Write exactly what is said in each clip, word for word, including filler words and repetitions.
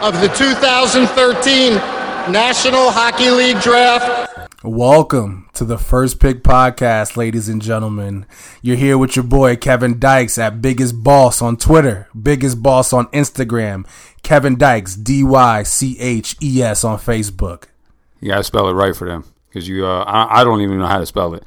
of the two thousand thirteen National Hockey League Draft. Welcome to the First Pick Podcast, ladies and gentlemen. You're here with your boy Kevin Dykes at Biggest Boss on Twitter, Biggest Boss on Instagram, Kevin Dykes, D Y C H E S on Facebook. You got to spell it right for them because you. Uh, I, I don't even know how to spell it.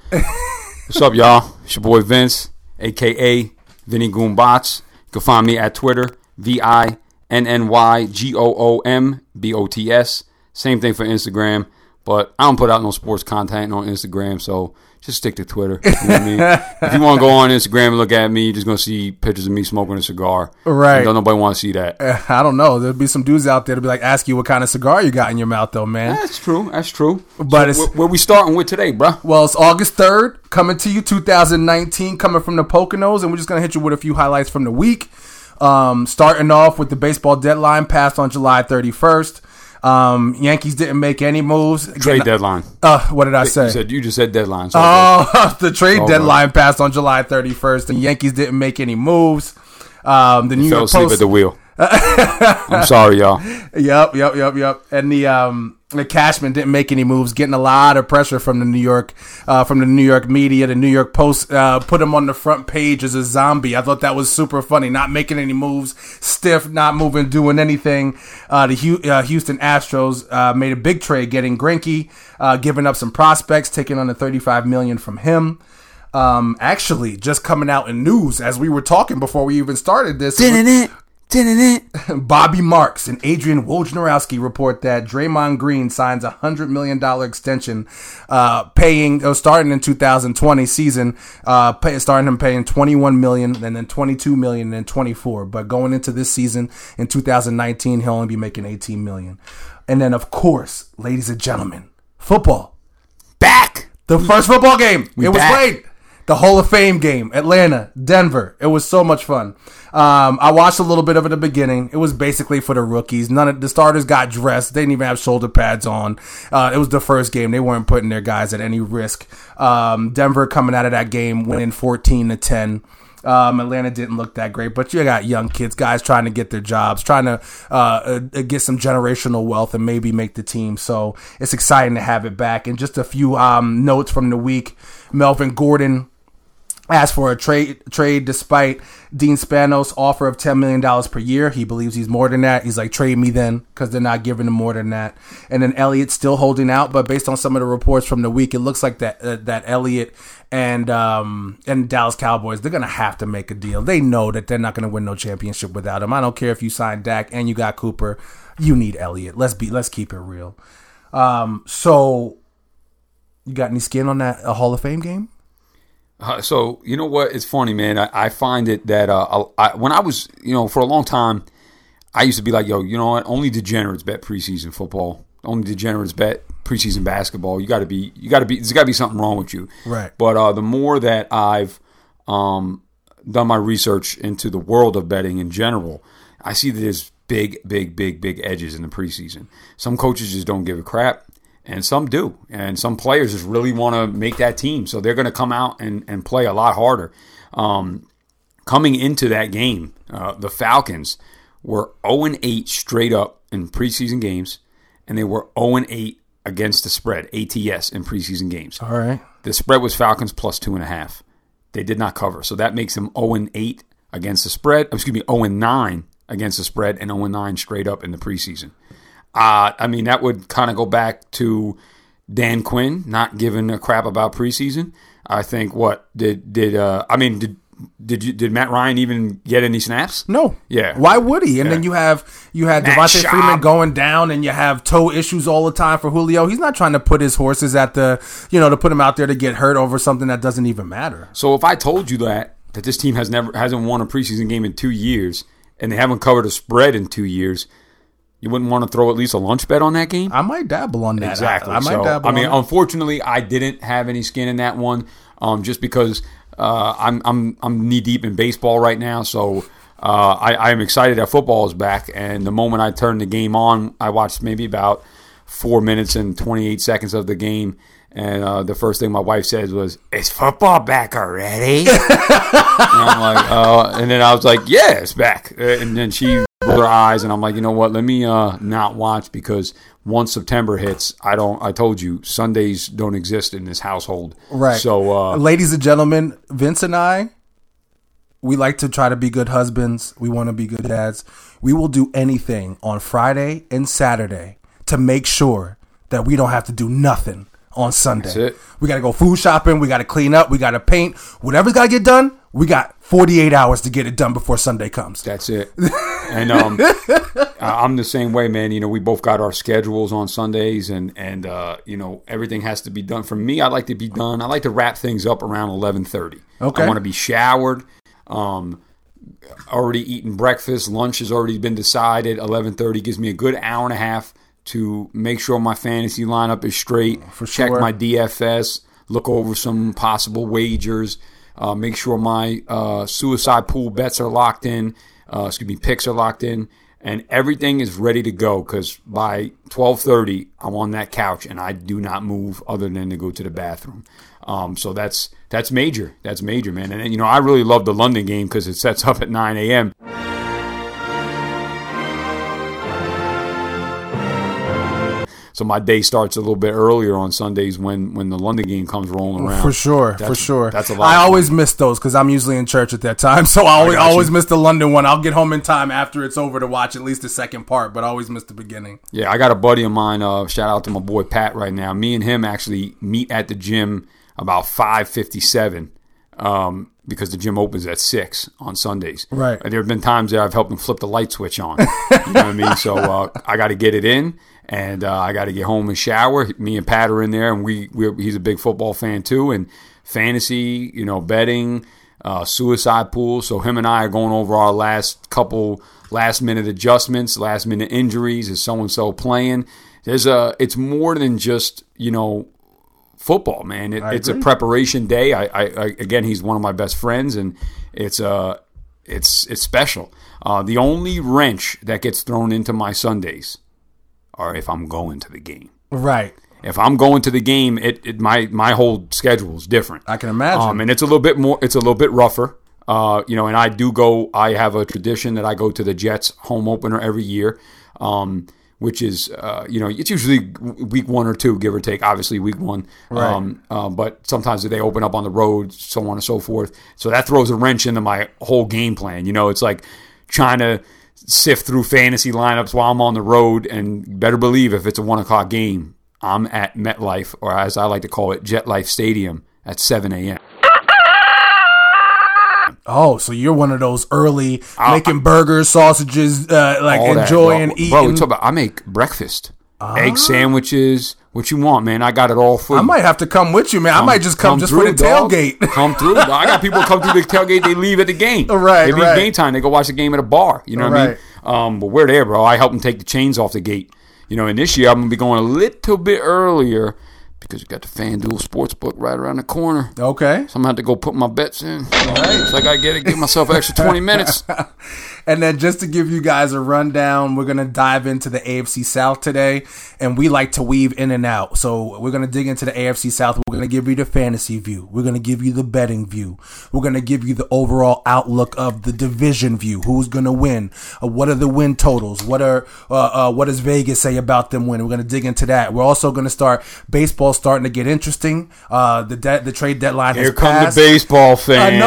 What's up, y'all? It's your boy Vince, a k a. Vinny Goombats. You can find me at Twitter, V I N N Y G O O M B O T S. Same thing for Instagram. But I don't put out no sports content on Instagram, so just stick to Twitter. You know what I mean? If you want to go on Instagram and look at me, you're just going to see pictures of me smoking a cigar. Right. Don't nobody want to see that. Uh, I don't know. There'll be some dudes out there to be like, ask you what kind of cigar you got in your mouth, though, man. That's true. That's true. But so it's, wh- where we starting with today, bro? Well, it's August third, coming to you, two thousand nineteen, coming from the Poconos, and we're just going to hit you with a few highlights from the week. Um, starting off with the baseball deadline passed on July thirty-first. Um, Yankees didn't make any moves. Again, trade deadline. Uh, what did I say? You, said, you just said deadline. So oh, the trade oh, deadline man. passed on July thirty-first. The Yankees didn't make any moves. Um, the you New fell York asleep Post- at the wheel. I'm sorry, y'all. Yep, yep, yep, yep. And the um, the Cashman didn't make any moves, getting a lot of pressure from the New York, uh, from the New York media. The New York Post uh, put him on the front page as a zombie. I thought that was super funny. Not making any moves, stiff, not moving, doing anything. Uh, the H- uh, Houston Astros uh, made a big trade, getting Greinke, uh, giving up some prospects, taking on the thirty-five million dollars from him. Um, actually, just coming out in news as we were talking before we even started this. Didn't it? Bobby Marks and Adrian Wojnarowski report that Draymond Green signs a one hundred million dollars extension, uh, paying oh, starting in two thousand twenty season, uh, pay, starting him paying twenty-one million dollars and then twenty-two million dollars and then twenty-four million dollars. But going into this season in two thousand nineteen, he'll only be making eighteen million dollars. And then, of course, ladies and gentlemen, football. Back! The first football game. We it was back. Great. The Hall of Fame game, Atlanta, Denver. It was so much fun. Um, I watched a little bit of it at the beginning. It was basically for the rookies. None of the starters got dressed. They didn't even have shoulder pads on. Uh, it was the first game. They weren't putting their guys at any risk. Um, Denver coming out of that game winning fourteen to ten. Um, Atlanta didn't look that great, but you got young kids, guys trying to get their jobs, trying to uh, uh, get some generational wealth and maybe make the team. So it's exciting to have it back. And just a few um, notes from the week. Melvin Gordon asked for a trade trade despite Dean Spanos' offer of ten million dollars per year. He believes he's more than that. He's like, trade me then, because they're not giving him more than that. And then Elliott's still holding out, but based on some of the reports from the week, it looks like that uh, that Elliott and um, and Dallas Cowboys, they're going to have to make a deal. They know that they're not going to win no championship without him. I don't care if you sign Dak and you got Cooper. You need Elliott. Let's be let's keep it real. Um, so you got any skin on that a Hall of Fame game? Uh, so, you know what? It's funny, man. I, I find it that uh, I, when I was, you know, for a long time, I used to be like, yo, you know what? Only degenerates bet preseason football. Only degenerates bet preseason basketball. You got to be, you got to be, there's got to be something wrong with you. Right. But uh, the more that I've um, done my research into the world of betting in general, I see that there's big, big, big, big edges in the preseason. Some coaches just don't give a crap. And some do. And some players just really want to make that team. So they're going to come out and, and play a lot harder. Um, coming into that game, uh, the Falcons were oh and eight straight up in preseason games. And they were oh and eight against the spread, A T S, in preseason games. All right. The spread was Falcons plus two and a half. They did not cover. So that makes them oh and eight against the spread. Excuse me, oh and nine against the spread and oh and nine straight up in the preseason. Uh, I mean, that would kind of go back to Dan Quinn not giving a crap about preseason. I think what did did uh, I mean did did you, did Matt Ryan even get any snaps? No. Yeah. Why would he? And yeah. then you have you had Devontae Freeman going down, and you have toe issues all the time for Julio. He's not trying to put his horses at the you know to put him out there to get hurt over something that doesn't even matter. So if I told you that that this team has never hasn't won a preseason game in two years, and they haven't covered a spread in two years. You wouldn't want to throw at least a lunch bet on that game? I might dabble on that. Exactly. I, I might so, dabble I mean, on unfortunately, I didn't have any skin in that one um, just because uh, I'm I'm I'm knee-deep in baseball right now. So uh, I am excited that football is back. And the moment I turned the game on, I watched maybe about four minutes and twenty-eight seconds of the game. And uh, the first thing my wife said was, "Is football back already?" And I'm like, uh, and then I was like, "Yeah, it's back." And then she rolled her eyes, and I'm like, "You know what? Let me uh, not watch because once September hits, I don't. I told you Sundays don't exist in this household." Right. So, uh, ladies and gentlemen, Vince and I, we like to try to be good husbands. We want to be good dads. We will do anything on Friday and Saturday to make sure that we don't have to do nothing on Sunday. We got to go food shopping. We got to clean up. We got to paint. Whatever's got to get done, we got forty-eight hours to get it done before Sunday comes. That's it. And um, I'm the same way, man. You know, we both got our schedules on Sundays, and, and uh, you know, everything has to be done. For me, I like to be done. I like to wrap things up around eleven thirty. Okay. I want to be showered, um, already eaten breakfast. Lunch has already been decided. eleven thirty gives me a good hour and a half to make sure my fantasy lineup is straight, for sure. Check my D F S, look over some possible wagers, uh, make sure my uh, suicide pool bets are locked in, uh, excuse me, picks are locked in, and everything is ready to go because by twelve thirty, I'm on that couch and I do not move other than to go to the bathroom. Um, so that's that's major. That's major, man. And, you know, I really love the London game because it sets up at nine a.m. So my day starts a little bit earlier on Sundays when, when the London game comes rolling around. For sure, that's, for sure. That's a lot. I always miss those because I'm usually in church at that time, so I always, I always miss the London one. I'll get home in time after it's over to watch at least the second part, but I always miss the beginning. Yeah, I got a buddy of mine. Uh, shout out to my boy Pat right now. Me and him actually meet at the gym about five fifty-seven um, because the gym opens at six on Sundays. Right. There have been times that I've helped him flip the light switch on. You know what I mean? So uh, I got to get it in. And uh, I got to get home and shower. Me and Pat are in there, and we we're, he's a big football fan too, and fantasy, you know, betting, uh, suicide pool. So him and I are going over our last couple last minute adjustments, last minute injuries. Is so and so playing? There's a. It's more than just, you know, football, man. It, it's a preparation day. I, I, I again, he's one of my best friends, and it's uh it's it's special. Uh, the only wrench that gets thrown into my Sundays. Or if I'm going to the game. Right. If I'm going to the game, it, it my my whole schedule is different. I can imagine. Um, and it's a little bit more. It's a little bit rougher. Uh, you know, and I do go. I have a tradition that I go to the Jets home opener every year, um, which is uh, you know, it's usually week one or two, give or take. Obviously, week one. Right. Um, uh, but sometimes they open up on the road, so on and so forth. So that throws a wrench into my whole game plan. You know, it's like trying to sift through fantasy lineups while I'm on the road, and better believe if it's a one o'clock game, I'm at MetLife, or as I like to call it, JetLife Stadium at seven a.m. Oh, so you're one of those early I'll, making burgers, sausages, uh, like enjoying bro, eating. Bro, we talk about, I make breakfast, uh-huh. egg sandwiches. What you want, man? I got it all for you. I might have to come with you, man. Come, I might just come, come just through, for the dog. Tailgate. Come through. Dog. I got people come through the tailgate. They leave at the game. Right, They leave right. game time. They go watch the game at a bar. You know right. what I mean? Um, but we're there, bro. I help them take the chains off the gate. You know, and this year I'm going to be going a little bit earlier because we got the FanDuel Sportsbook right around the corner. Okay. So I'm going to have to go put my bets in. All right. It's like I got to give myself an extra twenty minutes. And then just to give you guys a rundown, we're going to dive into the A F C South today, and we like to weave in and out. So we're going to dig into the A F C South. We're going to give you the fantasy view. We're going to give you the betting view. We're going to give you the overall outlook of the division view. Who's going to win? Uh, what are the win totals? What are uh, uh, what does Vegas say about them winning? We're going to dig into that. We're also going to start baseball starting to get interesting. Uh, the de- the trade deadline has passed. Here come the baseball fans. I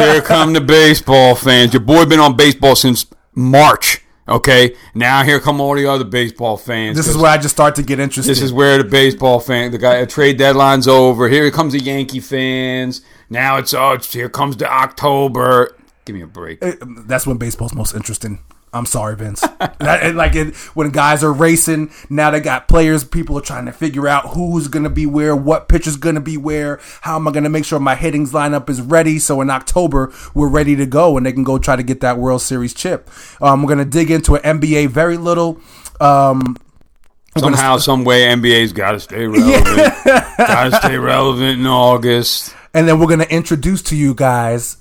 know. Here come the baseball fans. Your boy been on baseball since March. Okay, now here come all the other baseball fans. This is where I just start to get interested. This is where the baseball fan, the guy, the trade deadline's over. Here comes the Yankee fans. Now it's oh, it's, here comes the October. Give me a break. It, that's when baseball's most interesting. I'm sorry, Vince. that, and like it, when guys are racing, now they got players, people are trying to figure out who's going to be where, what pitcher's going to be where, how am I going to make sure my hittings lineup is ready so in October we're ready to go and they can go try to get that World Series chip. Um, we're going to dig into an N B A very little. Um, Somehow, st- some way, N B A's got to stay relevant. got to stay relevant in August. And then we're going to introduce to you guys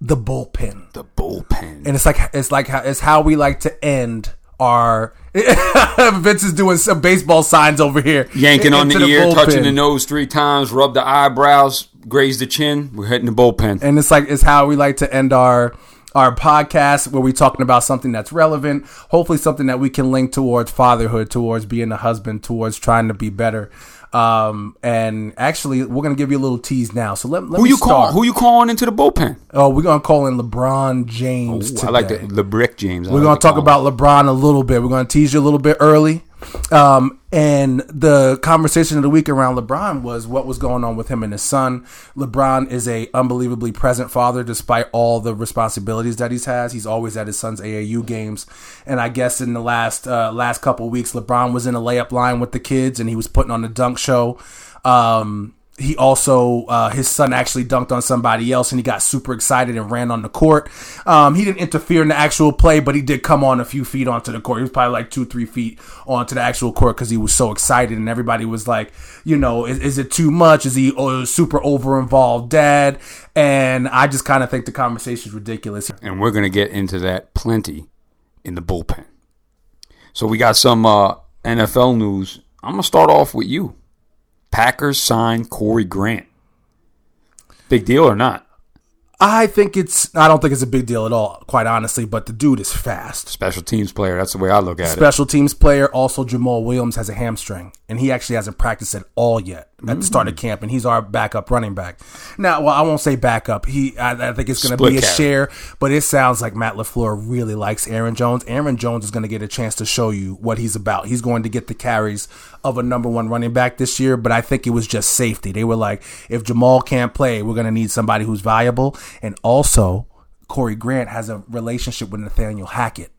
the bullpen. The bullpen. And it's like it's like how it's how we like to end our Vince is doing some baseball signs over here. Yanking on the, the ear, bullpen. Touching the nose three times, rub the eyebrows, graze the chin. We're hitting the bullpen. And it's like it's how we like to end our our podcast where we're talking about something that's relevant, hopefully something that we can link towards fatherhood, towards being a husband, towards trying to be better. Um, and actually, we're going to give you a little tease now. So let, let who me you start. Call, who you calling into the bullpen? Oh, we're going to call in LeBron James Ooh, today. I like the LeBrick James. I we're like going to talk him. about LeBron a little bit. We're going to tease you a little bit early. Um, and the conversation of the week around LeBron was what was going on with him and his son. LeBron is a unbelievably present father despite all the responsibilities that he's has. He's always at his son's A A U games. And I guess in the last uh, last couple of weeks, LeBron was in a layup line with the kids and he was putting on a dunk show. Um, he also, uh, his son actually dunked on somebody else and he got super excited and ran on the court. Um, he didn't interfere in the actual play, but he did come on a few feet onto the court. He was probably like two, three feet onto the actual court because he was so excited and everybody was like, you know, is, is it too much? Is he uh, super over involved dad? And I just kind of think the conversation is ridiculous. And we're going to get into that plenty in the bullpen. So we got some uh, N F L news. I'm going to start off with you. Packers signed Corey Grant. Big deal or not? I think it's. I don't think it's a big deal at all, quite honestly. But the dude is fast. Special teams player. That's the way I look at it. Special teams player. Also, Jamal Williams has a hamstring, and he actually hasn't practiced at all yet at mm. the start of camp. And he's our backup running back. Now, well, I won't say backup. He, I, I think it's going to be a carry. share. But it sounds like Matt LaFleur really likes Aaron Jones. Aaron Jones is going to get a chance to show you what he's about. He's going to get the carries of a number one running back this year. But I think it was just safety. They were like, if Jamal can't play, we're going to need somebody who's viable. And also, Corey Grant has a relationship with Nathaniel Hackett,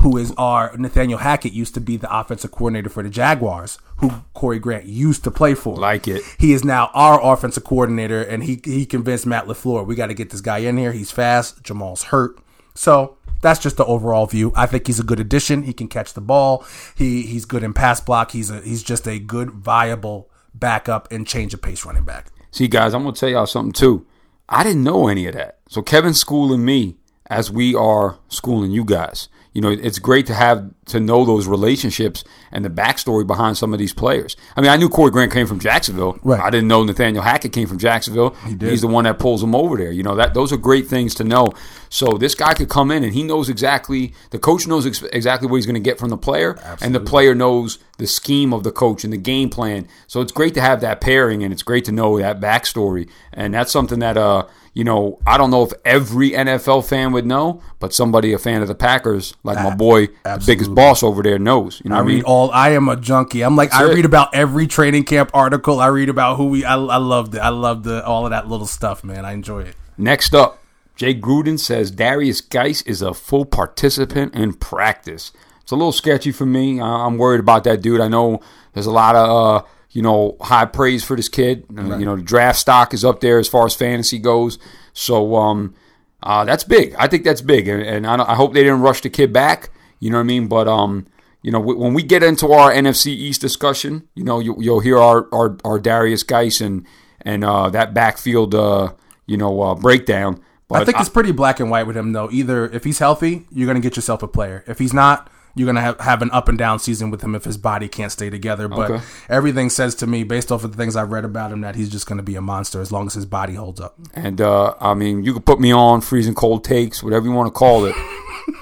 who is our Nathaniel Hackett used to be the offensive coordinator for the Jaguars, who Corey Grant used to play for. Like it. He is now our offensive coordinator, and he, he convinced Matt LaFleur, we got to get this guy in here. He's fast. Jamal's hurt. So that's just the overall view. I think he's a good addition. He can catch the ball. He he's good in pass block. He's a, he's just a good, viable backup and change of pace running back. See, guys, I'm going to tell y'all something, too. I didn't know any of that. So Kevin's schooling me as we are schooling you guys. You know, it's great to have to know those relationships and the backstory behind some of these players. I mean, I knew Corey Grant came from Jacksonville. Right. I didn't know Nathaniel Hackett came from Jacksonville. He did. He's the one that pulls him over there. You know, that those are great things to know. So this guy could come in and he knows exactly, the coach knows ex- exactly what he's going to get from the player. Absolutely. And the player knows the scheme of the coach and the game plan. So it's great to have that pairing and it's great to know that backstory. And that's something that, uh, you know, I don't know if every N F L fan would know, but somebody, a fan of the Packers, like my boy, Absolutely. the biggest boss over there knows. You know I what read I mean? all, I am a junkie. I'm like, that's I it. read about every training camp article. I read about who we, I, I loved it. I loved the, all of that little stuff, man. I enjoy it. Next up, Jay Gruden says Darius Geis is a full participant in practice. It's a little sketchy for me. I'm worried about that dude. I know there's a lot of, uh, you know, high praise for this kid. Right. You know, the draft stock is up there as far as fantasy goes. So um, uh, that's big. I think that's big. And, and I, I hope they didn't rush the kid back. You know what I mean? But, um, you know, w- when we get into our N F C East discussion, you know, you, you'll hear our, our, our Darius Geis and, and uh, that backfield, uh, you know, uh, breakdown. But I think I, it's pretty black and white with him, though. Either if he's healthy, you're going to get yourself a player. If he's not, you're going to have, have an up and down season with him if his body can't stay together. But okay. everything says to me, based off of the things I've read about him, that he's just going to be a monster as long as his body holds up. And, uh, I mean, you can put me on freezing cold takes, whatever you want to call it.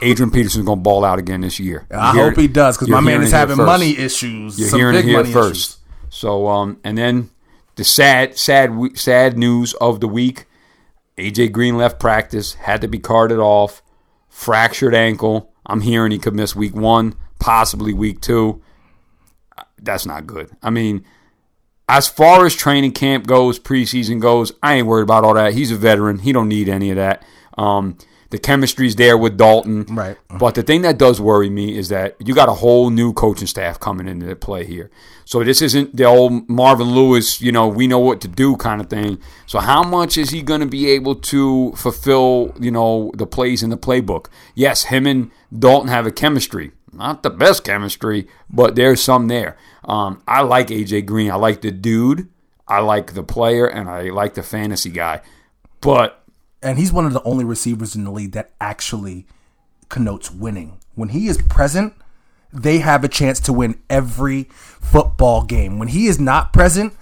Adrian Peterson's going to ball out again this year. You I hope it, he does because my man is having money issues. You're some hearing big it here money first. Issues. So, um, and then the sad, sad, sad news of the week. A J Green left practice, had to be carted off, fractured ankle. I'm hearing he could miss week one, possibly week two. That's not good. I mean, as far as training camp goes, preseason goes, I ain't worried about all that. He's a veteran. He don't need any of that. Um, The chemistry's there with Dalton. Right. But the thing that does worry me is that you got a whole new coaching staff coming into the play here. So this isn't the old Marvin Lewis, you know, we know what to do kind of thing. So how much is he going to be able to fulfill, you know, the plays in the playbook? Yes, him and Dalton have a chemistry. Not the best chemistry, but there's some there. Um, I like A J Green. I like the dude. I like the player, and I like the fantasy guy. But and he's one of the only receivers in the league that actually connotes winning. When he is present, they have a chance to win every football game. When he is not present,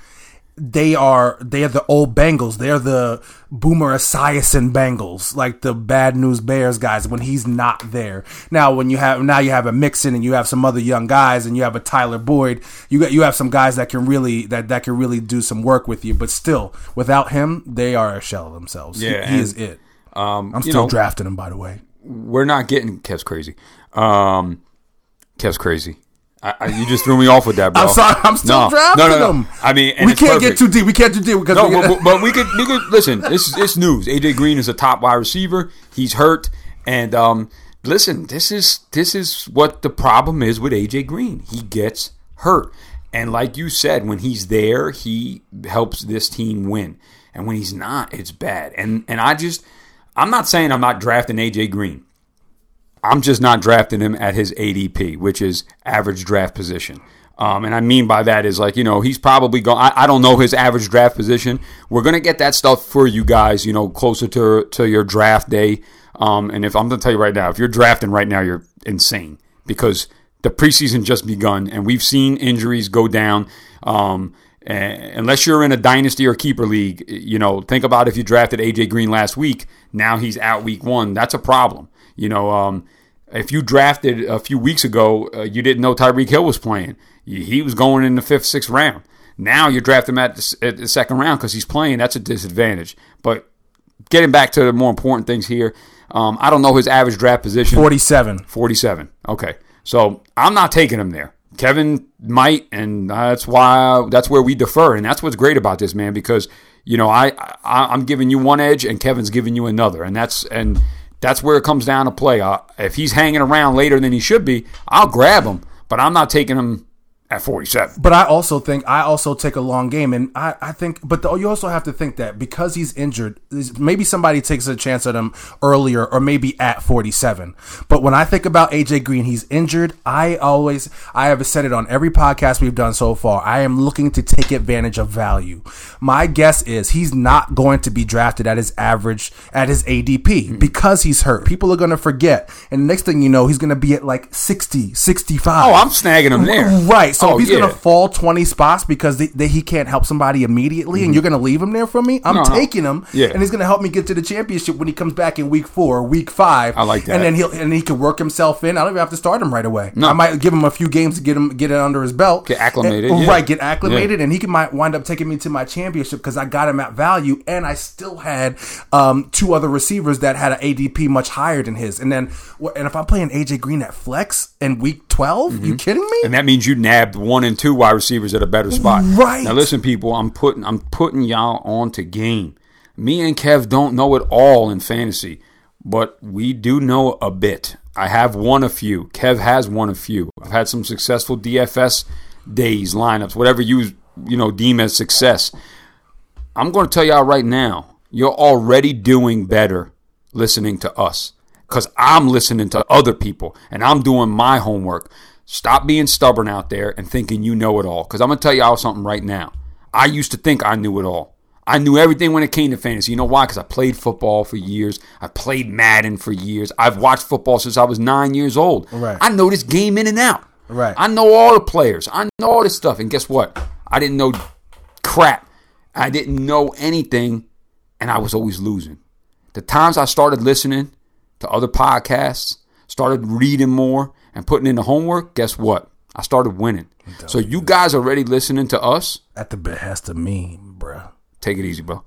they are they are the old Bengals. They are the Boomer Esiason Bengals, like the Bad News Bears guys. When he's not there, now when you have now you have a Mixon and you have some other young guys and you have a Tyler Boyd, you got you have some guys that can really that, that can really do some work with you. But still, without him, they are a shell of themselves. Yeah, he, he is it. Um, I'm still know, drafting him, by the way. We're not getting Kev's crazy. Um, Kev's crazy. I, I, you just threw me off with that, bro. I'm sorry. I'm still no, drafting no, no, no. them. I mean, and we it's can't perfect. get too deep. We can't do deep because no, we but, but we could. We could listen. This is this news. A J Green is a top wide receiver. He's hurt, and um, listen. This is this is what the problem is with A J Green. He gets hurt, and like you said, when he's there, he helps this team win. And when he's not, it's bad. And and I just, I'm not saying I'm not drafting A J Green. I'm just not drafting him at his A D P, which is average draft position. Um, and I mean by that is like, you know, he's probably going, I, I don't know his average draft position. We're going to get that stuff for you guys, you know, closer to to your draft day. Um, and if I'm going to tell you right now, if you're drafting right now, you're insane because the preseason just begun and we've seen injuries go down. Um, and unless you're in a dynasty or keeper league, you know, think about if you drafted A J Green last week, now he's out week one. That's a problem. You know, um, if you drafted a few weeks ago, uh, you didn't know Tyreek Hill was playing. He was going in the fifth, sixth round. Now you draft him at the, at the second round because he's playing. That's a disadvantage. But getting back to the more important things here, um, I don't know his average draft position. forty-seven. forty-seven. Okay. So I'm not taking him there. Kevin might, and that's why that's where we defer. And that's what's great about this, man, because, you know, I, I I'm giving you one edge and Kevin's giving you another. And that's and. That's where it comes down to play. Uh, if he's hanging around later than he should be, I'll grab him, but I'm not taking him at forty-seven. But I also think I also take a long game, and I, I think. But the, you also have to think that because he's injured, maybe somebody takes a chance at him earlier, or maybe at forty-seven. But when I think about A J Green, he's injured. I always, I have said it on every podcast we've done so far. I am looking to take advantage of value. My guess is he's not going to be drafted at his average, at his A D P, mm-hmm. because he's hurt. People are going to forget, and the next thing you know, he's going to be at like sixty, sixty-five. Oh, I'm snagging him there, right? So oh, if he's yeah. going to fall twenty spots because they, they, he can't help somebody immediately, mm-hmm. and you're going to leave him there for me, I'm no, taking him, yeah. and he's going to help me get to the championship when he comes back in week four, week five. I like that. And then he'll and he can work himself in. I don't even have to start him right away. No. I might give him a few games to get him get it under his belt. Get acclimated. And, yeah. Right, get acclimated, yeah. and he can might wind up taking me to my championship because I got him at value, and I still had um, two other receivers that had an A D P much higher than his. And then and if I'm playing A J Green at flex in week twelve, mm-hmm. you kidding me? And that means you nabbed one and two wide receivers at a better spot. Right. Now listen, people, I'm putting I'm putting y'all on to game. Me and Kev don't know it all in fantasy, but we do know a bit. I have won a few. Kev has won a few. I've had some successful D F S days, lineups, whatever you you know deem as success. I'm going to tell y'all right now, you're already doing better listening to us because I'm listening to other people and I'm doing my homework. Stop being stubborn out there and thinking you know it all. Because I'm going to tell y'all something right now. I used to think I knew it all. I knew everything when it came to fantasy. You know why? Because I played football for years. I played Madden for years. I've watched football since I was nine years old. Right. I know this game in and out. Right. I know all the players. I know all this stuff. And guess what? I didn't know crap. I didn't know anything. And I was always losing. The times I started listening to other podcasts, started reading more, and putting in the homework, guess what? I started winning. So you guys are already listening to us. At the behest of me, bro. Take it easy, bro.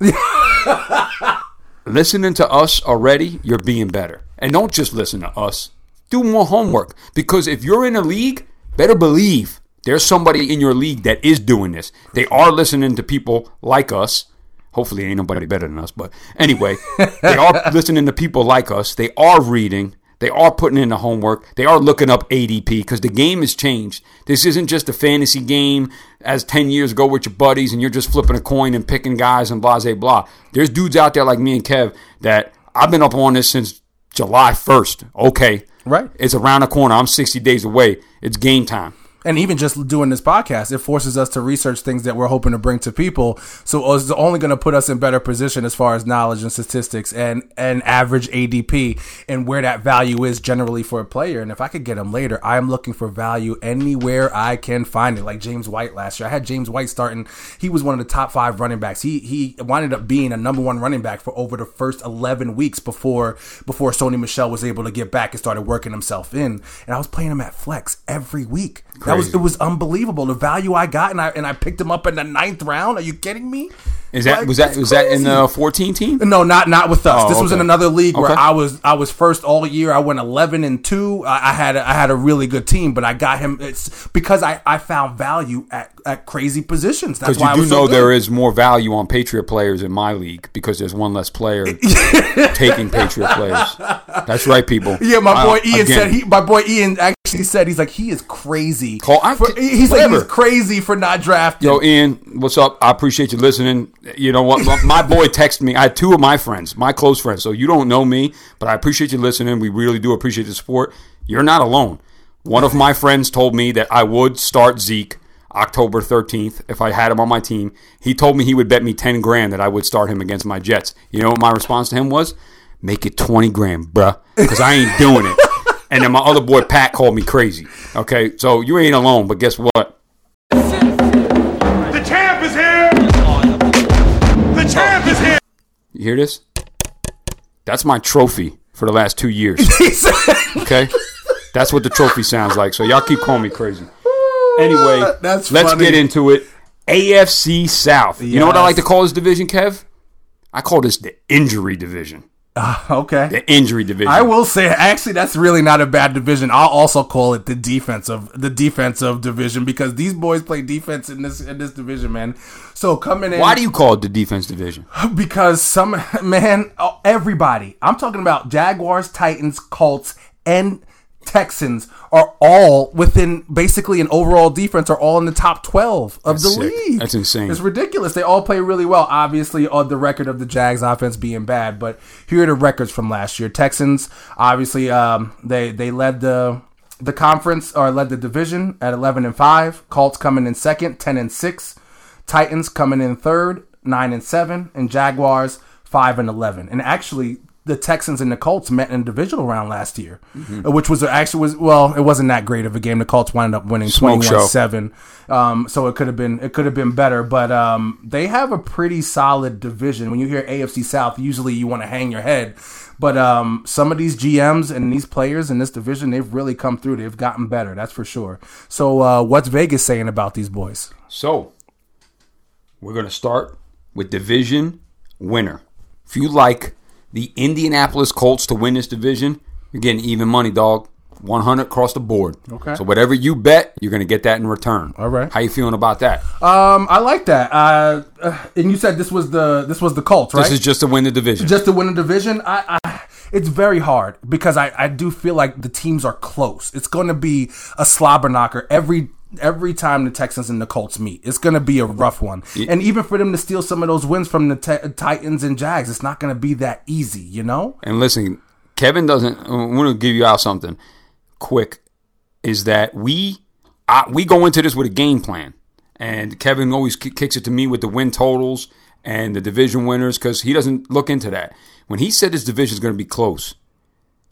Listening to us already, you're being better. And don't just listen to us. Do more homework. Because if you're in a league, better believe there's somebody in your league that is doing this. They are listening to people like us. Hopefully, ain't nobody better than us. But anyway, they are listening to people like us. They are reading. They are putting in the homework. They are looking up A D P because the game has changed. This isn't just a fantasy game as ten years ago with your buddies and you're just flipping a coin and picking guys and blah, blah, blah. There's dudes out there like me and Kev that I've been up on this since July first. Okay. Right. It's around the corner. I'm sixty days away. It's game time. And even just doing this podcast, it forces us to research things that we're hoping to bring to people. So it's only going to put us in better position as far as knowledge and statistics and, and average A D P and where that value is generally for a player. And if I could get him later, I'm looking for value anywhere I can find it. Like James White last year. I had James White starting. He was one of the top five running backs. He he wound up being a number one running back for over the first eleven weeks before, before Sony Michel was able to get back and started working himself in. And I was playing him at flex every week. That was, it was unbelievable the value I got, and I and I picked him up in the ninth round. Are you kidding me? Is that like, was that was crazy. That in the fourteen team? No, not not with us. Oh, this okay. was in another league where okay. I was I was first all year. I went eleven and two. I, I had a, I had a really good team, but I got him. It's because I, I found value at, at crazy positions. That's why I was so good. Because you do know there is more value on Patriot players in my league because there's one less player taking Patriot players. That's right, people. Yeah, my boy uh, Ian again. said he. My boy Ian actually said he's like he is crazy. Call, I, for, he's whatever. like he's crazy for not drafting. Yo, Ian, what's up? I appreciate you listening. You know what? My boy texted me. I had two of my friends, my close friends. So you don't know me, but I appreciate you listening. We really do appreciate the support. You're not alone. One of my friends told me that I would start Zeke October thirteenth if I had him on my team. He told me he would bet me ten grand that I would start him against my Jets. You know what my response to him was? Make it twenty grand, bruh, because I ain't doing it. And then my other boy, Pat, called me crazy. Okay, so you ain't alone, but guess what? The champ is here! The champ is here! You hear this? That's my trophy for the last two years. Okay? That's what the trophy sounds like, so y'all keep calling me crazy. Anyway, That's let's funny. get into it. A F C South. Yes. You know what I like to call this division, Kev? I call this the injury division. Uh, okay. The injury division. I will say, actually, that's really not a bad division. I'll also call it the defensive, the defensive division because these boys play defense in this in this division, man. So coming in, why do you call it the defense division? Because some man, everybody. I'm talking about Jaguars, Titans, Colts, and Texans are all within basically an overall defense are all in the top twelve of That's the sick. league. That's insane. It's ridiculous. They all play really well. Obviously, on the record of the Jags offense being bad, but here are the records from last year. Texans, obviously, um, they they led the the conference or led the division at eleven and five. Colts coming in second, ten and six. Titans coming in third, nine and seven, and Jaguars five and eleven. And actually, the Texans and the Colts met in a divisional round last year, mm-hmm. which was actually was well, it wasn't that great of a game. The Colts wound up winning twenty-one seven, um, so it could have been it could have been better. But um, they have a pretty solid division. When you hear A F C South, usually you want to hang your head. But um, some of these G Ms and these players in this division, they've really come through. They've gotten better, that's for sure. So uh, what's Vegas saying about these boys? So we're going to start with division winner. If you like the Indianapolis Colts to win this division, you're getting even money, dog. one hundred across the board. Okay. So whatever you bet, you're going to get that in return. All right. How you feeling about that? Um, I like that. Uh, and you said this was the this was the Colts, right? This is just to win the division. Just to win the division. I. I It's very hard because I, I do feel like the teams are close. It's going to be a slobber knocker every every time the Texans and the Colts meet. It's going to be a rough one. It, and even for them to steal some of those wins from the t- Titans and Jags, it's not going to be that easy, you know? And listen, Kevin doesn't – I'm going to give you out something quick is that we I, we go into this with a game plan. And Kevin always k- kicks it to me with the win totals and the division winners because he doesn't look into that. When he said this division is going to be close,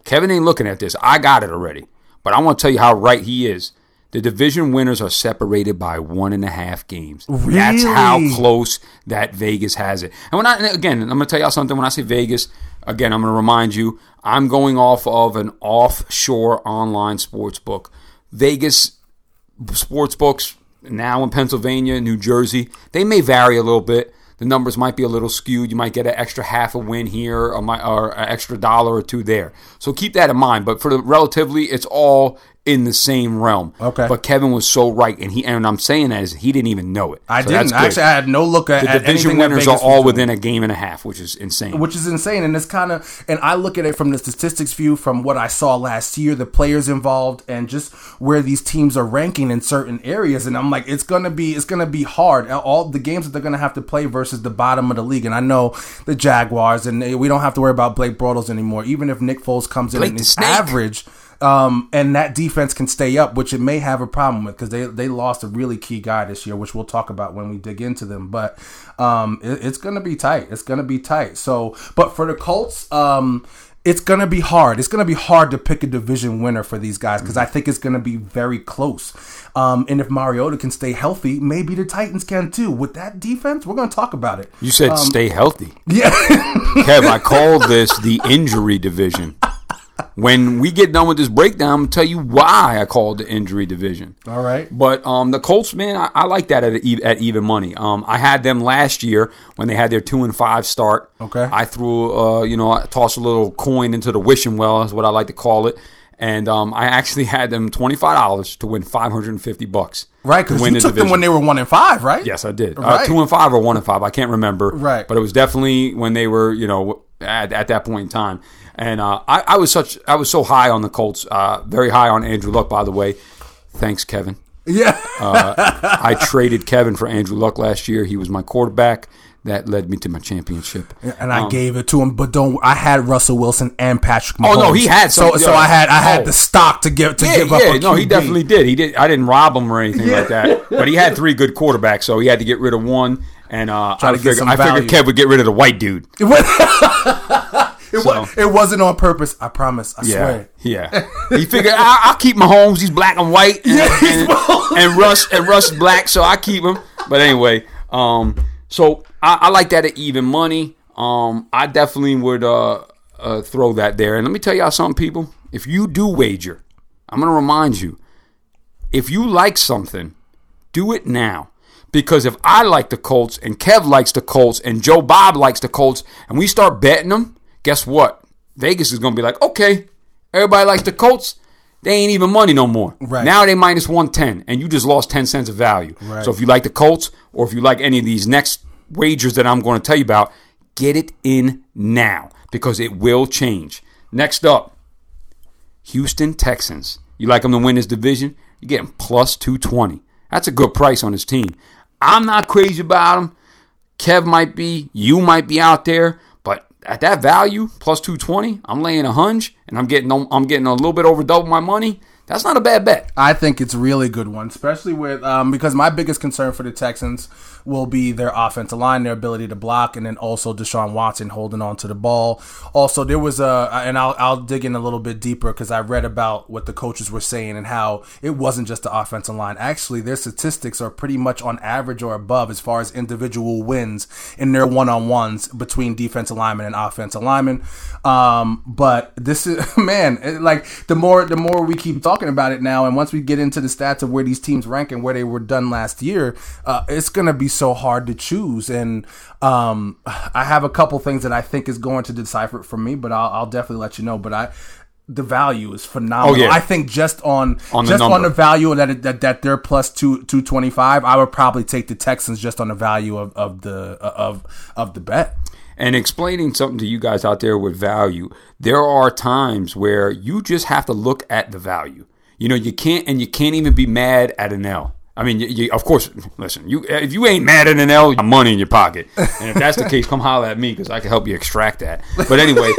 Kevin ain't looking at this. I got it already. But I want to tell you how right he is. The division winners are separated by one and a half games. Really? That's how close that Vegas has it. And when I, again, I'm going to tell y'all something. When I say Vegas, again, I'm going to remind you, I'm going off of an offshore online sports book. Vegas sports books now in Pennsylvania, New Jersey, they may vary a little bit. The numbers might be a little skewed. You might get an extra half a win here or, my, or an extra dollar or two there. So keep that in mind. But for the relatively, it's all in the same realm. Okay. But Kevin was so right, and he and I'm saying that is he didn't even know it. I so didn't. Actually, I had no look at, the at division winners are all within a game and a half, which is insane. Which is insane, and it's kind of and I look at it from the statistics view, from what I saw last year, the players involved, and just where these teams are ranking in certain areas, and I'm like, it's gonna be it's gonna be hard. All the games that they're gonna have to play versus the bottom of the league, and I know the Jaguars, and we don't have to worry about Blake Bortles anymore. Even if Nick Foles comes in and is average. Um, and that defense can stay up, which it may have a problem with because they, they lost a really key guy this year, which we'll talk about when we dig into them. But um, it, it's going to be tight. It's going to be tight. So, but for the Colts, um, it's going to be hard. It's going to be hard to pick a division winner for these guys because I think it's going to be very close. Um, and if Mariota can stay healthy, maybe the Titans can too. With that defense, we're going to talk about it. You said um, stay healthy. Yeah. Kev, I call this the injury division. When we get done with this breakdown, I'm going to tell you why I called the injury division. All right. But um, the Colts, man, I, I like that at, at even money. Um, I had them last year when they had their two and five start. Okay. I threw, uh, you know, I tossed a little coin into the wishing well, is what I like to call it. And um, I actually had them twenty-five dollars to win five hundred fifty bucks. Right, because you the took division. Them when they were one and five, right? Yes, I did. Right. Uh, two and five or one and five, I can't remember. Right. But it was definitely when they were, you know, at, at that point in time. And uh, I, I was such I was so high on the Colts, uh, very high on Andrew Luck, by the way. Thanks, Kevin. Yeah. uh, I traded Kevin for Andrew Luck last year. He was my quarterback. That led me to my championship, and I um, gave it to him. But don't I had Russell Wilson and Patrick Mahomes? Oh no, he had so so, so I had I had oh. the stock to give to yeah, give yeah, up. Yeah, no, Q B. He definitely did. He did. I didn't rob him or anything yeah. like that. But he had three good quarterbacks, so he had to get rid of one. And uh, I figured I figured Kev would get rid of the white dude. It, so, was, it wasn't on purpose. I promise. I yeah, swear. Yeah. He figured, I, I'll keep Mahomes. He's black and white. And, yeah, and, and Russ and Russ is black, so I keep him. But anyway, um, so I, I like that at even money. Um, I definitely would uh, uh, throw that there. And let me tell y'all something, people. If you do wager, I'm going to remind you, if you like something, do it now. Because if I like the Colts and Kev likes the Colts and Joe Bob likes the Colts and we start betting them, guess what? Vegas is going to be like, okay, everybody likes the Colts. They ain't even money no more. Right. Now they minus one ten, and you just lost ten cents of value. Right. So if you like the Colts or if you like any of these next wagers that I'm going to tell you about, get it in now because it will change. Next up, Houston Texans. You like them to win this division? You're getting plus two twenty. That's a good price on this team. I'm not crazy about them. Kev might be. You might be out there. At that value, plus two twenty, I'm laying a hunch, and I'm getting I'm getting a little bit over double my money. That's not a bad bet. I think it's a really good one, especially with um, because my biggest concern for the Texans will be their offensive line, their ability to block, and then also Deshaun Watson holding on to the ball. Also, there was a, and I'll, I'll dig in a little bit deeper because I read about what the coaches were saying and how it wasn't just the offensive line. Actually, their statistics are pretty much on average or above as far as individual wins in their one-on-ones between defensive linemen and offensive linemen. Um, but this is, man, it, like the more the more we keep talking about it now, and once we get into the stats of where these teams rank and where they were done last year, uh, it's going to be so hard to choose. And um, I have a couple things that I think is going to decipher it for me, but I'll, I'll definitely let you know. But I, the value is phenomenal. Oh, yeah. I think just on, on just number. on the value that it, that that they're plus two two twenty five, I would probably take the Texans just on the value of, of the of of the bet. And explaining something to you guys out there with value, there are times where you just have to look at the value. You know, you can't, and you can't even be mad at an L. I mean, you, you, of course, listen, you if you ain't mad at an L, you got money in your pocket. And if that's the case, come holler at me because I can help you extract that. But anyway,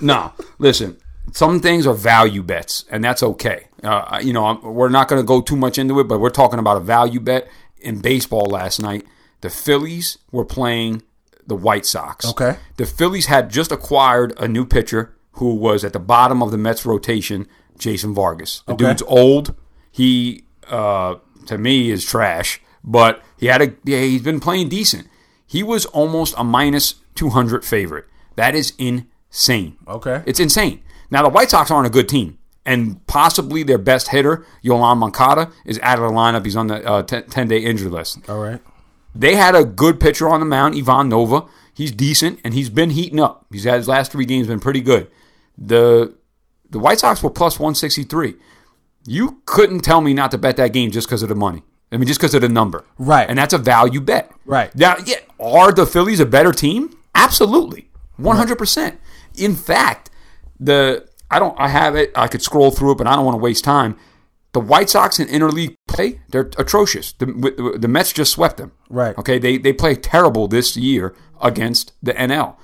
no, listen, some things are value bets, and that's okay. Uh, you know, I'm, we're not going to go too much into it, but we're talking about a value bet. In baseball last night, the Phillies were playing the White Sox. Okay. The Phillies had just acquired a new pitcher who was at the bottom of the Mets rotation, Jason Vargas. The okay. dude's old. He, uh, to me, is trash. But he had a, yeah, he's been playing decent. He was almost a minus two hundred favorite. That is insane. Okay. It's insane. Now, the White Sox aren't a good team. And possibly their best hitter, Yolan Moncada, is out of the lineup. He's on the uh, ten-day injury list. All right. They had a good pitcher on the mound, Ivan Nova. He's decent, and he's been heating up. He's had his last three games been pretty good. The the White Sox were plus one sixty-three. you couldn't tell me not to bet that game just because of the money. I mean, just because of the number. Right. And that's a value bet. Right. Now, yeah, are the Phillies a better team? Absolutely. one hundred percent. Right. In fact, the I don't I have it. I could scroll through it, but I don't want to waste time. The White Sox in interleague play, they're atrocious. The, the Mets just swept them. Right. Okay, they they play terrible this year against the N L.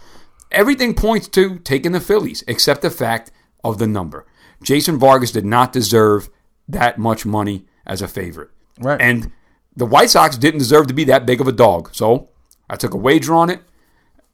Everything points to taking the Phillies, except the fact of the number. Jason Vargas did not deserve that much money as a favorite. Right. And the White Sox didn't deserve to be that big of a dog. So I took a wager on it.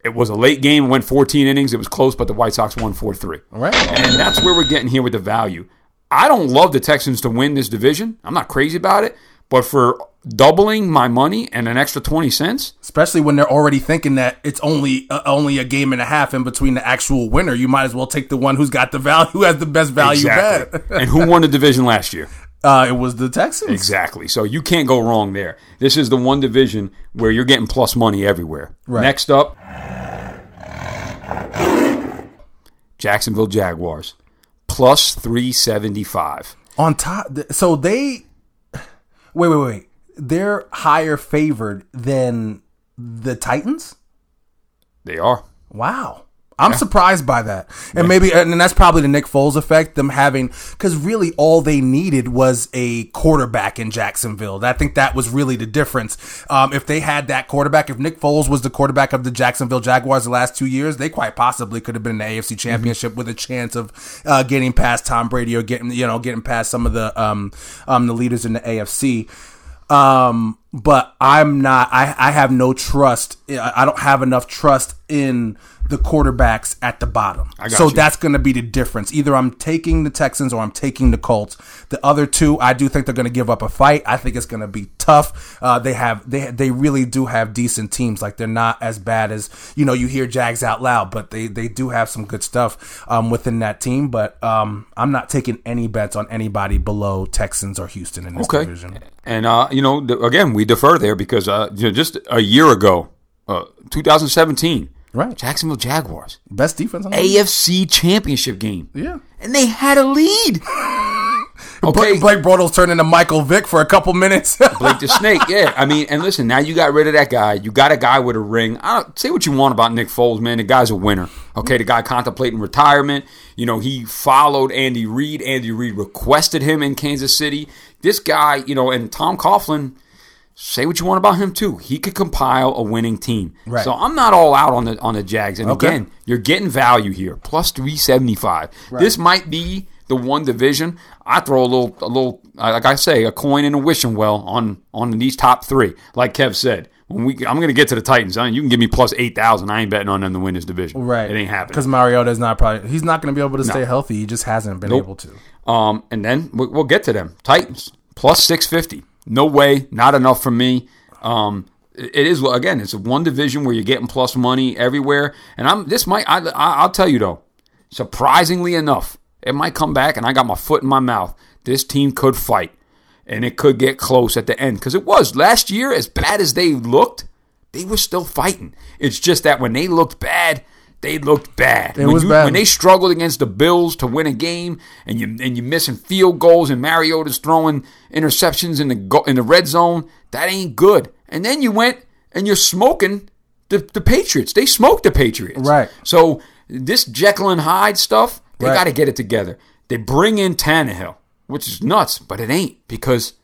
It was a late game. It went fourteen innings. It was close, but the White Sox won four three. All right. And that's where we're getting here with the value. I don't love the Texans to win this division. I'm not crazy about it. But for doubling my money and an extra twenty cents. Especially when they're already thinking that it's only uh, only a game and a half in between the actual winner. You might as well take the one who's got the value, who has the best value exactly. bet. And who won the division last year? Uh, it was the Texans. Exactly. So you can't go wrong there. This is the one division where you're getting plus money everywhere. Right. Next up, Jacksonville Jaguars. Plus three seventy-five. On top. So they... Wait, wait, wait. They're higher favored than the Titans? They are. Wow. I'm yeah. surprised by that. And yeah. maybe, and that's probably the Nick Foles effect, them having, because really all they needed was a quarterback in Jacksonville. I think that was really the difference. Um, if they had that quarterback, if Nick Foles was the quarterback of the Jacksonville Jaguars the last two years, they quite possibly could have been in the A F C Championship mm-hmm. with a chance of uh, getting past Tom Brady or getting, you know, getting past some of the, um, um, the leaders in the A F C. Um, but I'm not, I, I have no trust. I don't have enough trust in the quarterbacks at the bottom. I got so you. That's going to be the difference. Either I'm taking the Texans or I'm taking the Colts. The other two, I do think they're going to give up a fight. I think it's going to be tough. Uh, they have, they, they really do have decent teams. Like they're not as bad as, you know, you hear Jags out loud, but they, they do have some good stuff, um, within that team. But, um, I'm not taking any bets on anybody below Texans or Houston in this okay. division. And, uh, you know, th- again, we, We defer there because uh, just a year ago, uh, twenty seventeen, right? Jacksonville Jaguars, best defense on the A F C Championship game, yeah, and they had a lead. Okay, Blake, Blake Bortles turned into Michael Vick for a couple minutes. Blake the Snake, yeah. I mean, and listen, now you got rid of that guy. You got a guy with a ring. I don't say what you want about Nick Foles, man. The guy's a winner. Okay, the guy contemplating retirement. You know, he followed Andy Reid. Andy Reid requested him in Kansas City. This guy, you know, and Tom Coughlin. Say what you want about him, too. He could compile a winning team. Right. So I'm not all out on the on the Jags. And, okay. again, you're getting value here, plus three seventy-five. Right. This might be the one division. I throw a little, a little, like I say, a coin in a wishing well on, on these top three, like Kev said. When we, I'm going to get to the Titans. I mean, you can give me plus eight thousand. I ain't betting on them to win this division. Right. It ain't happening. Because Mariota's not probably – he's not going to be able to no. stay healthy. He just hasn't been nope. able to. Um, And then we'll get to them. Titans, plus six fifty. No way, not enough for me. Um, it is again. It's one division where you're getting plus money everywhere, and I'm this might. I, I'll tell you though, surprisingly enough, it might come back, and I got my foot in my mouth. This team could fight, and it could get close at the end because it was last year. As bad as they looked, they were still fighting. It's just that when they looked bad, they looked bad. It when was you, bad. When they struggled against the Bills to win a game, and you and you're missing field goals, and Mariota's throwing interceptions in the go, in the red zone, that ain't good. And then you went and you're smoking the, the Patriots. They smoked the Patriots. Right. So this Jekyll and Hyde stuff, they right. got to get it together. They bring in Tannehill, which is nuts, but it ain't because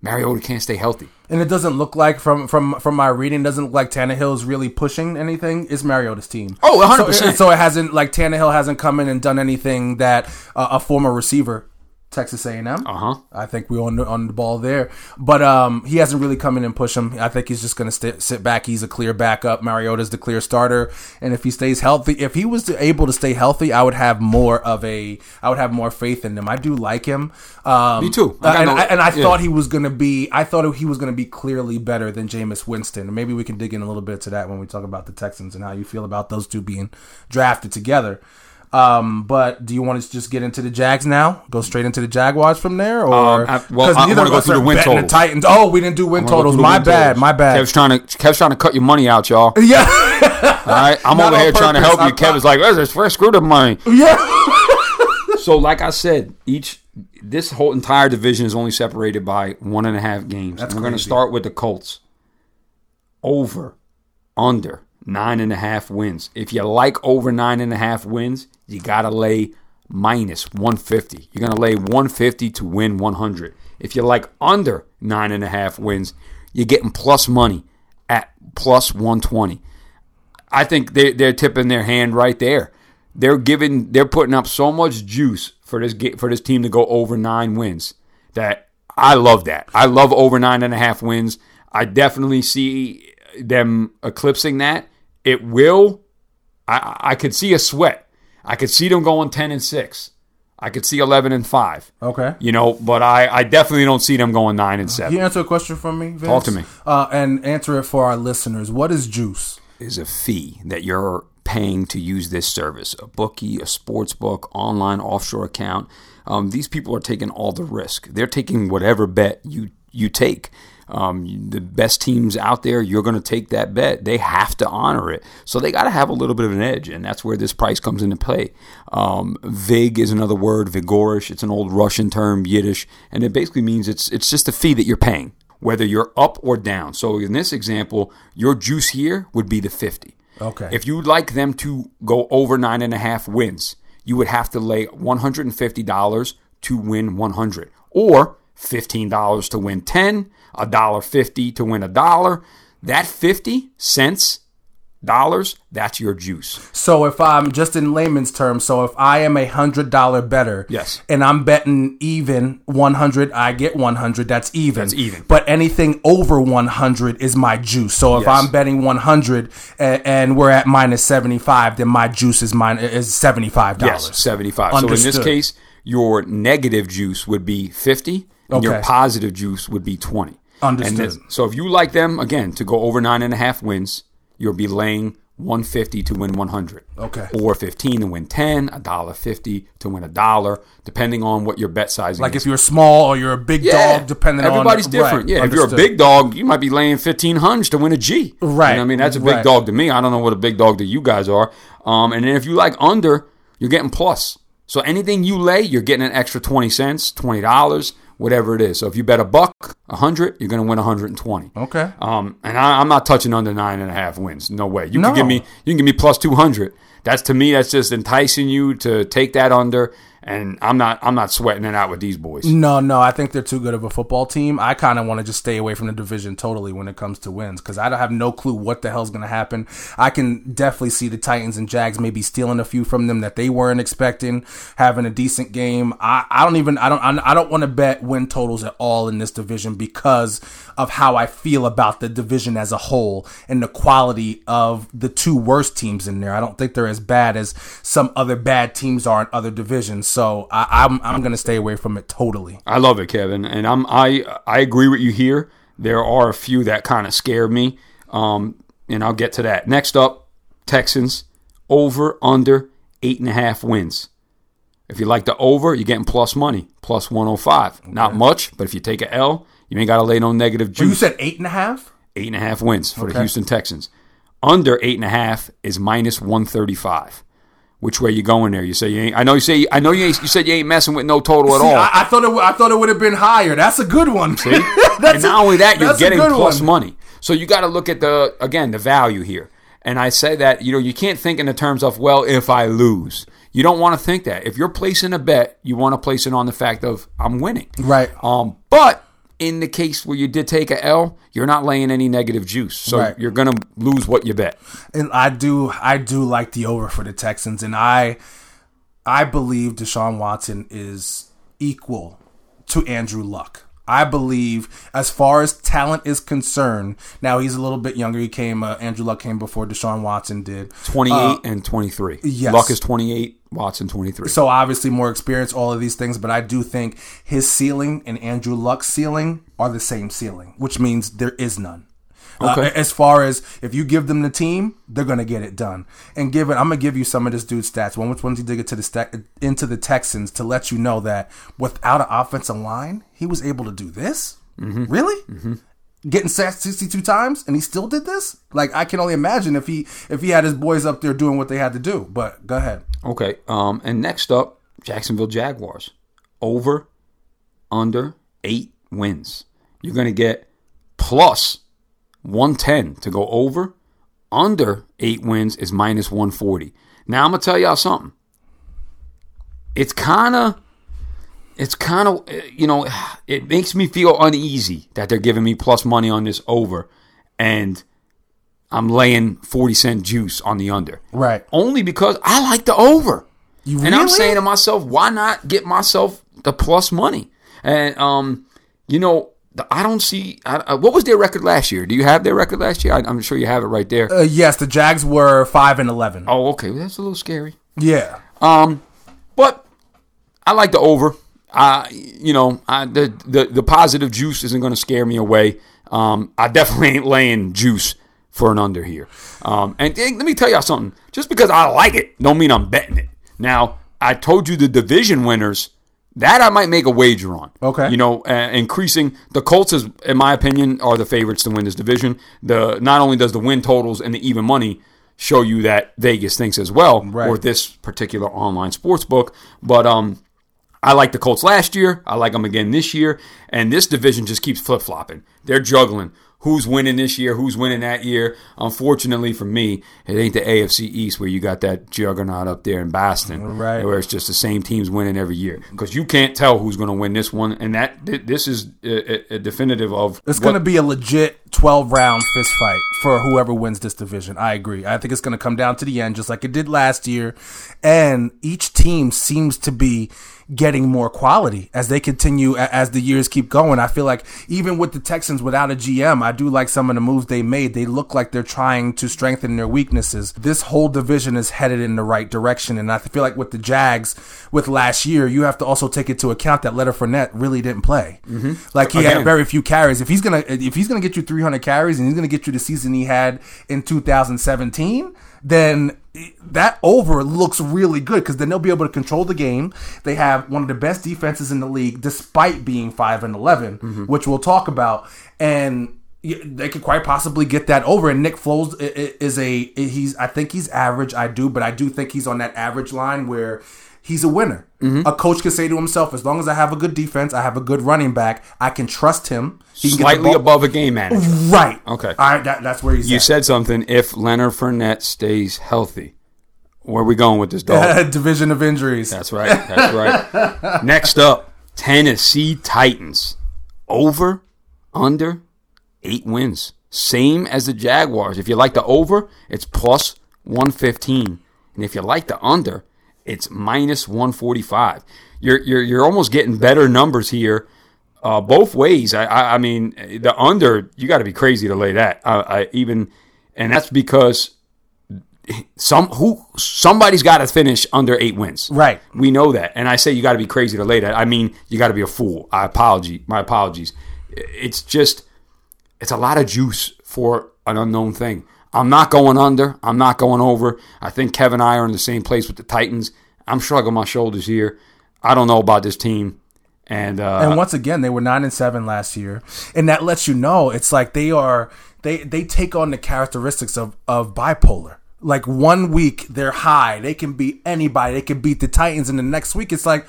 Mariota can't stay healthy. And it doesn't look like, from, from, from my reading, doesn't look like Tannehill's really pushing anything. It's Mariota's team. Oh, one hundred percent. So it, so it hasn't, like, Tannehill hasn't come in and done anything that uh, a former receiver, Texas A and M, uh-huh. I think we on on the ball there. But um, he hasn't really come in and push him. I think he's just going to st- sit back. He's a clear backup. Mariota's the clear starter. And if he stays healthy, if he was able to stay healthy, I would have more of a, I would have more faith in him. I do like him. Um, Me too. I uh, and, no, I, and I yeah. thought he was going to be, I thought he was going to be clearly better than Jameis Winston. And maybe we can dig in a little bit to that when we talk about the Texans and how you feel about those two being drafted together. Um, but do you want to just get into the Jags now? Go straight into the Jaguars from there, or because um, well, I want to go through the win total. The Titans. Oh, we didn't do win totals. My win bad. Totals. My bad. Kev's trying to Kev's trying to cut your money out, y'all. Yeah. All right, I'm Not over here purpose. trying to help I'm you. Not... Kevin's like, oh, there's fresh screwed up money. Yeah. So, like I said, each this whole entire division is only separated by one and a half games. That's and we're going to start with the Colts. Over, under, nine and a half wins. If you like over nine and a half wins, you got to lay minus one fifty. You're going to lay one fifty to win one hundred. If you like under nine and a half wins, you're getting plus money at plus one twenty. I think they're, they're tipping their hand right there. They're giving, they're putting up so much juice for this for this team to go over nine wins that I love that. I love over nine and a half wins. I definitely see them eclipsing that. It will. I, I could see a sweat. I could see them going ten and six. I could see eleven and five. Okay, you know, but I, I definitely don't see them going nine and seven. Can you answer a question from me, Vince? Talk to me, uh, and answer it for our listeners. What is juice? Is a fee that you're paying to use this service. A bookie, a sports book, online offshore account. Um, these people are taking all the risk. They're taking whatever bet you you take. Um, the best teams out there, you're going to take that bet. They have to honor it. So they got to have a little bit of an edge, and that's where this price comes into play. Um, vig is another word, vigorish. It's an old Russian term, Yiddish, and it basically means it's it's just a fee that you're paying, whether you're up or down. So in this example, your juice here would be the fifty. Okay. If you'd like them to go over nine and a half wins, you would have to lay one hundred fifty dollars to win one hundred, or fifteen dollars to win ten, one dollar fifty to win one dollar. That fifty cents, dollars, that's your juice. So if I'm just in layman's terms, so if I am a hundred dollar better, yes, and I'm betting even one hundred, I get one hundred. That's even. That's even. But anything over one hundred is my juice. So if yes. I'm betting one hundred and, and we're at minus seventy-five, then my juice is mine is seventy-five dollars. Yes, seventy-five. Understood. So in this case, your negative juice would be fifty, and okay. your positive juice would be twenty. Understood. And this, so if you like them again to go over nine and a half wins, you'll be laying one hundred fifty dollars to win one hundred dollars. Okay. Or fifteen dollars to win ten dollars, one dollar fifty to win one dollar, depending on what your bet size is. Like if you're small or you're a big yeah. dog, depending Everybody's on... Everybody's different. Right. Yeah, Understood. If you're a big dog, you might be laying fifteen hundred dollars to win a G. Right. You know I mean, that's a big right. dog to me. I don't know what a big dog to you guys are. Um, and then if you like under, you're getting plus. So anything you lay, you're getting an extra twenty cents, twenty dollars. Whatever it is. So if you bet a buck, a hundred, you're going to win one hundred twenty. Okay. Um, and I, I'm not touching under nine and a half wins. No way. You no. can give me, you can give me plus two hundred. That's to me, that's just enticing you to take that under. And I'm not, I'm not sweating it out with these boys. No, no. I think they're too good of a football team. I kind of want to just stay away from the division totally when it comes to wins, because I don't have no clue what the hell's going to happen. I can definitely see the Titans and Jags maybe stealing a few from them that they weren't expecting, having a decent game. I, I don't even, I don't, I don't want to bet win totals at all in this division because of how I feel about the division as a whole and the quality of the two worst teams in there. I don't think they're as bad as some other bad teams are in other divisions. So I, I'm I'm going to stay away from it totally. I love it, Kevin, and I'm I I agree with you here. There are a few that kind of scare me, um, and I'll get to that. Next up, Texans over under eight and a half wins. If you like the over, you're getting plus money, plus one oh five. Okay. Not much, but if you take an L, you ain't got to lay no negative juice. Well, you said eight and a half? Eight and a half wins for okay. the Houston Texans. Under eight and a half is minus one thirty-five. Which way you going there? You say you ain't. I know you say. I know you ain't. You said you ain't messing with no total at all. See, I, I thought it. I thought it would have been higher. That's a good one. See, that's and not a, only that, you're getting plus one. Money. So you got to look at the again the value here. And I say that you know you can't think in the terms of well if I lose. You don't want to think that. If you're placing a bet, you want to place it on the fact of I'm winning. Right. Um. But in the case where you did take a L, you're not laying any negative juice, so right. you're gonna lose what you bet. And I do, I do like the over for the Texans, and I, I believe Deshaun Watson is equal to Andrew Luck. I believe, as far as talent is concerned, now he's a little bit younger. He came, uh, Andrew Luck came before Deshaun Watson did. twenty-eight uh, and twenty-three. Yes. Luck is twenty-eight, Watson twenty-three. So obviously more experience, all of these things, but I do think his ceiling and Andrew Luck's ceiling are the same ceiling, which means there is none. Okay. Uh, as far as if you give them the team, they're gonna get it done. And give it. I'm gonna give you some of this dude's stats. One which ones he did get to the stack into the Texans to let you know that without an offensive line, he was able to do this. Mm-hmm. Really? Mm-hmm. Getting sacked sixty-two times and he still did this. Like I can only imagine if he if he had his boys up there doing what they had to do. But go ahead. Okay. Um. And next up, Jacksonville Jaguars over under eight wins. You're going to get plus one ten to go over. Under eight wins is minus one forty. Now, I'm going to tell y'all something. It's kind of, it's kind of, you know, it makes me feel uneasy that they're giving me plus money on this over, and I'm laying forty cent juice on the under. Right. Only because I like the over. You really? And I'm saying to myself, why not get myself the plus money? And, um, you know, I don't see I, – what was their record last year? Do you have their record last year? I, I'm sure you have it right there. Uh, yes, the Jags were five and eleven. Oh, okay. Well, that's a little scary. Yeah. Um, but I like the over. I, you know, I, the, the, the positive juice isn't going to scare me away. Um, I definitely ain't laying juice for an under here. Um, and let me tell y'all something. Just because I like it don't mean I'm betting it. Now, I told you the division winners – that I might make a wager on. Okay. You know, uh, increasing. The Colts, is, in my opinion, are the favorites to win this division. The Not only does the win totals and the even money show you that Vegas thinks as well, right, or this particular online sports book, but um, I like the Colts last year. I like them again this year. And this division just keeps flip-flopping. They're juggling. Who's winning this year? Who's winning that year? Unfortunately for me, it ain't the A F C East where you got that juggernaut up there in Boston, right, where it's just the same teams winning every year. Because you can't tell who's going to win this one, and that this is a, a definitive of. It's going to be a legit twelve round fist fight for whoever wins this division. I agree. I think it's going to come down to the end, just like it did last year, and each team seems to be getting more quality as they continue, as the years keep going. I feel like even with the Texans without a G M, I do like some of the moves they made. They look like they're trying to strengthen their weaknesses. This whole division is headed in the right direction, and I feel like with the Jags with last year, you have to also take into account that Leonard Fournette really didn't play. Mm-hmm. Like he Again. had very few carries. If he's gonna if he's gonna get you three hundred carries and he's gonna get you the season he had in two thousand seventeen, then that over looks really good, because then they'll be able to control the game. They have one of the best defenses in the league, despite being five and eleven, mm-hmm. which we'll talk about. And they could quite possibly get that over. And Nick Foles is a he's I think he's average. I do, but I do think he's on that average line where he's a winner. Mm-hmm. A coach can say to himself, as long as I have a good defense, I have a good running back, I can trust him. He can Slightly above a game manager. Right. Okay. All right, that, that's where he's You at. said something. If Leonard Fournette stays healthy, where are we going with this, dog? Division of injuries. That's right. That's right. Next up, Tennessee Titans. Over, under, eight wins. Same as the Jaguars. If you like the over, it's plus one fifteen. And if you like the under, it's minus one forty-five. You're you're you're almost getting better numbers here, uh, both ways. I, I I mean the under, you got to be crazy to lay that. I, I even, and that's because some who somebody's got to finish under eight wins. Right. We know that, and I say you got to be crazy to lay that. I mean you got to be a fool. I apology. My apologies. It's just it's a lot of juice for an unknown thing. I'm not going under. I'm not going over. I think Kevin and I are in the same place with the Titans. I'm shrugging my shoulders here. I don't know about this team. And uh, and once again, they were nine and seven last year, and that lets you know it's like they are they they take on the characteristics of of bipolar. Like one week they're high, they can beat anybody, they can beat the Titans, and the next week it's like,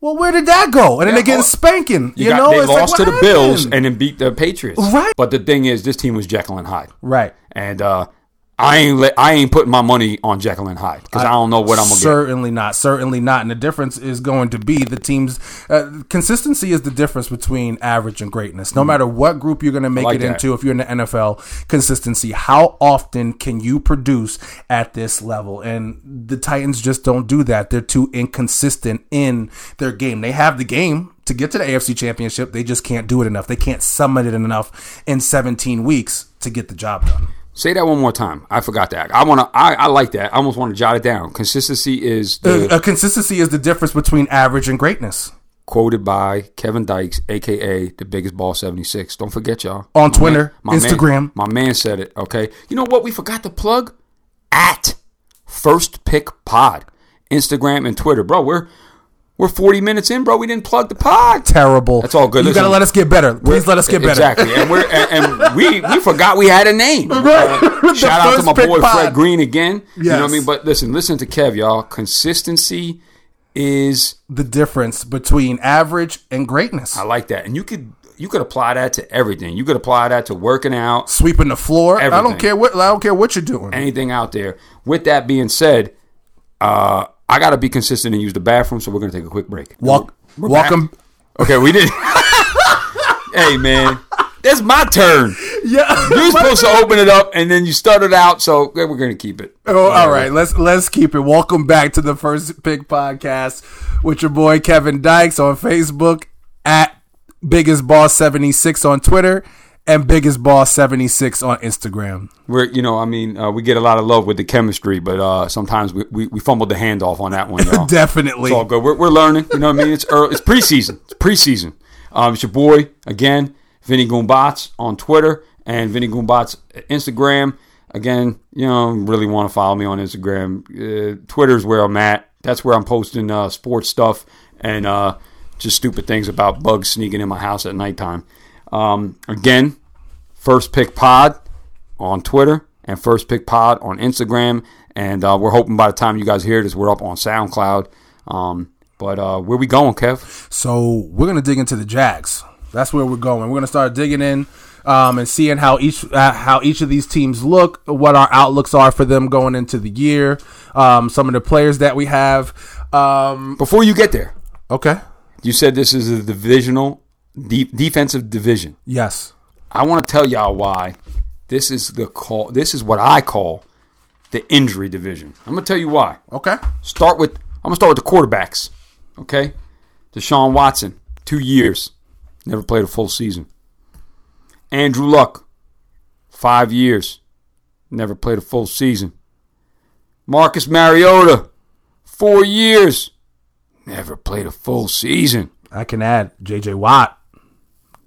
well, where did that go? And then yeah, they're getting spanking. You, you got, know, they it's lost like, to the happened? Bills and then beat the Patriots. Right. But the thing is, this team was Jekyll and Hyde. Right. And uh, I ain't let, I ain't putting my money on Jekyll and Hyde because I, I don't know what I'm gonna certainly get. Certainly not. Certainly not. And the difference is going to be the team's uh, consistency is the difference between average and greatness. No mm. matter what group you're gonna make like it that. into, if you're in the N F L, consistency. How often can you produce at this level? And the Titans just don't do that. They're too inconsistent in their game. They have the game to get to the A F C Championship. They just can't do it enough. They can't summon it enough in seventeen weeks to get the job done. Say that one more time. I forgot that. I want to. I, I like that. I almost want to jot it down. Consistency is the uh, uh, consistency is the difference between average and greatness. Quoted by Kevin Dykes, a k a the Biggest Ball seventy-six. Don't forget, y'all. On my Twitter, man, my Instagram. Man, my man said it, okay? You know what we forgot to plug? At First Pick Pod. Instagram and Twitter. Bro, we're... We're forty minutes in, bro. We didn't plug the pod. Terrible. That's all good. You got to let us get better. Please we're, let us get better. Exactly. And, we're, and, and we we forgot we had a name. Right. Uh, shout out to my boy pod. Fred Green again. Yes. You know what I mean? But listen, listen to Kev, y'all. Consistency is the difference between average and greatness. I like that. And you could you could apply that to everything. You could apply that to working out, sweeping the floor. Everything. I don't care what I don't care what you're doing. Anything out there. With that being said, uh, I got to be consistent and use the bathroom, so we're going to take a quick break. Walk, we're, we're welcome. Back. Okay, we did. Hey, man. That's my turn. Yeah, you're supposed to open it up, and then you started out, so we're going to keep it. Oh, all right, let's let's keep it. Welcome back to the First Pick Podcast with your boy Kevin Dykes on Facebook, at Biggest Boss seventy-six on Twitter, and Biggest Boss seventy-six on Instagram. We're, you know, I mean, uh, we get a lot of love with the chemistry, but uh, sometimes we, we, we fumbled the handoff on that one, y'all. Definitely. It's all good. We're, we're learning. You know what I mean? It's early. It's preseason. It's preseason. Um, it's your boy, again, Vinny Goombats on Twitter and Vinny Goombats Instagram. Again, you know, really want to follow me on Instagram. Uh, Twitter's where I'm at. That's where I'm posting uh, sports stuff and uh, just stupid things about bugs sneaking in my house at nighttime. Um, again, First Pick Pod on Twitter and First Pick Pod on Instagram. And uh, we're hoping by the time you guys hear this, we're up on SoundCloud. Um, but uh, where we going, Kev? So we're going to dig into the Jags. That's where we're going. We're going to start digging in um, and seeing how each uh, how each of these teams look, what our outlooks are for them going into the year, um, some of the players that we have. Um, Before you get there. Okay. You said this is a divisional, de- defensive division. Yes. I want to tell y'all why this is the call. This is what I call the injury division. I'm going to tell you why. Okay. Start with I'm going to start with the quarterbacks. Okay. Deshaun Watson, two years. Never played a full season. Andrew Luck, five years. Never played a full season. Marcus Mariota, four years. Never played a full season. I can add J J Watt.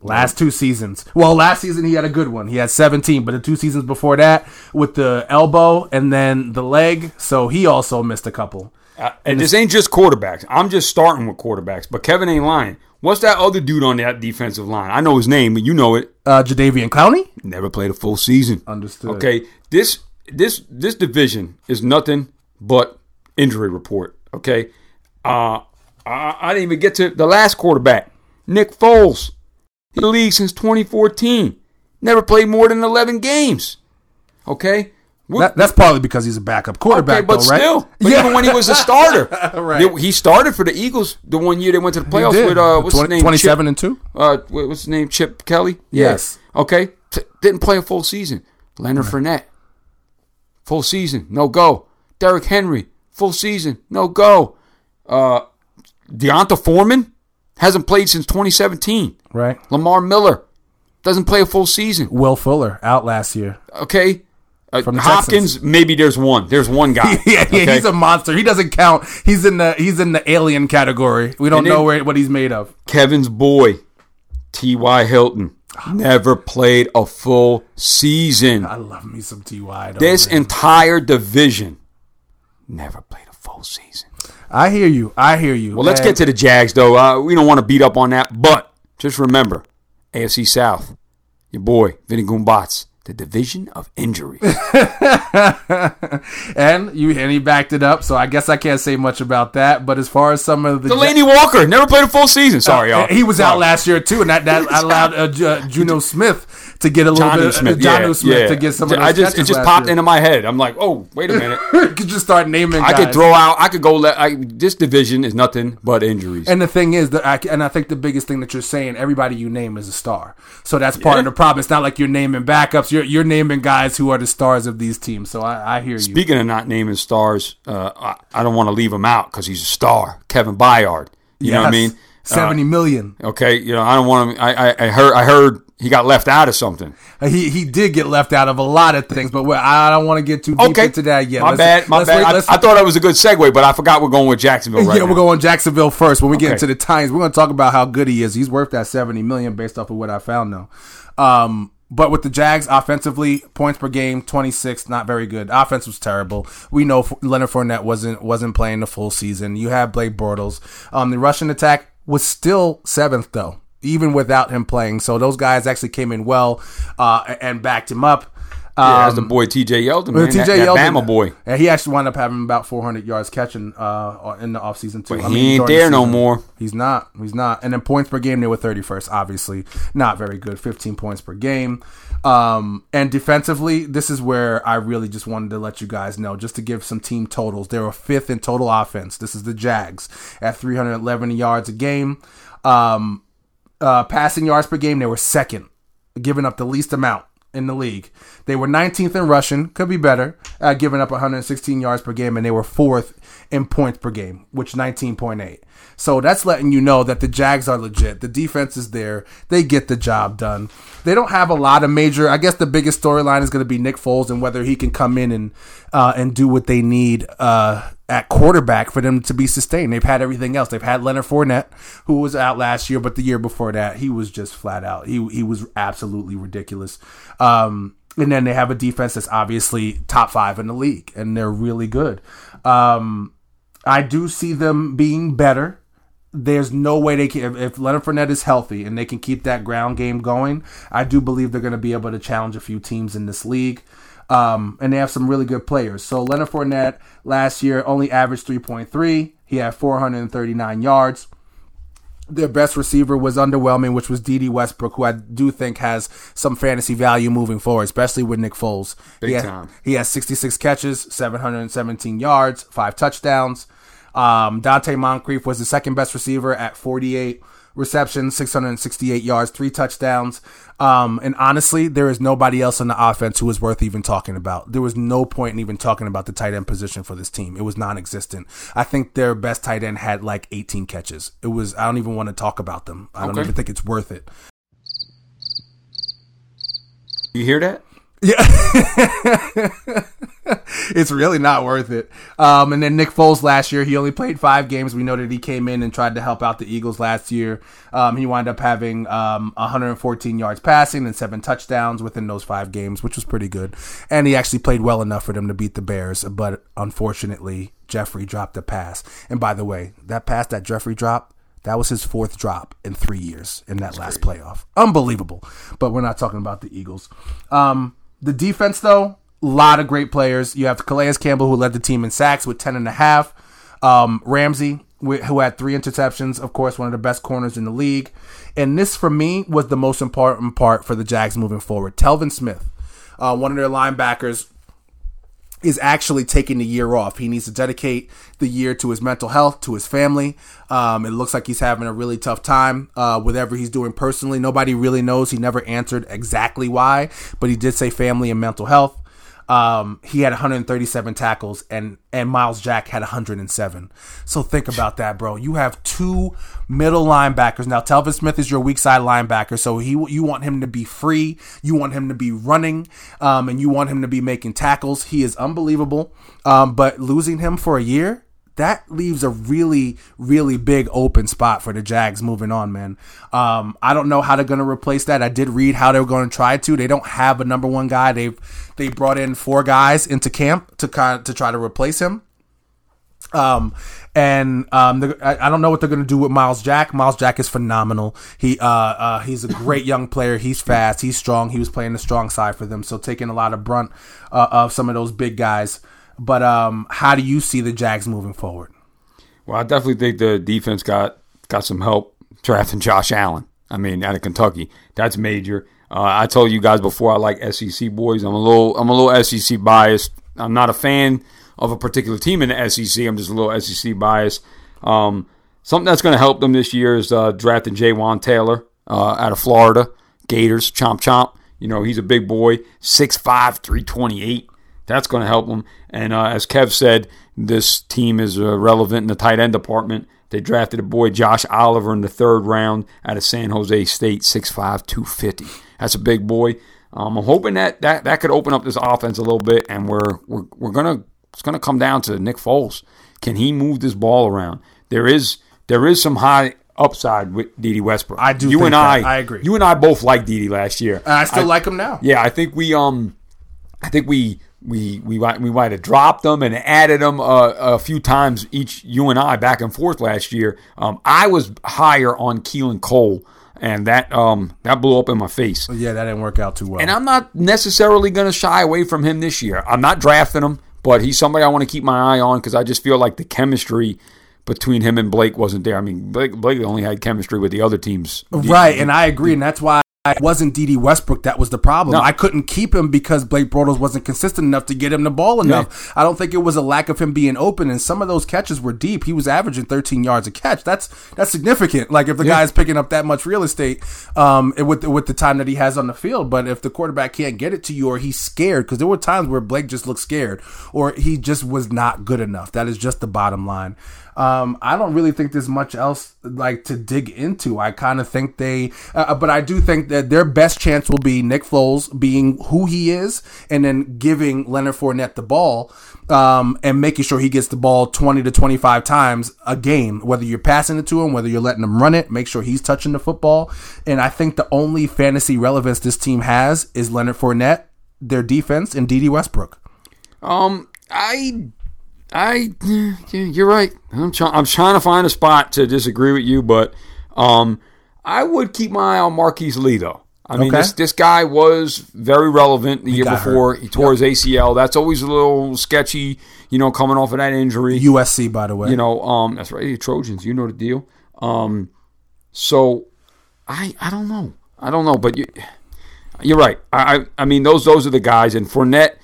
Last two seasons. Well, last season he had a good one. He had seventeen, but the two seasons before that with the elbow and then the leg, so he also missed a couple. Uh, and this ain't just quarterbacks. I'm just starting with quarterbacks, but Kevin ain't lying. What's that other dude on that defensive line? I know his name, but you know it. Uh, Jadeveon Clowney? Never played a full season. Understood. Okay, this this this division is nothing but injury report, okay? Uh, I, I didn't even get to the last quarterback, Nick Foles. He's in the league since twenty fourteen. Never played more than eleven games, okay? That, that's probably because he's a backup quarterback, okay, but though, right? Still, but yeah. Even when he was a starter, right. He started for the Eagles the one year they went to the playoffs with uh, what's twenty, his name, twenty-seven Chip, and two. Uh, what's his name, Chip Kelly? Yes. Yeah. Okay, T- didn't play a full season. Leonard right. Fournette, full season, no go. Derrick Henry, full season, no go. Uh, Deonta Foreman hasn't played since twenty seventeen. Right. Lamar Miller doesn't play a full season. Will Fuller out last year. Okay. Uh, from Hopkins, Texans. Maybe there's one. There's one guy. yeah, okay? yeah, he's a monster. He doesn't count. He's in the he's in the alien category. We don't know where, what he's made of. Kevin's boy, T Y. Hilton, never played a full season. I love me some T Y. This man. Entire division never played a full season. I hear you. I hear you. Well, man. Let's get to the Jags, though. Uh, we don't want to beat up on that, but just remember, A F C South, your boy, Vinny Goombats. The division of injuries. and you and he backed it up, so I guess I can't say much about that. But as far as some of the... Delaney J- Walker never played a full season. Sorry, uh, y'all. He was wow. out last year, too, and that, that allowed uh, uh, Juno Smith to get a little Johnny bit... Smith. Uh, Johnny yeah, Smith yeah. to get some of I just It just popped year. into my head. I'm like, oh, wait a minute. You could just start naming I guys. could throw out... I could go... Le- I, this division is nothing but injuries. And the thing is, that I, and I think the biggest thing that you're saying, everybody you name is a star. So that's part yeah. of the problem. It's not like you're naming backups. You're You're, you're naming guys who are the stars of these teams, so I, I hear you. Speaking of not naming stars, uh, I, I don't want to leave him out because he's a star. Kevin Byard, you yes. know what I mean? Seventy uh, million. Okay, you know I don't want to. I, I, I heard. I heard he got left out of something. He he did get left out of a lot of things, but I don't want to get too deep okay. into that yet. My let's, bad. My bad. Wait, I, I thought that was a good segue, but I forgot we're going with Jacksonville. Right yeah, now. We're going Jacksonville first. When we okay. get into the Titans, we're going to talk about how good he is. He's worth that seventy million based off of what I found now. Um, But with the Jags, offensively, points per game, twenty-six, not very good. Offense was terrible. We know Leonard Fournette wasn't wasn't playing the full season. You have Blake Bortles. Um, the rushing attack was still seventh, though, even without him playing. So those guys actually came in well uh, and backed him up. Yeah, that's the boy T J. Yeldon, man. T J. That, that Bama boy. And he actually wound up having about four hundred yards catching uh, in the offseason, too. But I he mean, ain't there the no more. He's not. He's not. And then points per game, they were thirty-first, obviously. Not very good. fifteen points per game. Um, and defensively, this is where I really just wanted to let you guys know, just to give some team totals. They were fifth in total offense. This is the Jags at three hundred eleven yards a game. Um, uh, passing yards per game, they were second, giving up the least amount in the league. They were nineteenth in rushing, could be better, uh, giving up one hundred sixteen yards per game, and they were fourth in points per game, which nineteen point eight. So that's letting you know that the Jags are legit. The defense is there. They get the job done. They don't have a lot of major, I guess the biggest storyline is going to be Nick Foles and whether he can come in and uh, and do what they need uh, at quarterback for them to be sustained. They've had everything else. They've had Leonard Fournette, who was out last year, but the year before that, he was just flat out. He he was absolutely ridiculous. Um, and then they have a defense that's obviously top five in the league, and they're really good. Um, I do see them being better. There's no way they can, if Leonard Fournette is healthy and they can keep that ground game going, I do believe they're going to be able to challenge a few teams in this league. Um, and they have some really good players. So Leonard Fournette last year only averaged three point three. He had four hundred thirty-nine yards. Their best receiver was underwhelming, which was Dede Westbrook, who I do think has some fantasy value moving forward, especially with Nick Foles. Big he had, time. He has sixty-six catches, seven hundred seventeen yards, five touchdowns. Um, Dante Moncrief was the second best receiver at forty-eight receptions, six hundred sixty-eight yards, three touchdowns. Um, and honestly, there is nobody else on the offense who was worth even talking about. There was no point in even talking about the tight end position for this team. It was non-existent. I think their best tight end had like eighteen catches. It was, I don't even want to talk about them. I don't okay. even think it's worth it. You hear that? Yeah. It's really not worth it. Um, and then Nick Foles last year, he only played five games. We know that he came in and tried to help out the Eagles last year. Um, he wound up having um, one hundred fourteen yards passing and seven touchdowns within those five games, which was pretty good. And he actually played well enough for them to beat the Bears. But unfortunately, Jeffrey dropped a pass. And by the way, that pass that Jeffrey dropped, that was his fourth drop in three years in that That's last crazy. playoff. Unbelievable. But we're not talking about the Eagles. Um, the defense, though, a lot of great players. You have Calais Campbell, who led the team in sacks with ten and a half. Um, Ramsey, who had three interceptions, of course, one of the best corners in the league. And this, for me, was the most important part for the Jags moving forward. Telvin Smith, uh, one of their linebackers, is actually taking the year off. He needs to dedicate the year to his mental health, to his family. Um, it looks like he's having a really tough time uh, whatever he's doing personally. Nobody really knows. He never answered exactly why, but he did say family and mental health. Um, he had one hundred thirty-seven tackles, and, and Myles Jack had one hundred seven. So think about that, bro. You have two middle linebackers. Now, Telvin Smith is your weak side linebacker, so he you want him to be free. You want him to be running, um, and you want him to be making tackles. He is unbelievable, um, but losing him for a year, that leaves a really, really big open spot for the Jags moving on, man. Um, I don't know how they're going to replace that. I did read how they were going to try to. They don't have a number one guy. They've they brought in four guys into camp to kind of, to try to replace him. Um, and um, the, I, I don't know what they're going to do with Myles Jack. Myles Jack is phenomenal. He uh, uh he's a great young player. He's fast. He's strong. He was playing the strong side for them, so taking a lot of brunt uh, of some of those big guys. But um, how do you see the Jags moving forward? Well, I definitely think the defense got got some help drafting Josh Allen. I mean, out of Kentucky, that's major. Uh, I told you guys before, I like S E C boys. I'm a little I'm a little S E C biased. I'm not a fan of a particular team in the S E C. I'm just a little S E C biased. Um, something that's going to help them this year is uh, drafting Jaywan Taylor uh, out of Florida Gators. Chomp chomp. You know, he's a big boy, six five, three twenty-eight. That's going to help them. And uh, as Kev said, this team is uh, relevant in the tight end department. They drafted a boy, Josh Oliver, in the third round out of San Jose State, six five, two fifty. That's a big boy. Um, I'm hoping that, that that could open up this offense a little bit, and we're we're we're gonna it's gonna come down to Nick Foles. Can he move this ball around? There is there is some high upside with Dede Westbrook. I do. You think and that. I, I agree. You and I both liked Dede last year. And I still I, like him now. Yeah, I think we um, I think we. We we we might have dropped them and added them uh, a few times each, you and I, back and forth last year. Um, I was higher on Keelan Cole And that um that blew up in my face. Yeah, that didn't work out too well. And I'm not necessarily going to shy away from him this year. I'm not drafting him, but he's somebody I want to keep my eye on because I just feel like the chemistry between him and Blake wasn't there. I mean, Blake, Blake only had chemistry with the other teams. Right, the, and I agree, the, and that's why it wasn't D D Westbrook that was the problem. No. I couldn't keep him because Blake Bortles wasn't consistent enough to get him the ball enough. Yeah. I don't think it was a lack of him being open, and some of those catches were deep. He was averaging thirteen yards a catch. That's that's significant. Like if the yeah. guy's picking up that much real estate um, with with the time that he has on the field, but if the quarterback can't get it to you or he's scared, because there were times where Blake just looked scared or he just was not good enough. That is just the bottom line. Um, I don't really think there's much else like to dig into. I kind of think they, uh, but I do think that their best chance will be Nick Foles being who he is, and then giving Leonard Fournette the ball, um, and making sure he gets the ball twenty to twenty-five times a game. Whether you're passing it to him, whether you're letting him run it, make sure he's touching the football. And I think the only fantasy relevance this team has is Leonard Fournette, their defense, and D D Westbrook. Um, I. I, you're right. I'm, try, I'm trying to find a spot to disagree with you, but um, I would keep my eye on Marquise Lee, though. I okay. mean, this, this guy was very relevant the he year before. Hurt. He tore yep. his A C L. That's always a little sketchy, you know, coming off of that injury. U S C, by the way. You know, um, that's right. The Trojans, you know the deal. Um, so, I I don't know. I don't know, but you, you're right. I, I I mean, those those are the guys. And Fournette,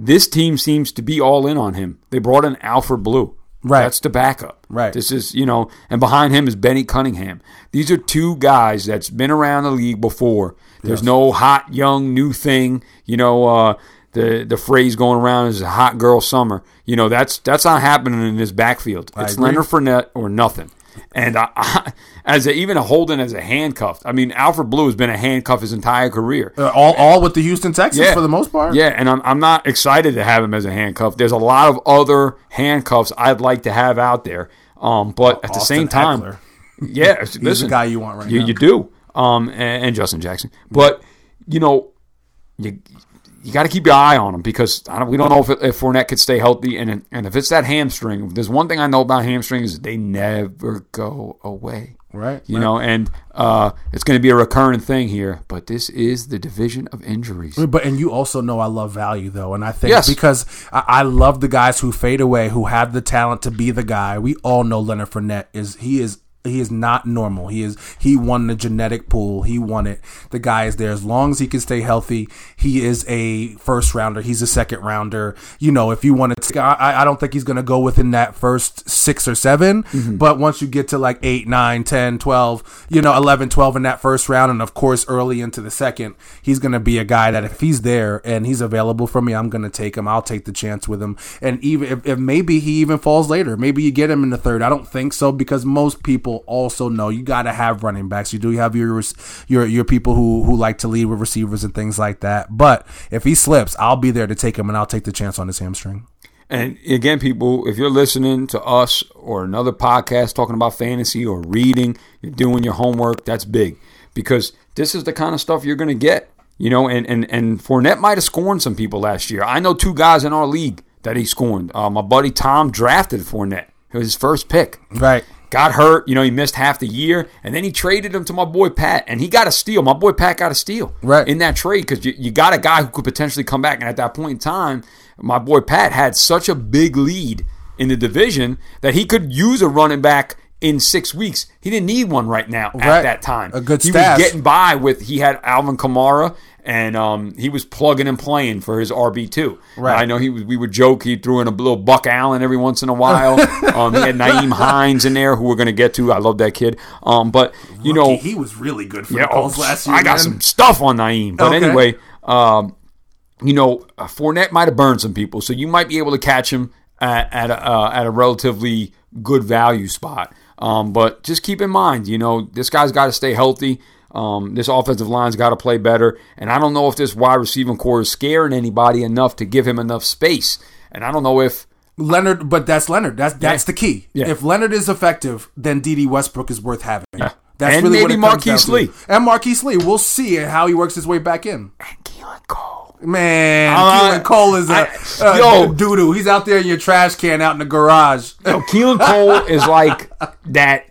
this team seems to be all in on him. They brought in Alfred Blue. Right. That's the backup. Right. This is, you know, and behind him is Benny Cunningham. These are two guys that's been around the league before. There's yes. no hot, young, new thing. You know, uh, the the phrase going around is a hot girl summer. You know, that's that's not happening in this backfield. It's Leonard Fournette or nothing. And I, I, as a, even a holding as a handcuff. I mean, Alfred Blue has been a handcuff his entire career. Uh, all, all with the Houston Texans yeah. for the most part. Yeah, and I'm, I'm not excited to have him as a handcuff. There's a lot of other handcuffs I'd like to have out there. Um, but at the Austin same time, Eckler. yeah, he's listen, the guy you want right you, now. You do, um, and, and Justin Jackson. But you know, you you got to keep your eye on him because I don't, we don't know if, it, if Fournette could stay healthy. And and if it's that hamstring, there's one thing I know about hamstrings is they never go away. Right. You right. know, and uh, it's going to be a recurring thing here. But this is the division of injuries. But And you also know I love value, though. And I think yes. because I, I love the guys who fade away, who have the talent to be the guy. We all know Leonard Fournette is he is. He is not normal. He is. He won the genetic pool. He won it. The guy is there as long as he can stay healthy. He is a first rounder. He's a second rounder. You know, if you want to, take, I, I don't think he's going to go within that first six or seven. Mm-hmm. But once you get to like eight, nine, ten, twelve, you know, eleven, twelve in that first round, and of course early into the second, he's going to be a guy that if he's there and he's available for me, I'm going to take him. I'll take the chance with him. And even if, if maybe he even falls later, maybe you get him in the third. I don't think so because most people also know you got to have running backs. You do have your your your people who who like to lead with receivers and things like that. But if he slips, I'll be there to take him, and I'll take the chance on his hamstring. And again, people, if you're listening to us or another podcast talking about fantasy or reading, you're doing your homework. That's big because this is the kind of stuff you're going to get, you know. And and and Fournette might have scorned some people last year. I know two guys in our league that he scorned. Uh, my buddy Tom drafted Fournette. It was his first pick, right? Got hurt, you know, he missed half the year, and then he traded him to my boy Pat, and he got a steal. My boy Pat got a steal right. in that trade because you, you got a guy who could potentially come back, and at that point in time, my boy Pat had such a big lead in the division that he could use a running back in six weeks. He didn't need one right now right. at that time. A good staff. He was getting by with, he had Alvin Kamara, and um, he was plugging and playing for his R B two. Right. I know he was, we would joke he threw in a little Buck Allen every once in a while. um, he had Naeem Hines in there, who we're going to get to. I love that kid. Um, but, you Lucky, know. He was really good for yeah, the Colts oh, last year. I got man. some stuff on Naeem. But okay. anyway, um, you know, Fournette might have burned some people, so you might be able to catch him at, at, a, uh, at a relatively good value spot. Um, but just keep in mind, you know, this guy's got to stay healthy. Um, this offensive line's got to play better. And I don't know if this wide receiving corps is scaring anybody enough to give him enough space. And I don't know if Leonard, but that's Leonard. That's that's yeah. the key. Yeah. If Leonard is effective, then D D Westbrook is worth having. Yeah. That's and really maybe what it comes Marquise Lee. And Marquise Lee. We'll see how he works his way back in. And Keelan Cole. Man, uh, Keelan Cole is a, I, yo, a doo-doo. He's out there in your trash can out in the garage. Yo, Keelan Cole is like that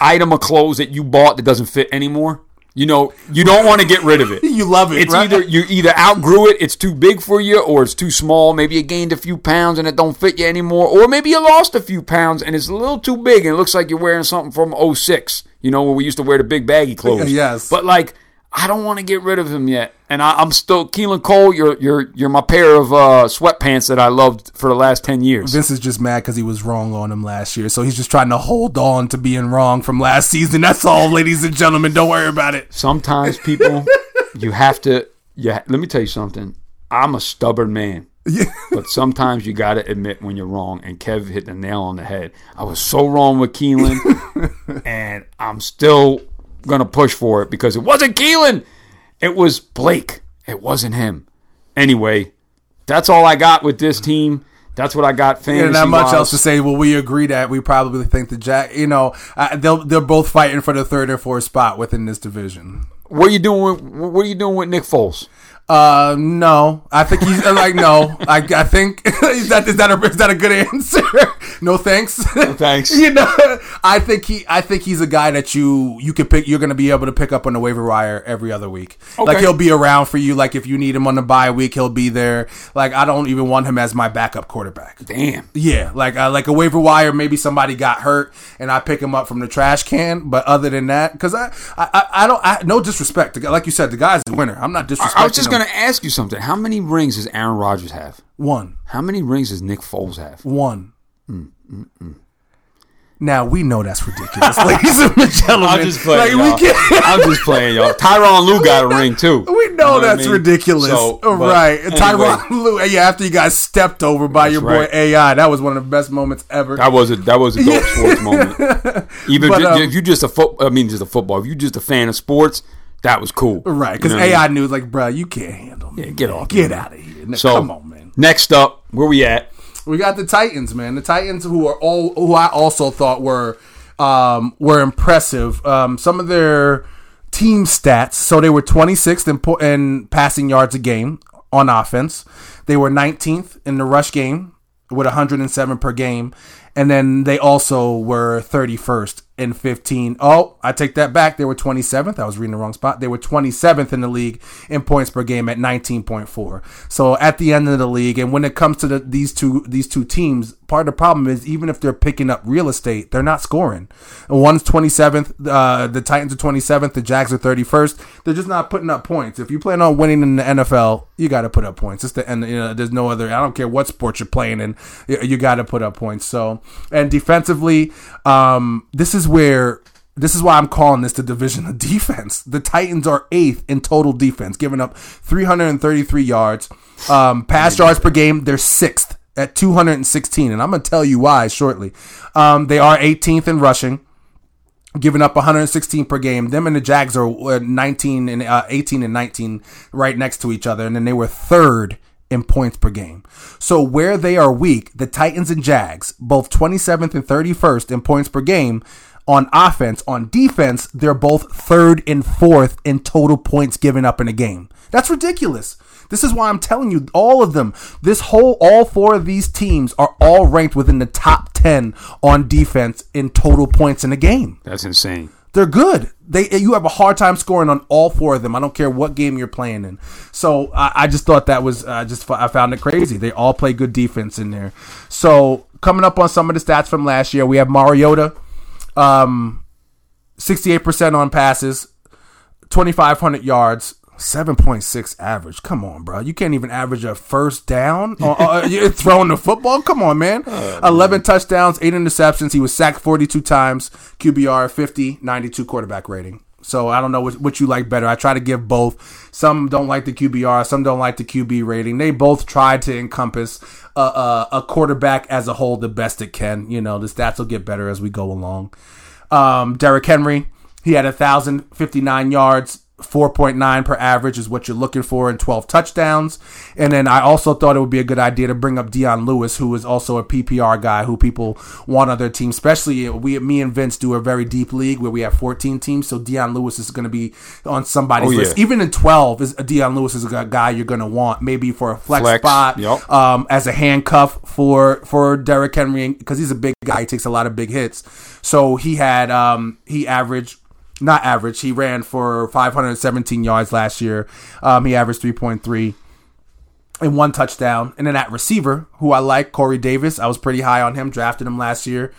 item of clothes that you bought that doesn't fit anymore. You know, you don't want to get rid of it. You love it, it's right? Either you either outgrew it, it's too big for you, or it's too small. Maybe you gained a few pounds and it don't fit you anymore. Or maybe you lost a few pounds and it's a little too big and it looks like you're wearing something from oh six, you know, when we used to wear the big baggy clothes. Yes. But, like, I don't want to get rid of him yet. And I, I'm still, Keelan Cole, you're you're you're my pair of uh, sweatpants that I loved for the last ten years. Vince is just mad because he was wrong on him last year. So he's just trying to hold on to being wrong from last season. That's all, ladies and gentlemen. Don't worry about it. Sometimes, people, you have to, yeah, let me tell you something. I'm a stubborn man. Yeah. But sometimes you got to admit when you're wrong, and Kev hit the nail on the head. I was so wrong with Keelan, and I'm still going to push for it because it wasn't Keelan. It was Blake. It wasn't him. Anyway, that's all I got with this team. That's what I got. Fantasy, yeah, not much else to say. Well, we agree that we probably think the Jack. You know, uh, they'll they're both fighting for the third or fourth spot within this division. What are you doing? With, what are you doing with Nick Foles? Uh, no, I think he's like, no, I I think is that is that a is that a good answer? No thanks. No thanks. You know, I think he I think he's a guy that you you can pick. You're going to be able to pick up on the waiver wire every other week. Okay. Like, he'll be around for you. Like, if you need him on the bye week, he'll be there. Like, I don't even want him as my backup quarterback. Damn. Yeah, like uh, like a waiver wire. Maybe somebody got hurt and I pick him up from the trash can. But other than that, because I, I I don't I, no disrespect. Like you said, the guy's a winner. I'm not disrespecting. I was just going to ask you something. How many rings does Aaron Rodgers have? One. How many rings does Nick Foles have? One. Mm, mm, mm. Now, we know that's ridiculous, ladies and gentlemen. I'm just playing, like, y'all. I'm just playing, y'all. Tyronn Lue got a ring, too. We know, you know that's I mean? ridiculous. So, right. Anyway. Tyronn Lue, yeah, after you got stepped over by that's your boy right. A I, that was one of the best moments ever. That was a, that was a dope sports moment. Even but, just, um, if you're just a fo- I mean, just a football, if you're just a fan of sports, that was cool. Right, because you know A I I mean? knew, like, bro, you can't handle me. Yeah, get off. Get man. out of here. Now, so, come on, man. Next up, where we at? We got the Titans, man. The Titans, who are all who I also thought were um, were impressive. Um, some of their team stats. So they were twenty-sixth in, po- in passing yards a game on offense. They were nineteenth in the rush game with one hundred seven per game. And then they also were thirty-first in fifteen. Oh, I take that back. They were twenty-seventh. I was reading the wrong spot. They were twenty-seventh in the league in points per game at nineteen point four. So at the end of the league, and when it comes to the, these two these two teams, part of the problem is even if they're picking up real estate, they're not scoring. One's twenty-seventh. Uh, the Titans are twenty-seventh. The Jags are thirty-first. They're just not putting up points. If you plan on winning in the N F L, you got to put up points. It's the end. You know, there's no other. I don't care what sport you're playing in. You got to put up points. So. And defensively, um, this is where this is why I'm calling this the division of defense. The Titans are eighth in total defense, giving up three hundred thirty-three yards. Um, pass yards per game, they're sixth at two hundred sixteen, and I'm gonna tell you why shortly. Um, they are eighteenth in rushing, giving up one hundred sixteen per game. Them and the Jags are nineteen and uh, eighteen and nineteen right next to each other, and then they were third in points per game. So where they are weak, the Titans and Jags, both twenty-seventh and thirty-first in points per game on offense. On defense, they're both third and fourth in total points given up in a game. That's ridiculous. This is why I'm telling you, all of them, this whole, all four of these teams are all ranked within the top ten on defense in total points in a game. That's insane. They're good. They you have a hard time scoring on all four of them. I don't care what game you're playing in. So I, I just thought that was uh, just I found it crazy. They all play good defense in there. So coming up on some of the stats from last year, we have Mariota, um, sixty-eight percent on passes, twenty-five hundred yards. seven point six average. Come on, bro. You can't even average a first down. Uh, you're throwing the football? Come on, man. Oh, eleven man. Touchdowns, eight interceptions. He was sacked forty-two times. Q B R fifty, ninety-two quarterback rating. So I don't know what, what you like better. I try to give both. Some don't like the Q B R. Some don't like the Q B rating. They both try to encompass a, a, a quarterback as a whole the best it can. You know, the stats will get better as we go along. Um, Derrick Henry, he had one thousand fifty-nine yards. four point nine per average is what you're looking for, in twelve touchdowns. And then I also thought it would be a good idea to bring up Dion Lewis, who is also a P P R guy who people want on their team, especially we, me and Vince do a very deep league where we have fourteen teams. So Dion Lewis is going to be on somebody's oh, yeah. list. Even in twelve, is Dion Lewis is a guy you're going to want maybe for a flex, flex. spot, yep. um, as a handcuff for, for Derrick Henry, because he's a big guy. He takes a lot of big hits. So he had, um, he averaged not average. He ran for five hundred seventeen yards last year. Um, he averaged three point three and one touchdown. And then at receiver, who I like, Corey Davis. I was pretty high on him, drafted him last year.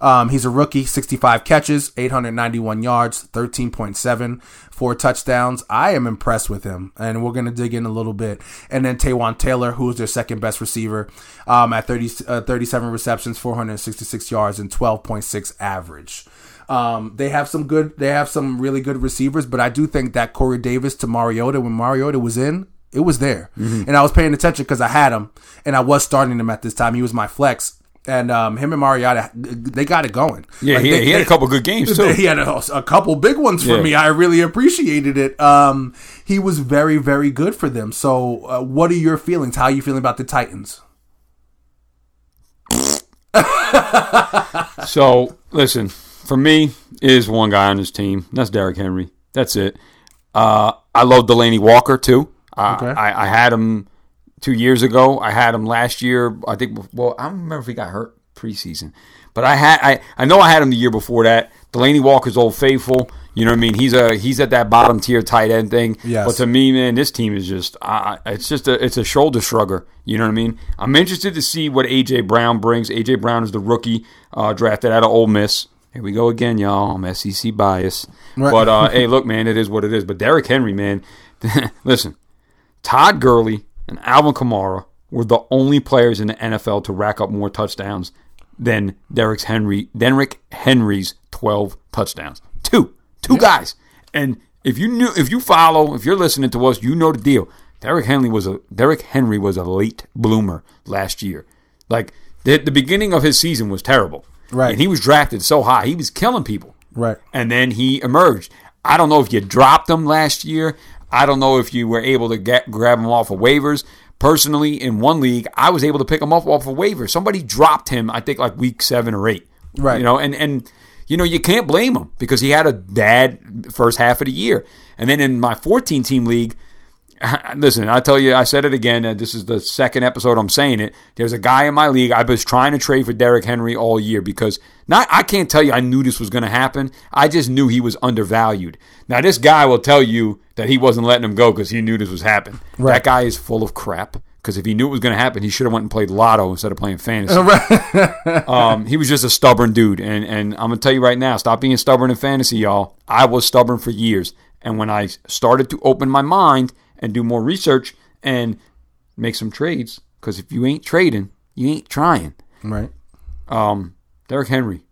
Um, he's a rookie, sixty-five catches, eight hundred ninety-one yards, thirteen point seven, four touchdowns. I am impressed with him, and we're going to dig in a little bit. And then Taywan Taylor, who is their second best receiver, um, at thirty, uh, thirty-seven receptions, four hundred sixty-six yards, and twelve point six average. Um, they have some good, they have some really good receivers, but I do think that Corey Davis to Mariota, when Mariota was in, it was there. Mm-hmm. And I was paying attention because I had him, and I was starting him at this time. He was my flex. And um, him and Mariota, they got it going. Yeah, like he, they, he had a couple good games, too. He had a, a couple big ones for yeah. me. I really appreciated it. Um, he was very, very good for them. So uh, what are your feelings? How are you feeling about the Titans? So, listen, for me, is one guy on this team. That's Derrick Henry. That's it. Uh, I love Delaney Walker, too. Uh, okay. I, I had him... Two years ago, I had him last year. I think, well, I don't remember if he got hurt preseason, but I had, I, I know I had him the year before that. Delaney Walker's old faithful. You know what I mean? He's a he's at that bottom tier tight end thing. Yes. But to me, man, this team is just, uh, it's just a it's a shoulder shrugger. You know what I mean? I'm interested to see what A J Brown brings. A J Brown is the rookie uh, drafted out of Ole Miss. Here we go again, y'all. I'm S E C biased, right. But uh, hey, look, man, it is what it is. But Derrick Henry, man, listen, Todd Gurley and Alvin Kamara were the only players in the N F L to rack up more touchdowns than Derrick Henry, Derrick Henry's twelve touchdowns. Two. Two yeah. guys. And if you knew, if you follow, if you're listening to us, you know the deal. Derrick Henry was a Derrick Henry was a late bloomer last year. Like the, the beginning of his season was terrible. Right. And he was drafted so high. He was killing people. Right. And then he emerged. I don't know if you dropped him last year. I don't know if you were able to get, grab him off of waivers. Personally, in one league, I was able to pick him up off of waivers. Somebody dropped him, I think, like week seven or eight. Right. You know, and, and you know, you can't blame him because he had a bad first half of the year. And then in my fourteen-team league, listen, I tell you, I said it again. Uh, this is the second episode I'm saying it. There's a guy in my league. I was trying to trade for Derrick Henry all year because not. I can't tell you I knew this was going to happen. I just knew he was undervalued. Now, this guy will tell you that he wasn't letting him go because he knew this was happening. Right. That guy is full of crap because if he knew it was going to happen, he should have went and played lotto instead of playing fantasy. um, he was just a stubborn dude. And, and I'm going to tell you right now, stop being stubborn in fantasy, y'all. I was stubborn for years. And when I started to open my mind and do more research and make some trades. Because if you ain't trading, you ain't trying. Right. Um, Derrick Henry.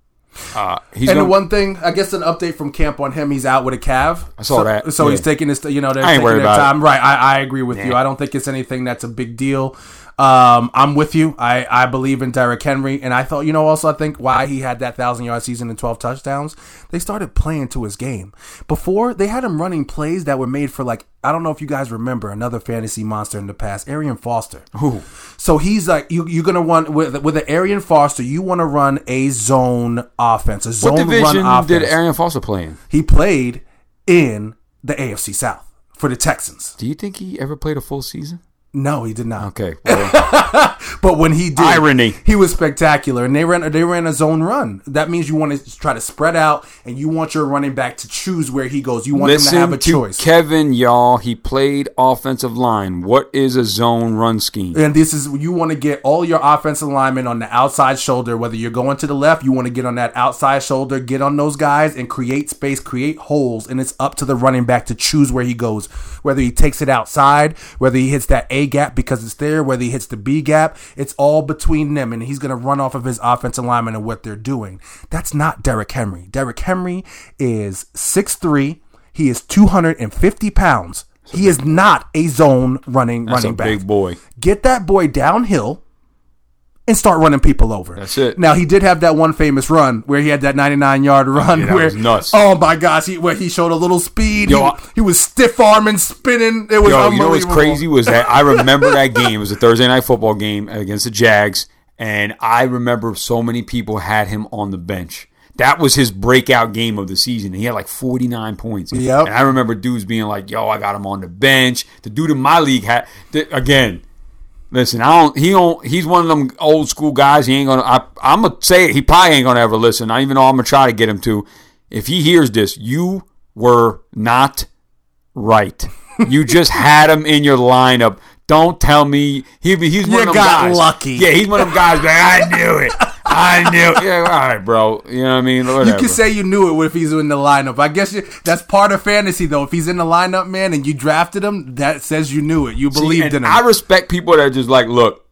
Uh, he's and gonna, the one thing, I guess, an update from camp on him. He's out with a calf. I saw so, that. So yeah. he's taking his, you know, they're I ain't taking their about time. It. Right. I, I agree with yeah. you. I don't think it's anything that's a big deal. Um, I'm with you. I, I believe in Derrick Henry. And I thought, you know, also I think why he had that one thousand-yard season and twelve touchdowns, they started playing to his game. Before, they had him running plays that were made for, like, I don't know if you guys remember another fantasy monster in the past, Arian Foster. Ooh. So he's like, you, you're going to run, with with an Arian Foster, you want to run a zone offense, a zone run offense. What division did Arian Foster play in? He played in the A F C South for the Texans. Do you think he ever played a full season? No, he did not. Okay. Well, but when he did, irony. He was spectacular. And they ran they ran a zone run. That means you want to try to spread out, and you want your running back to choose where he goes. You want Listen him to have a to choice. Kevin, y'all, he played offensive line. What is a zone run scheme? And this is, you want to get all your offensive linemen on the outside shoulder. Whether you're going to the left, you want to get on that outside shoulder, get on those guys, and create space, create holes. And it's up to the running back to choose where he goes. Whether he takes it outside, whether he hits that A gap because it's there, whether he hits the B gap, it's all between them, and he's going to run off of his offensive lineman and what they're doing. That's not Derrick Henry. Derrick Henry is six three. He is two hundred fifty pounds. He is not a zone running That's running back. Big boy. Get that boy downhill and start running people over. That's it. Now, he did have that one famous run where he had that ninety-nine-yard run. Yeah, that where, was nuts. Oh, my gosh, he, where he showed a little speed. Yo, he, he was stiff-arming, spinning. It was yo, unbelievable. You know what's crazy was that I remember that game. It was a Thursday night football game against the Jags, and I remember so many people had him on the bench. That was his breakout game of the season. He had like forty-nine points. Yep. And I remember dudes being like, yo, I got him on the bench. The dude in my league had, the, again, listen, I don't. He don't. He's one of them old school guys. He ain't gonna. I, I'm gonna say it. He probably ain't gonna ever listen. Not even though I'm gonna try to get him to. If he hears this, you were not right. You just had him in your lineup. Don't tell me he, he's one you of them got guys. Lucky. Yeah, he's one of them guys. Like, I knew it. I knew it. Yeah, all right, bro. You know what I mean? Whatever. You can say you knew it if he's in the lineup. I guess you, that's part of fantasy, though. If he's in the lineup, man, and you drafted him, that says you knew it. You believed See, in him. I respect people that are just like, look,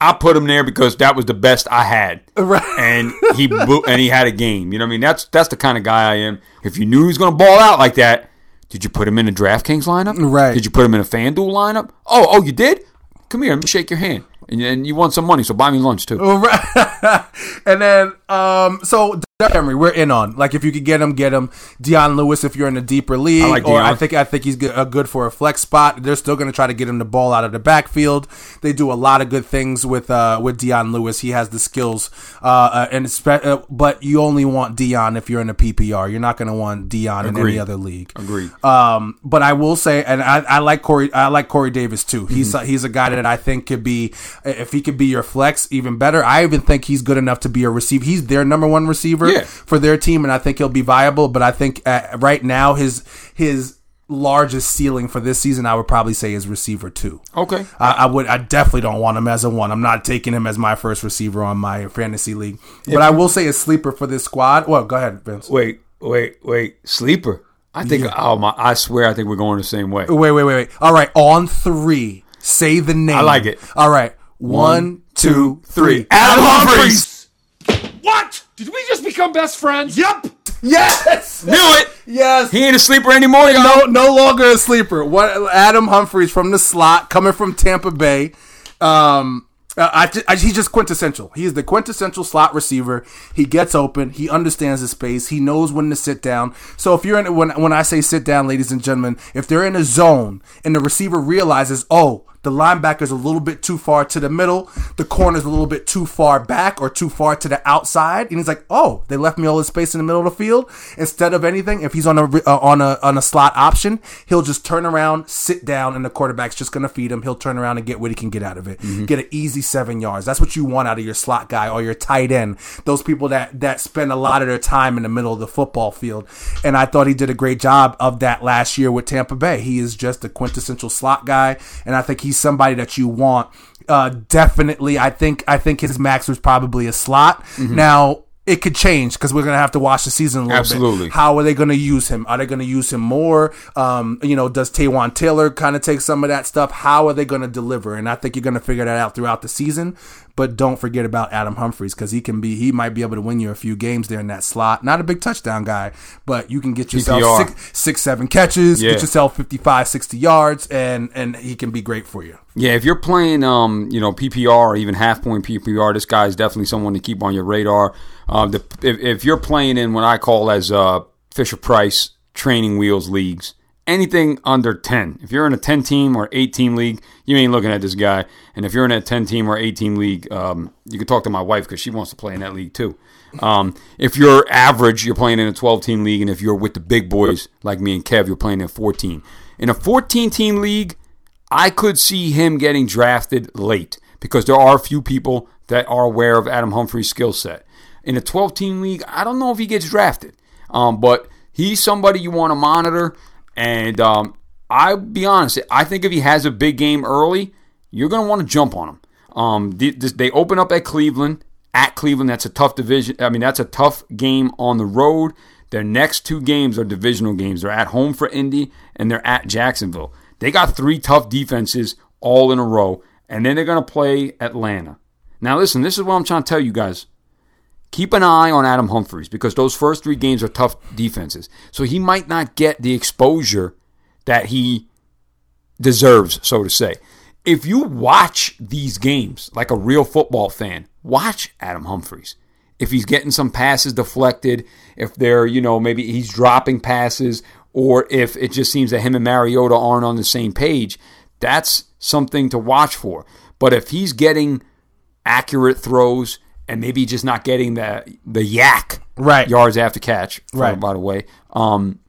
I put him there because that was the best I had, right. and he bo- and he had a game. You know what I mean? That's that's the kind of guy I am. If you knew he was going to ball out like that, did you put him in a DraftKings lineup? Right. Did you put him in a FanDuel lineup? Oh, oh, you did? Come here, let me shake your hand, and, and you want some money, so buy me lunch too. Right. And then, um, so Derrick Henry, we're in on. Like, if you could get him, get him. Deion Lewis, if you're in a deeper league, I like or Deion. I think I think he's good for a flex spot. They're still going to try to get him the ball out of the backfield. They do a lot of good things with uh, with Deion Lewis. He has the skills, uh, and uh, but you only want Deion if you're in a P P R. You're not going to want Deion Agreed. in any other league. Agreed. Um, but I will say, and I, I like Corey. I like Corey Davis too. Mm-hmm. He's a, he's a guy that I think could be, if he could be your flex, even better. I even think he's good enough to be a receiver. He's their number one receiver yeah. for their team, and I think he'll be viable. But I think uh, right now his his largest ceiling for this season, I would probably say, is receiver two. Okay, I, I would. I definitely don't want him as a one. I'm not taking him as my first receiver on my fantasy league. But if, I will say a sleeper for this squad. Well, go ahead, Vince. Wait, wait, wait. Sleeper. I think. Yeah. Oh my! I swear, I think we're going the same way. Wait, wait, wait, wait. All right, on three. Say the name. I like it. All right. One, two, three. Adam Humphries. What? Did we just become best friends? Yep. Yes. Knew it. Yes. He ain't a sleeper anymore. No, no longer a sleeper. What? Adam Humphries from the slot, coming from Tampa Bay. Um, I, I, he's just quintessential. He is the quintessential slot receiver. He gets open. He understands the space. He knows when to sit down. So if you're in, when when I say sit down, ladies and gentlemen, if they're in a zone and the receiver realizes, oh, the linebacker's a little bit too far to the middle, the corner's a little bit too far back or too far to the outside, and he's like, oh, they left me all this space in the middle of the field. Instead of anything, if he's on a uh, on a on a slot option, he'll just turn around, sit down, and the quarterback's just going to feed him. He'll turn around and get what he can get out of it. Mm-hmm. Get an easy seven yards. That's what you want out of your slot guy or your tight end, those people that, that spend a lot of their time in the middle of the football field. And I thought he did a great job of that last year with Tampa Bay. He is just the quintessential slot guy, and I think he's somebody that you want. Uh, definitely, I think I think his max was probably a slot. Mm-hmm. Now, it could change because we're going to have to watch the season a little Absolutely. bit. How are they going to use him? Are they going to use him more? Um, you know, does Taywan Taylor kind of take some of that stuff? How are they going to deliver? And I think you're going to figure that out throughout the season. But don't forget about Adam Humphries, because he can be, he might be able to win you a few games there in that slot. Not a big touchdown guy, but you can get yourself six, six, seven catches, yeah. get yourself fifty-five, sixty yards, and and he can be great for you. Yeah, if you're playing, um, you know, P P R or even half point P P R, this guy is definitely someone to keep on your radar. Uh, the, if, if you're playing in what I call as uh, Fisher Price training wheels leagues, anything under ten. If you're in a ten-team or eight-team league, you ain't looking at this guy. And if you're in a ten-team or eight-team league, um, you can talk to my wife because she wants to play in that league too. Um, if you're average, you're playing in a twelve-team league. And if you're with the big boys like me and Kev, you're playing in fourteen. In a fourteen-team league, I could see him getting drafted late because there are a few people that are aware of Adam Humphries' skill set. In a twelve-team league, I don't know if he gets drafted. Um, but he's somebody you want to monitor. And um, I'll be honest, I think if he has a big game early, you're going to want to jump on him. Um, they, they open up at Cleveland. At Cleveland, that's a tough division. I mean, that's a tough game on the road. Their next two games are divisional games. They're at home for Indy, and they're at Jacksonville. They got three tough defenses all in a row, and then they're going to play Atlanta. Now, listen, this is what I'm trying to tell you guys. Keep an eye on Adam Humphries because those first three games are tough defenses. So he might not get the exposure that he deserves, so to say. If you watch these games like a real football fan, watch Adam Humphries. If he's getting some passes deflected, if they're, you know, maybe he's dropping passes, or if it just seems that him and Mariota aren't on the same page, that's something to watch for. But if he's getting accurate throws, and maybe just not getting the the yak right. yards after catch, from, right. by the way. Um,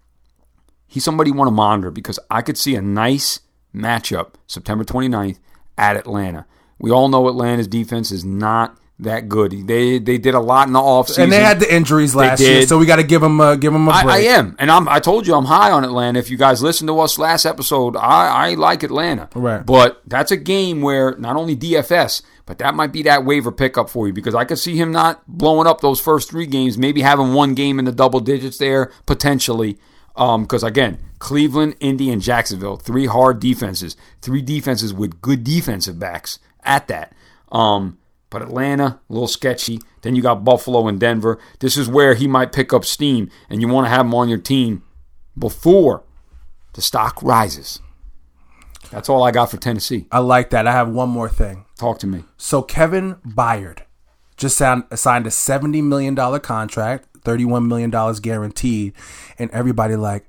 he's somebody you want to monitor because I could see a nice matchup September twenty-ninth at Atlanta. We all know Atlanta's defense is not that good. They they did a lot in the offseason. And they had the injuries last year, so we got to give them a, give them a break. I, I am. And I'm, I told you I'm high on Atlanta. If you guys listened to us last episode, I, I like Atlanta. Right. But that's a game where not only D F S, but that might be that waiver pickup for you, because I could see him not blowing up those first three games, maybe having one game in the double digits there potentially. Because, um, again, Cleveland, Indy, and Jacksonville, three hard defenses, three defenses with good defensive backs at that. Um But Atlanta, a little sketchy. Then you got Buffalo and Denver. This is where he might pick up steam, and you want to have him on your team before the stock rises. That's all I got for Tennessee. I like that. I have one more thing. Talk to me. So Kevin Byard just signed a seventy million dollars contract, thirty-one million dollars guaranteed, and everybody like,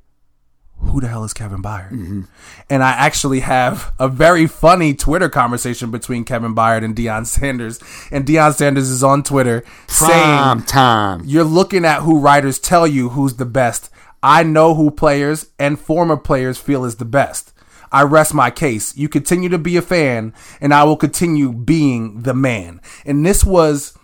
who the hell is Kevin Byard? Mm-hmm. And I actually have a very funny Twitter conversation between Kevin Byard and Deion Sanders. And Deion Sanders is on Twitter Prime saying, time. You're looking at who writers tell you who's the best. I know who players and former players feel is the best. I rest my case. You continue to be a fan, and I will continue being the man. And this was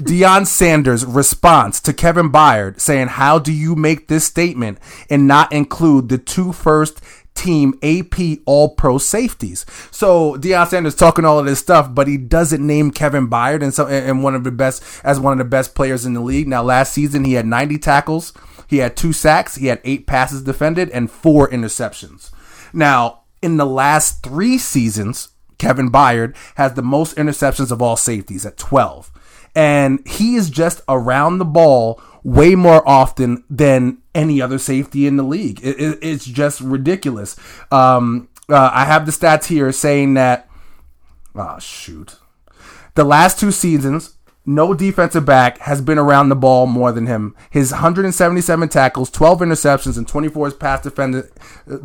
Deion Sanders' response to Kevin Byard saying, how do you make this statement and not include the two first team A P All-Pro safeties? So Deion Sanders talking all of this stuff, but he doesn't name Kevin Byard and so and one of the best as one of the best players in the league. Now last season he had ninety tackles, he had two sacks, he had eight passes defended, and four interceptions. Now in the last three seasons, Kevin Byard has the most interceptions of all safeties at twelve. And he is just around the ball way more often than any other safety in the league. It, it, it's just ridiculous. Um, uh, I have the stats here saying that, oh, shoot. The last two seasons, no defensive back has been around the ball more than him. His one hundred seventy-seven tackles, twelve interceptions, and twenty-four pass defended,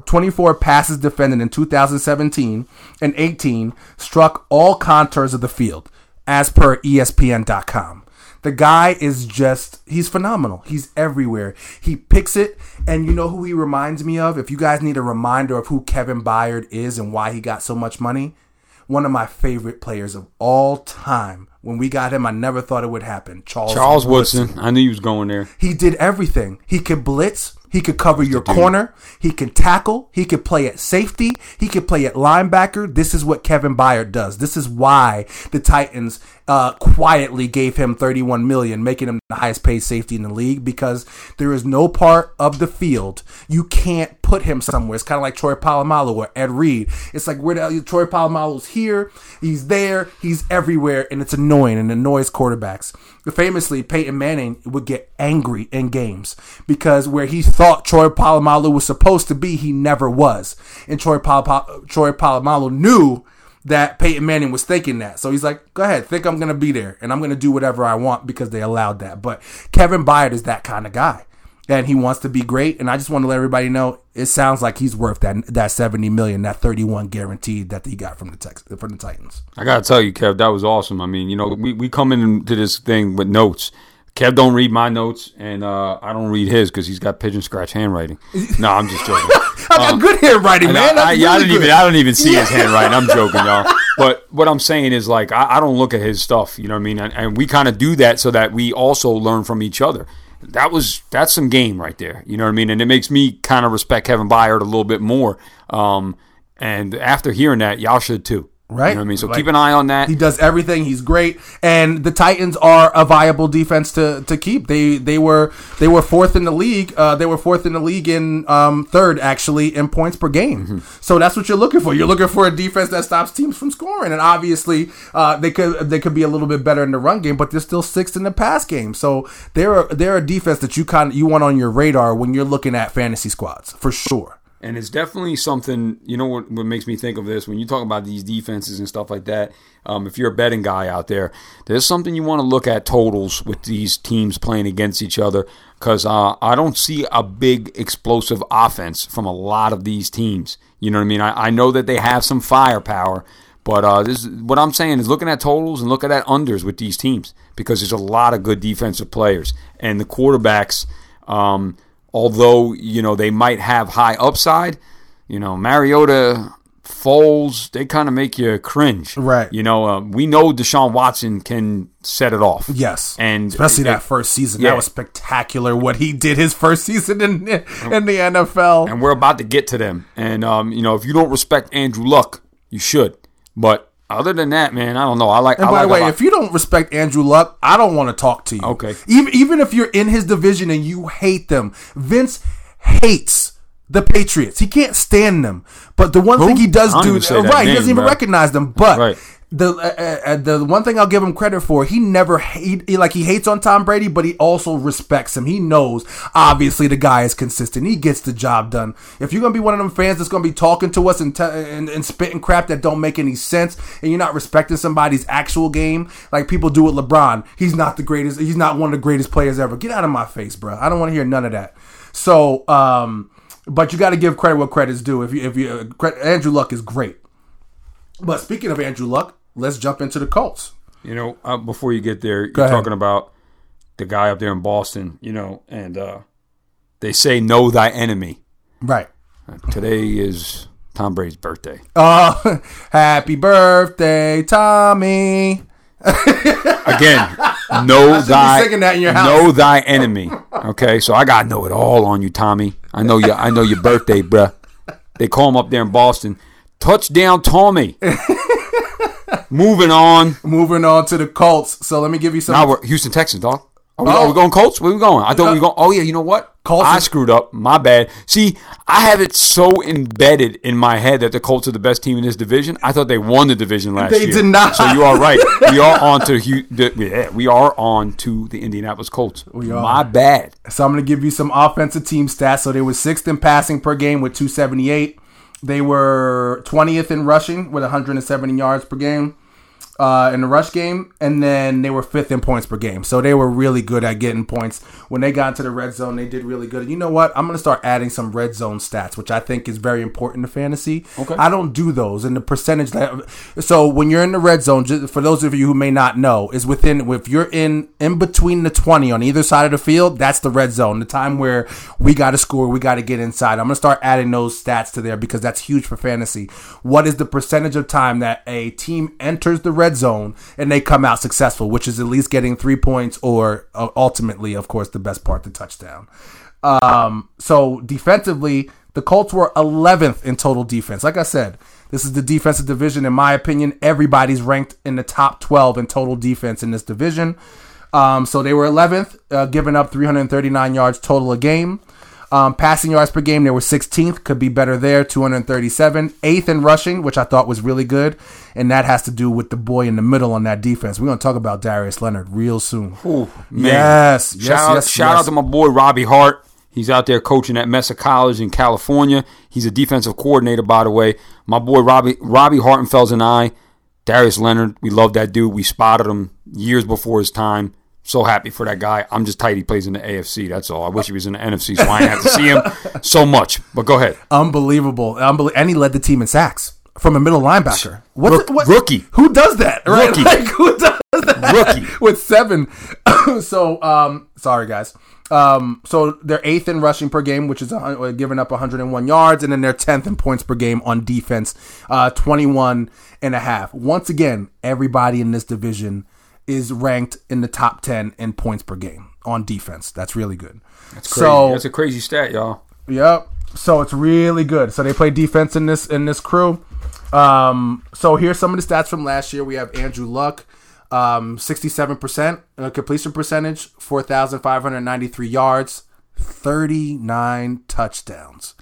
twenty-four passes defended in two thousand seventeen and eighteen struck all contours of the field, as per E S P N dot com. The guy is just, he's phenomenal. He's everywhere. He picks it, and you know who he reminds me of? If you guys need a reminder of who Kevin Byard is and why he got so much money, one of my favorite players of all time. When we got him, I never thought it would happen. Charles, Charles Woodson. Woodson. I knew he was going there. He did everything. He could blitz. He could cover your corner. He could tackle. He could play at safety. He could play at linebacker. This is what Kevin Byard does. This is why the Titans uh, quietly gave him thirty-one million dollars, making him the highest paid safety in the league, because there is no part of the field you can't put him somewhere. It's kind of like Troy Polamalu or Ed Reed. It's like, where the hell? Troy Polamalu's here. He's there. He's everywhere. And it's annoying and annoys quarterbacks. Famously, Peyton Manning would get angry in games because where he thought Troy Polamalu was supposed to be, he never was. And Troy, Pal- Pal- Troy Polamalu knew that Peyton Manning was thinking that. So he's like, go ahead, think I'm going to be there, and I'm going to do whatever I want because they allowed that. But Kevin Byard is that kind of guy, and he wants to be great. And I just want to let everybody know, it sounds like he's worth that that seventy million dollars, that thirty-one guaranteed that he got from the Tex- from the Titans. I got to tell you, Kev, that was awesome. I mean, you know, we, we come into this thing with notes. Kev don't read my notes, and uh, I don't read his because he's got pigeon scratch handwriting. No, I'm just joking. I got um, good handwriting, man. I, I, really I, don't even, I don't even see his handwriting. I'm joking, y'all. But what I'm saying is, like, I, I don't look at his stuff. You know what I mean? And, and we kind of do that so that we also learn from each other. That was that's some game right there. You know what I mean? And it makes me kind of respect Kevin Byard a little bit more. Um, and after hearing that, y'all should too. Right. You know what I mean? So like, keep an eye on that. He does everything. He's great. And the Titans are a viable defense to, to keep. They they were they were fourth in the league. Uh, they were fourth in the league in um, third, actually, in points per game. Mm-hmm. So that's what you're looking for. You're looking for a defense that stops teams from scoring. And obviously, uh, they could they could be a little bit better in the run game, but they're still sixth in the pass game. So they're a, they're a defense that you kind of you want on your radar when you're looking at fantasy squads, for sure. And it's definitely something, you know what, what makes me think of this? When you talk about these defenses and stuff like that, um, if you're a betting guy out there, there's something you want to look at totals with these teams playing against each other, because uh, I don't see a big explosive offense from a lot of these teams. You know what I mean? I, I know that they have some firepower, but uh, this what I'm saying is looking at totals and looking at unders with these teams, because there's a lot of good defensive players. And the quarterbacks... Um, Although, you know, they might have high upside, you know, Mariota Foles, they kind of make you cringe. Right. You know, um, we know Deshaun Watson can set it off. Yes. And especially that, that first season. Yeah. That was spectacular what he did his first season in, in the N F L. And we're about to get to them. And, um, you know, if you don't respect Andrew Luck, you should. But other than that, man, I don't know. I like. And I by the like way, if you don't respect Andrew Luck, I don't want to talk to you. Okay. Even, even if you're in his division and you hate them, Vince hates the Patriots. He can't stand them. But the one Who? thing he does do, right, name, he doesn't even bro. recognize them. But right. the uh, uh, the one thing I'll give him credit for, he never hate, he, like he hates on Tom Brady, but he also respects him. He knows obviously the guy is consistent. He gets the job done. If you're gonna be one of them fans that's gonna be talking to us and te- and, and spitting crap that don't make any sense, and you're not respecting somebody's actual game, like people do with LeBron, he's not the greatest. He's not one of the greatest players ever. Get out of my face, bro. I don't want to hear none of that. So. um... But you got to give credit what credit's due. If you, if you, Andrew Luck is great. But speaking of Andrew Luck, let's jump into the Colts. You know, uh, before you get there, Go you're ahead. talking about the guy up there in Boston. You know, and uh, they say, "Know thy enemy." Right. Uh, today is Tom Brady's birthday. Oh, happy birthday, Tommy! Again, know thy know thy enemy. Okay, so I gotta know it all on you, Tommy. I know your I know your birthday, bruh. They call him up there in Boston. Touchdown, Tommy. Moving on. Moving on to the Colts. So let me give you some. Now we're Houston Texans, dog. Are we, oh. are we going Colts? Where are we going? I thought uh, we were going. Oh yeah, you know what? Colts I screwed up. My bad. See, I have it so embedded in my head that the Colts are the best team in this division. I thought they won the division last they year. They did not. So you are right. We are on to the, we are on to the Indianapolis Colts. We are. My bad. So I'm going to give you some offensive team stats. So they were sixth in passing per game with two seventy-eight. They were twentieth in rushing with one hundred seventy yards per game. Uh, in the rush game, and then they were fifth in points per game. So they were really good at getting points. When they got into the red zone, they did really good. And you know what? I'm going to start adding some red zone stats, which I think is very important to fantasy. Okay. I don't do those. And the percentage that, so when you're in the red zone, just for those of you who may not know, is within, if you're in, in between the twenty on either side of the field, that's the red zone. The time where we got to score, we got to get inside. I'm going to start adding those stats to there because that's huge for fantasy. What is the percentage of time that a team enters the red zone and they come out successful, which is at least getting three points or uh, ultimately, of course, the best part, the touchdown. Um, so defensively, the Colts were eleventh in total defense. Like I said, this is the defensive division. In my opinion, everybody's ranked in the top twelve in total defense in this division. Um, so they were eleventh, uh, giving up three hundred thirty-nine yards total a game. Um, passing yards per game, they were sixteenth. Could be better there, two hundred thirty-seven. Eighth in rushing, which I thought was really good. And that has to do with the boy in the middle on that defense. We're going to talk about Darius Leonard real soon. Ooh, man. Yes. Shout, yes, out, yes, shout yes. out to my boy, Robbie Hart. He's out there coaching at Mesa College in California. He's a defensive coordinator, by the way. My boy, Robbie, Robbie Hartenfels and I, Darius Leonard, we love that dude. We spotted him years before his time. So happy for that guy. I'm just tight he plays in the A F C. That's all. I wish he was in the N F C so I didn't have to see him so much. But go ahead. Unbelievable. Unbel- and he led the team in sacks from a middle linebacker. What, Rook- the, what? Rookie. Who does that? Right? Rookie. Like, who does that? Rookie. With seven. so, um, sorry, guys. Um, so they're eighth in rushing per game, which is uh, giving up one hundred one yards. And then they're tenth in points per game on defense, uh, twenty-one and a half. Once again, everybody in this division is ranked in the top ten in points per game on defense. That's really good. That's crazy. So, that's a crazy stat, y'all. Yep. So it's really good. So they play defense in this in this crew. Um, so here's some of the stats from last year. We have Andrew Luck, um, sixty-seven percent uh, completion percentage, four thousand five hundred ninety-three yards, thirty-nine touchdowns.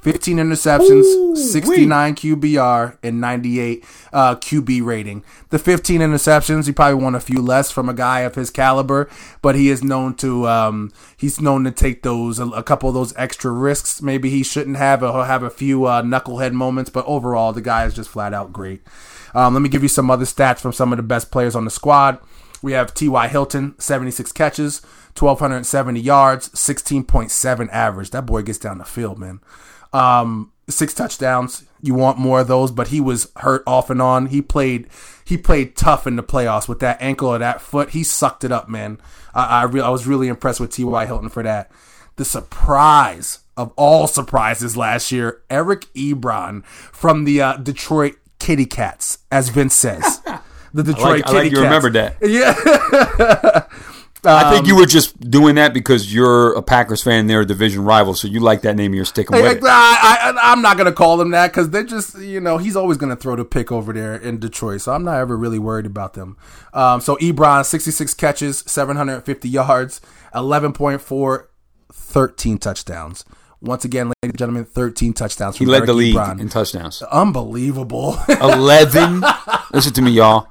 fifteen interceptions, Ooh, sixty-nine wait. Q B R, and ninety-eight uh, Q B rating. The fifteen interceptions, he probably won a few less from a guy of his caliber, but he is known to um, he's known to take those a, a couple of those extra risks. Maybe he shouldn't have. He'll have a few uh, knucklehead moments, but overall, the guy is just flat out great. Um, let me give you some other stats from some of the best players on the squad. We have T Y. Hilton, seventy-six catches, one thousand two hundred seventy yards, sixteen point seven average. That boy gets down the field, man. Um, six touchdowns. You want more of those, but he was hurt off and on. He played, he played tough in the playoffs with that ankle or that foot. He sucked it up, man. I I, re- I was really impressed with T Y. Hilton for that. the surprise of all surprises last year, Eric Ebron from the uh, Detroit Kitty Cats, as Vince says. The Detroit I like, Kitty I like you Cats. Remembered that. Yeah. Um, I think you were just doing that because you're a Packers fan. They're a division rival, so you like that name and you're sticking with I, it. I, I, I'm not going to call them that because they're just, you know, he's always going to throw the pick over there in Detroit, so I'm not ever really worried about them. Um, so Ebron, sixty-six catches, seven hundred fifty yards, eleven point four, thirteen touchdowns. Once again, ladies and gentlemen, thirteen touchdowns. From he led Eric the league Ebron. In touchdowns. Unbelievable. eleven. Listen to me, y'all.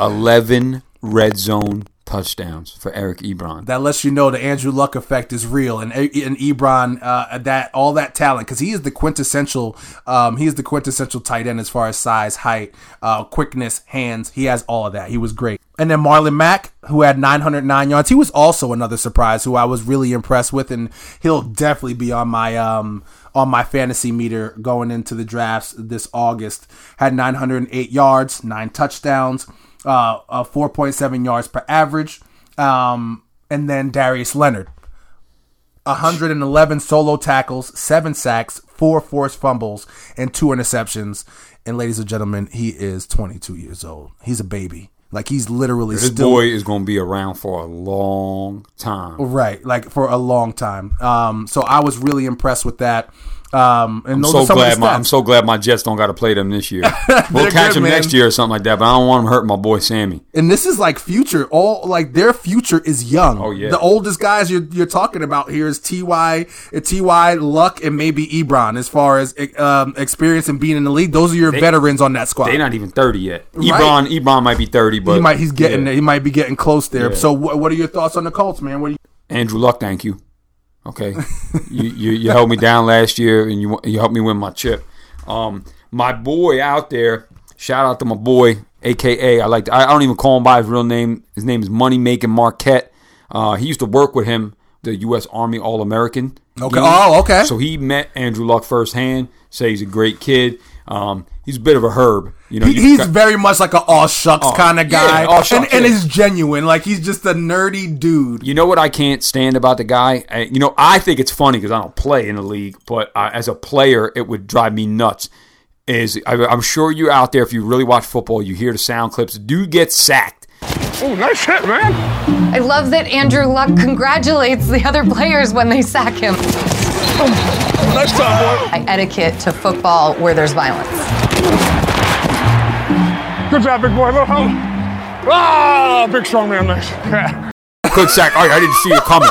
eleven red zone touchdowns for Eric Ebron. That lets you know the Andrew Luck effect is real, and and Ebron, uh, that all that talent, because he is the quintessential, um, he is the quintessential tight end as far as size, height, uh, quickness, hands. He has all of that. He was great. And then Marlon Mack, who had nine hundred nine yards, he was also another surprise who I was really impressed with, and he'll definitely be on my um on my fantasy meter going into the drafts this August. Had nine hundred eight yards, nine touchdowns. Uh, uh, four point seven yards per average. Um, and then Darius Leonard, one hundred eleven solo tackles, seven sacks, four forced fumbles, and two interceptions. And ladies and gentlemen, he is twenty-two years old. He's a baby. Like, he's literally this still... boy is going to be around for a long time. Right, like, for a long time. Um, so I was really impressed with that. Um, and I'm so glad my I'm so glad my Jets don't got to play them this year. We'll catch good, them man. Next year or something like that, but I don't want them hurting my boy Sammy. And this is like future. All like their future is young. Oh yeah. The oldest guys you're you're talking about here is T Y, T Y Luck, and maybe Ebron as far as um, experience and being in the league. Those are your they, veterans on that squad. They're not even thirty yet. Ebron right. Ebron might be thirty, but he might he's getting yeah. he might be getting close there. Yeah. So wh- what are your thoughts on the Colts, man? What are you- Andrew Luck? Thank you. Okay, you, you you held me down last year, and you you helped me win my chip. Um, my boy out there, shout out to my boy, A K A I like to, I don't even call him by his real name. His name is Moneymaking Marquette. Uh, he used to work with him, the U S Army All American. Okay, game. Oh, okay. So he met Andrew Luck firsthand. Say he's a great kid. Um, he's a bit of a herb, you know. He, he's got, very much like an all shucks oh, kind of guy, yeah, shucks, and, yeah. and is genuine. Like he's just a nerdy dude. You know what I can't stand about the guy? I, you know, I think it's funny because I don't play in the league, but I, as a player, it would drive me nuts. Is I, I'm sure you're out there if you really watch football, you hear the sound clips. Dude gets sacked. Oh, nice hit, man! I love that Andrew Luck congratulates the other players when they sack him. Oh, nice time, boy. Etiquette to football where there's violence. Good job, big boy. Little home. Ah, big strong man, nice. Good sack. I didn't see it coming.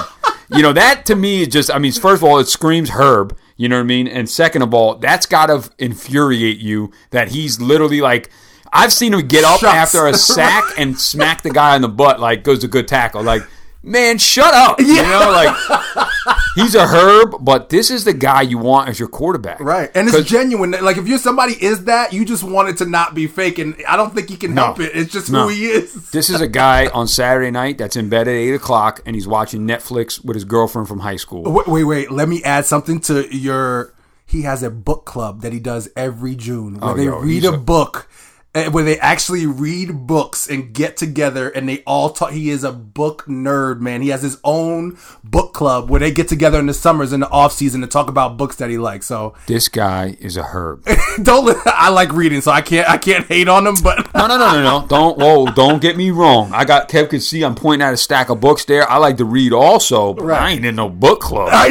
You know, that to me is just, I mean, first of all, it screams Herb, you know what I mean? And second of all, that's got to infuriate you that he's literally like, I've seen him get up Shucks. After a sack and smack the guy in the butt, like, goes a good tackle. Like, man, shut up. Yeah. You know, like... He's a herb, but this is the guy you want as your quarterback. Right. And it's genuine. Like, if you're somebody is that, you just want it to not be fake, and I don't think he can no, help it. It's just no. who he is. This is a guy on Saturday night that's in bed at eight o'clock, and he's watching Netflix with his girlfriend from high school. Wait, wait, wait. Let me add something to your... He has a book club that he does every June where oh, they yo, read a, a book. Where they actually read books and get together and they all talk. He is a book nerd, man. He has his own book club where they get together in the summers and the off season to talk about books that he likes. So this guy is a herb. Don't I like reading, so I can't I can't hate on him. But no, no, no, no, no. Don't whoa, don't get me wrong. I got Kev can see I'm pointing at a stack of books there. I like to read also, but right. I ain't in no book club. I,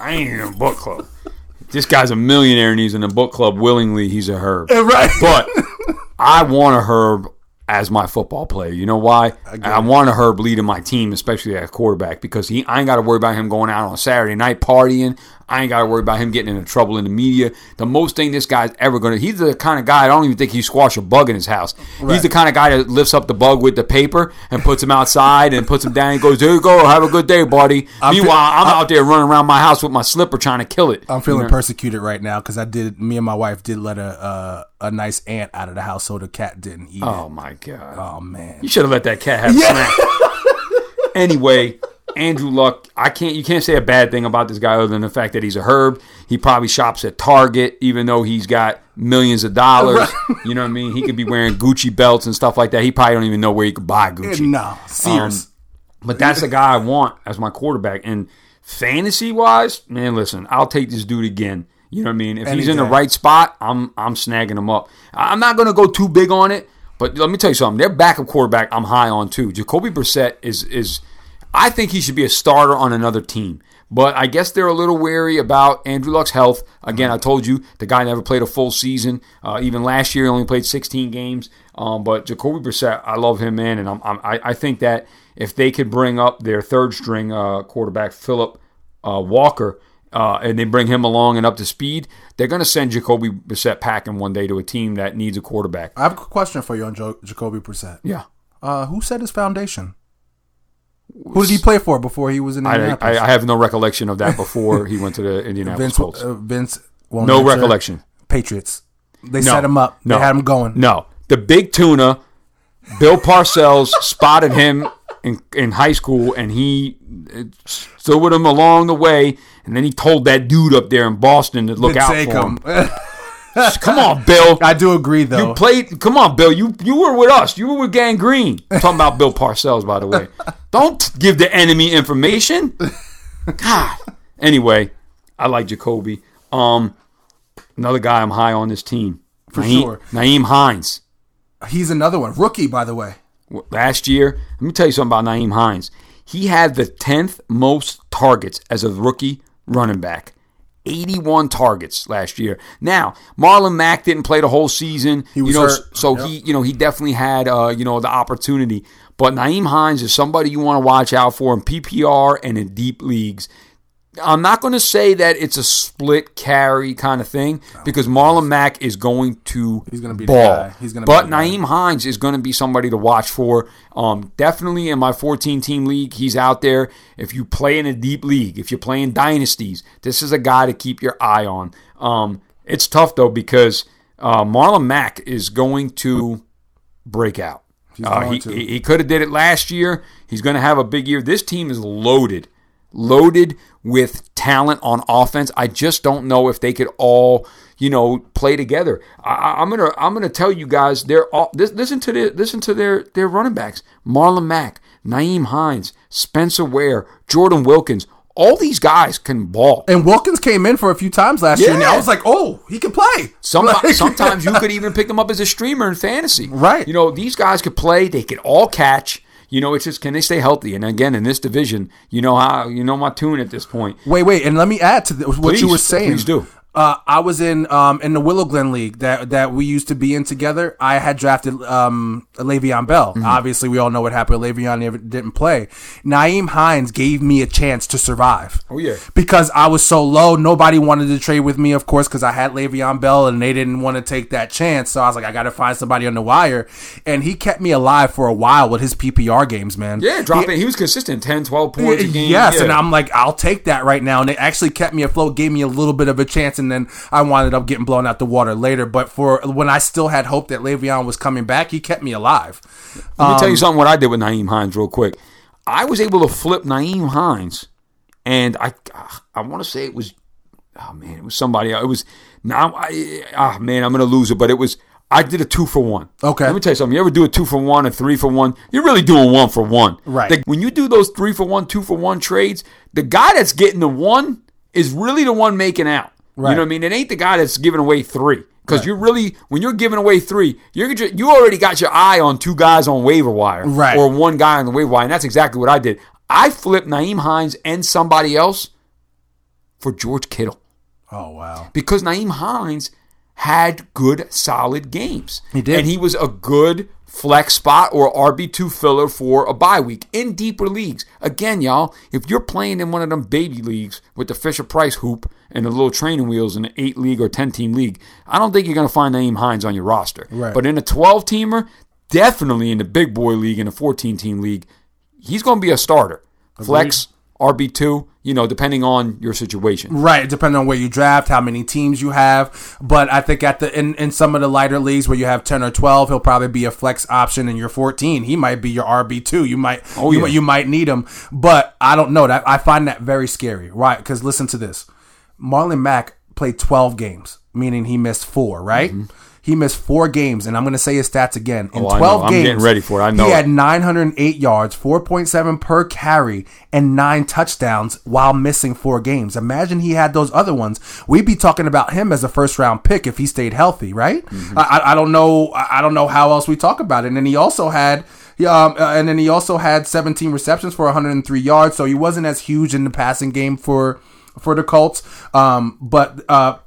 I ain't in no book club. This guy's a millionaire and he's in a book club willingly. He's a herb. Right. But I want a herb as my football player. You know why? I, I want a herb leading my team, especially at quarterback, because he, I ain't got to worry about him going out on a Saturday night partying. I ain't got to worry about him getting into trouble in the media. The most thing this guy's ever going to – he's the kind of guy – I don't even think he squash a bug in his house. Right. He's the kind of guy that lifts up the bug with the paper and puts him outside and puts him down and goes, here you go, have a good day, buddy. I'm Meanwhile, fe- I'm, I'm out there running around my house with my slipper trying to kill it. I'm feeling you know? persecuted right now because I did – me and my wife did let a uh, a nice ant out of the house so the cat didn't eat oh, it. Oh, my God. Oh, man. You should have let that cat have a yeah. snack. Anyway – Andrew Luck, I can't. You can't say a bad thing about this guy other than the fact that he's a herb. He probably shops at Target, even though he's got millions of dollars. Right. You know what I mean? He could be wearing Gucci belts and stuff like that. He probably don't even know where he could buy Gucci. No, Sears. Um, But that's the guy I want as my quarterback. And fantasy-wise, man, listen, I'll take this dude again. You know what I mean? If Any he's in day. the right spot, I'm I'm snagging him up. I'm not going to go too big on it, but let me tell you something. Their backup quarterback I'm high on too. Jacoby Brissett is is I think he should be a starter on another team. But I guess they're a little wary about Andrew Luck's health. Again, I told you, the guy never played a full season. Uh, even last year, he only played sixteen games. Um, but Jacoby Brissett, I love him, man. And I'm, I'm, I think that if they could bring up their third-string uh, quarterback, Philip uh, Walker, uh, and they bring him along and up to speed, they're going to send Jacoby Brissett packing one day to a team that needs a quarterback. I have a question for you on jo- Jacoby Brissett. Yeah. Uh, who set his foundation? Who did he play for before he was in Indianapolis? I, I, I have no recollection of that before he went to the Indianapolis Vince, Colts. Uh, Vince won't No recollection. Patriots. They no, set him up. No, they had him going. No. The big tuna, Bill Parcells, spotted him in, in high school, and he stood with him along the way, and then he told that dude up there in Boston to look Didn't out take for him. him. Come on, Bill. I do agree, though. You played. Come on, Bill. You you were with us. You were with Gang Green. I'm talking about Bill Parcells, by the way. Don't give the enemy information. God. Anyway, I like Jacoby. Um, another guy I'm high on this team for Naeem, sure. Naeem Hines. He's another one. Rookie, by the way. Last year, let me tell you something about Naeem Hines. He had the tenth most targets as a rookie running back. eighty-one targets last year. Now, Marlon Mack didn't play the whole season. He was you know, hurt. So yep. he, you know, he definitely had, uh, you know, the opportunity. But Naeem Hines is somebody you want to watch out for in P P R and in deep leagues. I'm not going to say that it's a split carry kind of thing because Marlon Mack is going to He's gonna be ball. He's gonna but be Naeem Hines is going to be somebody to watch for. Um, definitely in my fourteen-team league, he's out there. If you play in a deep league, if you're playing dynasties, this is a guy to keep your eye on. Um, it's tough, though, because uh, Marlon Mack is going to break out. Uh, he he, he could have did it last year. He's going to have a big year. This team is loaded. Loaded with talent on offense. I just don't know if they could all, you know, play together. I, I'm gonna, I'm gonna tell you guys. They're all this, listen to the, listen to their, their running backs: Marlon Mack, Naeem Hines, Spencer Ware, Jordan Wilkins. All these guys can ball. And Wilkins came in for a few times last yeah. year, and I was like, oh, he can play. Some, like, sometimes you could even pick him up as a streamer in fantasy, right? You know, these guys could play. They could all catch. You know, it's just, can they stay healthy? And again, in this division, you know how you know my tune at this point. Wait, wait, and let me add to the, what please, you were saying. Please do. Uh, I was in um, in the Willow Glen League that, that we used to be in together. I had drafted um, Le'Veon Bell. Mm-hmm. Obviously, we all know what happened. Le'Veon never, didn't play. Naeem Hines gave me a chance to survive. Oh, yeah. Because I was so low, nobody wanted to trade with me, of course, because I had Le'Veon Bell, and they didn't want to take that chance. So I was like, I got to find somebody on the wire. And he kept me alive for a while with his P P R games, man. Yeah, dropping. He, he was consistent, ten, twelve points a game. Yes, yeah. And I'm like, I'll take that right now. And it actually kept me afloat, gave me a little bit of a chance, and And then I wound up getting blown out the water later. But for when I still had hope that Le'Veon was coming back, he kept me alive. Let me um, tell you something what I did with Naeem Hines real quick. I was able to flip Naeem Hines, and I I want to say it was, oh, man, it was somebody. It was, now, I, oh, man, I'm going to lose it. But it was, I did a two for one. Okay. Let me tell you something. You ever do a two for one, a three for one? You're really doing one for one. Right. The, when you do those three for one, two for one trades, the guy that's getting the one is really the one making out. Right. You know what I mean? It ain't the guy that's giving away three. Because right. you're really, when you're giving away three, you're you already got your eye on two guys on waiver wire. Right. Or one guy on the waiver wire. And that's exactly what I did. I flipped Naeem Hines and somebody else for George Kittle. Oh, wow. Because Naeem Hines had good, solid games. He did. And he was a good flex spot or R B two filler for a bye week in deeper leagues. Again, y'all, if you're playing in one of them baby leagues with the Fisher-Price hoop and the little training wheels in an eight-league or ten-team league, I don't think you're going to find Naeem Hines on your roster. Right. But in a twelve-teamer, definitely in the big boy league, in a fourteen-team league, he's going to be a starter. Agreed. Flex, R B two, you know, depending on your situation. Right, depending on where you draft, how many teams you have. But I think at the in, in some of the lighter leagues where you have ten or twelve, he'll probably be a flex option. In your fourteen, he might be your R B two. You might oh, yeah. you, you might need him. But I don't know. That I find that very scary, right? Because listen to this. Marlon Mack played twelve games, meaning he missed four, right? Mm-hmm. He missed four games, and I'm going to say his stats again. In oh, twelve I know. games, I'm getting ready for it. I know he it. had nine hundred eight yards, four point seven per carry, and nine touchdowns while missing four games. Imagine he had those other ones. We'd be talking about him as a first-round pick if he stayed healthy, right? Mm-hmm. I, I don't know. I don't know how else we talk about it. And then he also had. Yeah, um, and then he also had seventeen receptions for one hundred three yards, so he wasn't as huge in the passing game for for the Colts. Um, but uh,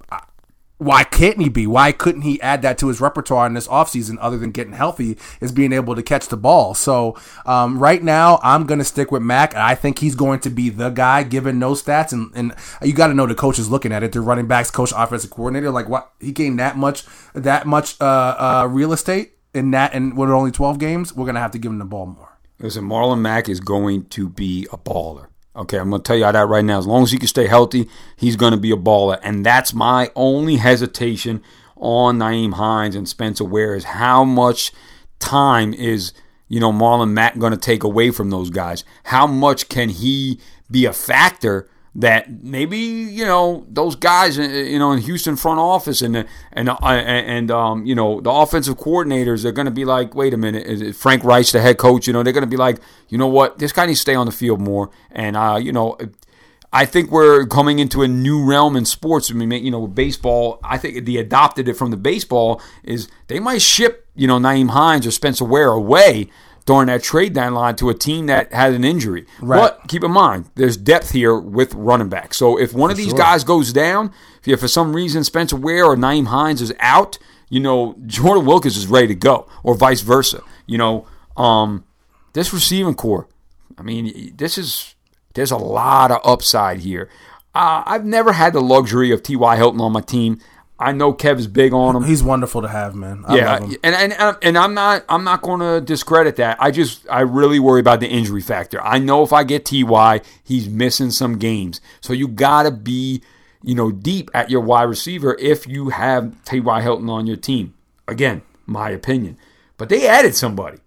why can't he be? Why couldn't he add that to his repertoire in this offseason other than getting healthy is being able to catch the ball? So um, right now, I'm going to stick with Mack. I think he's going to be the guy given no stats. And, and you got to know the coach is looking at it. The running backs coach, offensive coordinator, like what he gained that much, that much uh, uh, real estate. In that, and with only twelve games, we're going to have to give him the ball more. Listen, Marlon Mack is going to be a baller. Okay, I'm going to tell you that right now. As long as he can stay healthy, he's going to be a baller. And that's my only hesitation on Naeem Hines and Spencer Ware is how much time is, you know, Marlon Mack going to take away from those guys? How much can he be a factor that maybe, you know, those guys, you know, in Houston front office and and and um, you know, the offensive coordinators are going to be like, wait a minute, is Frank Reich, the head coach, you know, they're going to be like, you know what, this guy needs to stay on the field more. And uh, you know, I think we're coming into a new realm in sports. I mean, you know, baseball. I think they adopted it from the baseball is they might ship, you know, Naeem Hines or Spencer Ware away during that trade deadline to a team that had an injury. Right. But keep in mind, there's depth here with running back. So if one for of these sure. guys goes down, if you, for some reason Spencer Ware or Naeem Hines is out, you know, Jordan Wilkins is ready to go or vice versa. You know, um, this receiving core, I mean, this is there's a lot of upside here. Uh, I've never had the luxury of T Y. Hilton on my team. I know Kev's big on him. He's wonderful to have, man. I yeah, love him. and and and I'm not I'm not going to discredit that. I just I really worry about the injury factor. I know if I get T Y, he's missing some games. So you got to be, you know, deep at your wide receiver if you have T Y. Hilton on your team. Again, my opinion. But they added somebody,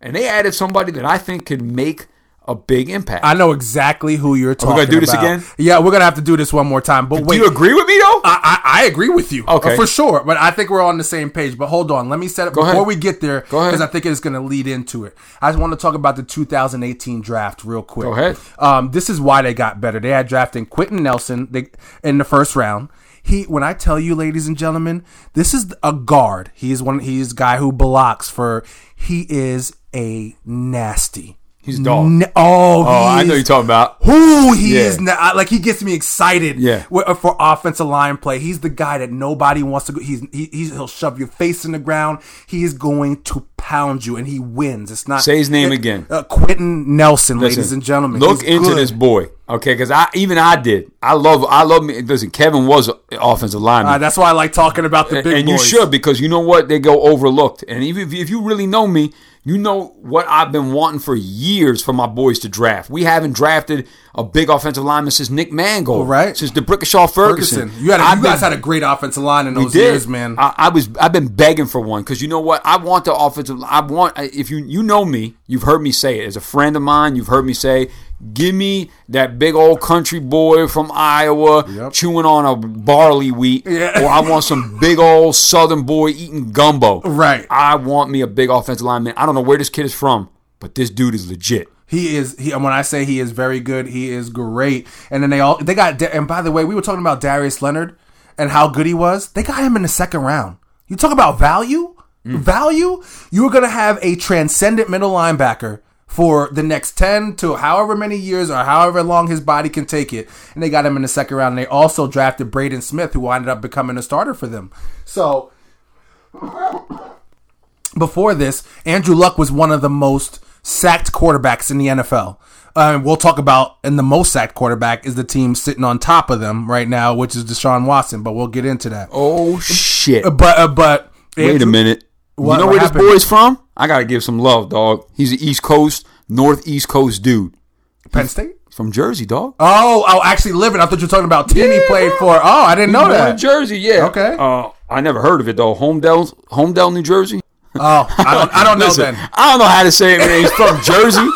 and they added somebody that I think could make a big impact. I know exactly who you're talking about. We're going to do this again? Yeah, we're going to have to do this one more time. But wait. Do you agree with me, though? I, I, I agree with you. Okay. For sure. But I think we're on the same page. But hold on. Let me set up before we get there, because I think it's going to lead into it. I just want to talk about the two thousand eighteen draft real quick. Go ahead. Um, this is why they got better. They had drafting Quentin Nelson they, in the first round. He, when I tell you, ladies and gentlemen, this is a guard. He's one. He's a guy who blocks for. He is a nasty. He's dog. No, oh, oh I know you're talking about. Who he yeah. is now. Like, he gets me excited yeah. for offensive line play. He's the guy that nobody wants to go. He's, he, he'll shove your face in the ground. He is going to pound you, and he wins. It's not. Say his name it, again. Uh, Quentin Nelson, listen, ladies and gentlemen. Look he's into good. This boy. Okay, because I even I did. I love I love me. Listen, Kevin was an offensive lineman. Uh, that's why I like talking about the big boys. And you should, because you know what? They go overlooked. And even if you really know me, you know what I've been wanting for years for my boys to draft. We haven't drafted a big offensive lineman since Nick Mangold. Oh, right. Since DeBrickashaw Ferguson. Ferguson. You, had a, you guys been, had a great offensive line in those years, man. I, I was, I've been begging for one, because you know what? I want the offensive I want. If you, you know me, you've heard me say it. As a friend of mine, you've heard me say, give me that big old country boy from Iowa yep. chewing on a barley wheat, yeah. or I want some big old southern boy eating gumbo. Right. I want me a big offensive lineman. I don't know where this kid is from, but this dude is legit. He is. He, when I say he is very good, he is great. And then they all they got. And by the way, we were talking about Darius Leonard and how good he was. They got him in the second round. You talk about value, mm. value. You are going to have a transcendent middle linebacker for the next ten to however many years or however long his body can take it. And they got him in the second round. And they also drafted Braden Smith, who wound up becoming a starter for them. So before this, Andrew Luck was one of the most sacked quarterbacks in the N F L. Um, we'll talk about, and the most sacked quarterback is the team sitting on top of them right now, which is Deshaun Watson. But we'll get into that. Oh, shit. But, uh, but Wait Andrew, a minute. What, you know where happened? This boy's from? I got to give some love, dog. He's an East Coast, Northeast Coast dude. Penn State? From Jersey, dog. Oh, oh, actually living. I thought you were talking about team yeah, he played for. Oh, I didn't know that. Jersey, yeah. Okay. Uh, I never heard of it, though. Homedale, Homedale, New Jersey? Oh, I don't, I don't know Listen, then. I don't know how to say it, man. He's from Jersey.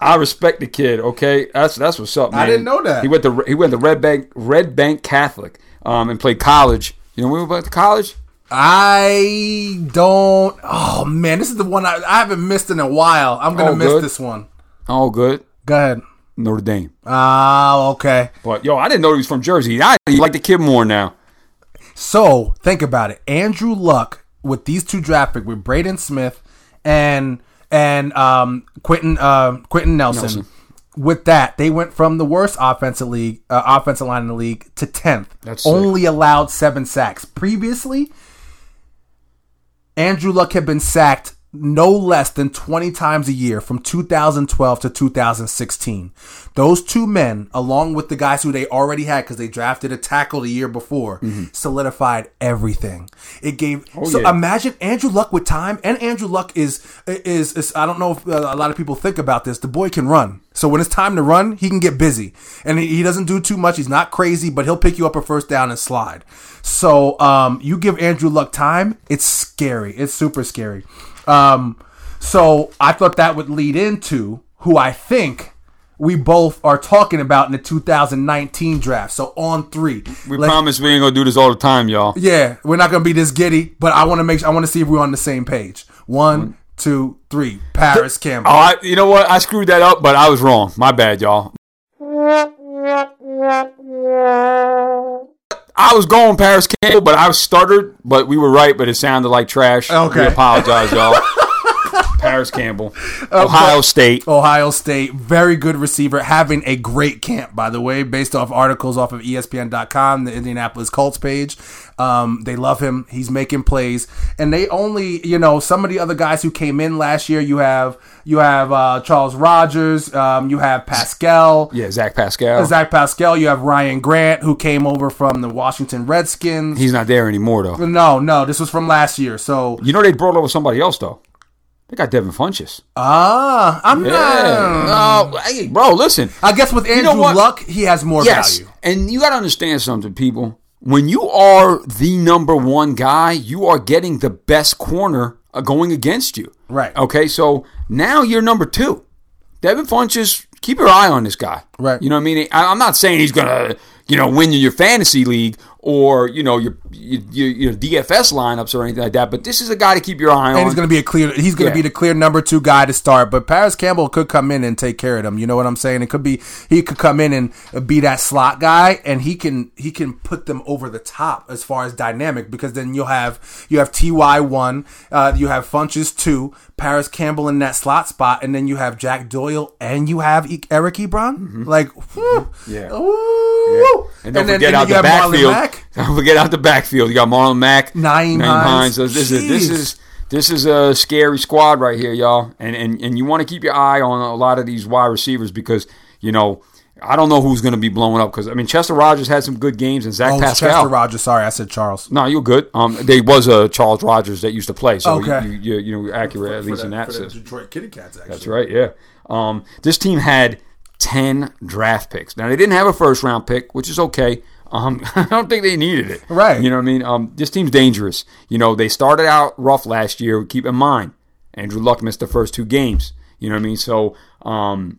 I respect the kid, okay? That's that's what's up, man. I didn't know that. He went to, he went to Red Bank Red Bank Catholic um, and played college. You know when we went to college? I don't. Oh man, this is the one I, I haven't missed in a while. I'm gonna All miss good. this one. All good. Go ahead. Notre Dame. Ah, uh, okay. But yo, I didn't know he was from Jersey. I like the kid more now. So think about it. Andrew Luck with these two draft picks with Braden Smith and and um Quentin uh, Quentin Nelson. Nelson. With that, they went from the worst offensive league uh, offensive line in the league to tenth. That's only sick. Allowed seven sacks previously. Andrew Luck had been sacked no less than twenty times a year from two thousand twelve to two thousand sixteen. Those two men, along with the guys who they already had because they drafted a tackle the year before, mm-hmm. solidified everything. It gave oh, so yeah. Imagine Andrew Luck with time, and Andrew Luck is, is, is I don't know if a lot of people think about this. The boy can run. So when it's time to run, he can get busy. And he doesn't do too much. He's not crazy, but he'll pick you up a first down and slide. So um, you give Andrew Luck time, it's scary. It's super scary. Um, so I thought that would lead into who I think we both are talking about in the two thousand nineteen draft. So on three, we Let's, promise we ain't gonna do this all the time, y'all. Yeah, we're not gonna be this giddy, but I want to make. I want to see if we're on the same page. One, two, three. Paris Campbell. Oh, I, you know what? I screwed that up, but I was wrong. My bad, y'all. I was going Paris Campbell, but I stuttered, but we were right, but it sounded like trash. Okay. We apologize, y'all. Paris Campbell. Uh, Ohio State. Ohio State. Very good receiver. Having a great camp, by the way, based off articles off of E S P N dot com, the Indianapolis Colts page. Um, they love him. He's making plays. And they only, you know, some of the other guys who came in last year, you have you have uh, Charles Rogers. Um, you have Pascal. Yeah, Zach Pascal. Zach Pascal. You have Ryan Grant, who came over from the Washington Redskins. He's not there anymore, though. No, no. This was from last year. So you know they brought over somebody else, though. They got Devin Funchess. Ah, I'm yeah. not. No, hey, bro, listen. I guess with Andrew you know Luck, he has more yes. value. And you got to understand something, people. When you are the number one guy, you are getting the best corner going against you. Right. Okay, so now you're number two. Devin Funchess, keep your eye on this guy. Right. You know what I mean? I, I'm not saying he's going to, you know, win your fantasy league or, you know, your, your your D F S lineups or anything like that. But this is a guy to keep your eye and on. And he's going to be a clear. He's going to yeah. be the clear number two guy to start. But Paris Campbell could come in and take care of them. You know what I'm saying? It could be he could come in and be that slot guy, and he can he can put them over the top as far as dynamic. Because then you'll have you have T Y one, uh, you have Funchess two, Paris Campbell in that slot spot, and then you have Jack Doyle and you have e- Eric Ebron. Mm-hmm. Like, whew, yeah. Ooh. yeah, and don't and then, forget and out the backfield. Don't forget out the backfield. You got Marlon Mack, Naeem Hines. Hines. This, is, this is this is a scary squad right here, y'all. And and and you want to keep your eye on a lot of these wide receivers because you know I don't know who's going to be blowing up. Because I mean, Chester Rogers had some good games, and Zach oh, Pascal. Chester Rogers. Sorry, I said Charles. No, you're good. Um, there was a Charles Rogers that used to play, so okay. you, you you know accurate for, at least for that, in that sense. Detroit Kitty Cats. Actually, that's right. Yeah. Um, this team had ten draft picks. Now they didn't have a first round pick, which is okay. Um, I don't think they needed it. Right. You know what I mean? Um, this team's dangerous. You know, they started out rough last year. Keep in mind, Andrew Luck missed the first two games. You know what I mean? So um,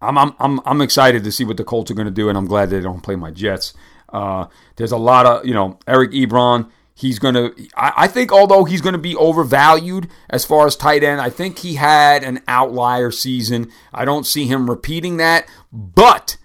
I'm, I'm I'm I'm excited to see what the Colts are going to do, and I'm glad they don't play my Jets. Uh, there's a lot of, you know, Eric Ebron. He's going to, I think, although he's going to be overvalued as far as tight end, I think he had an outlier season. I don't see him repeating that, but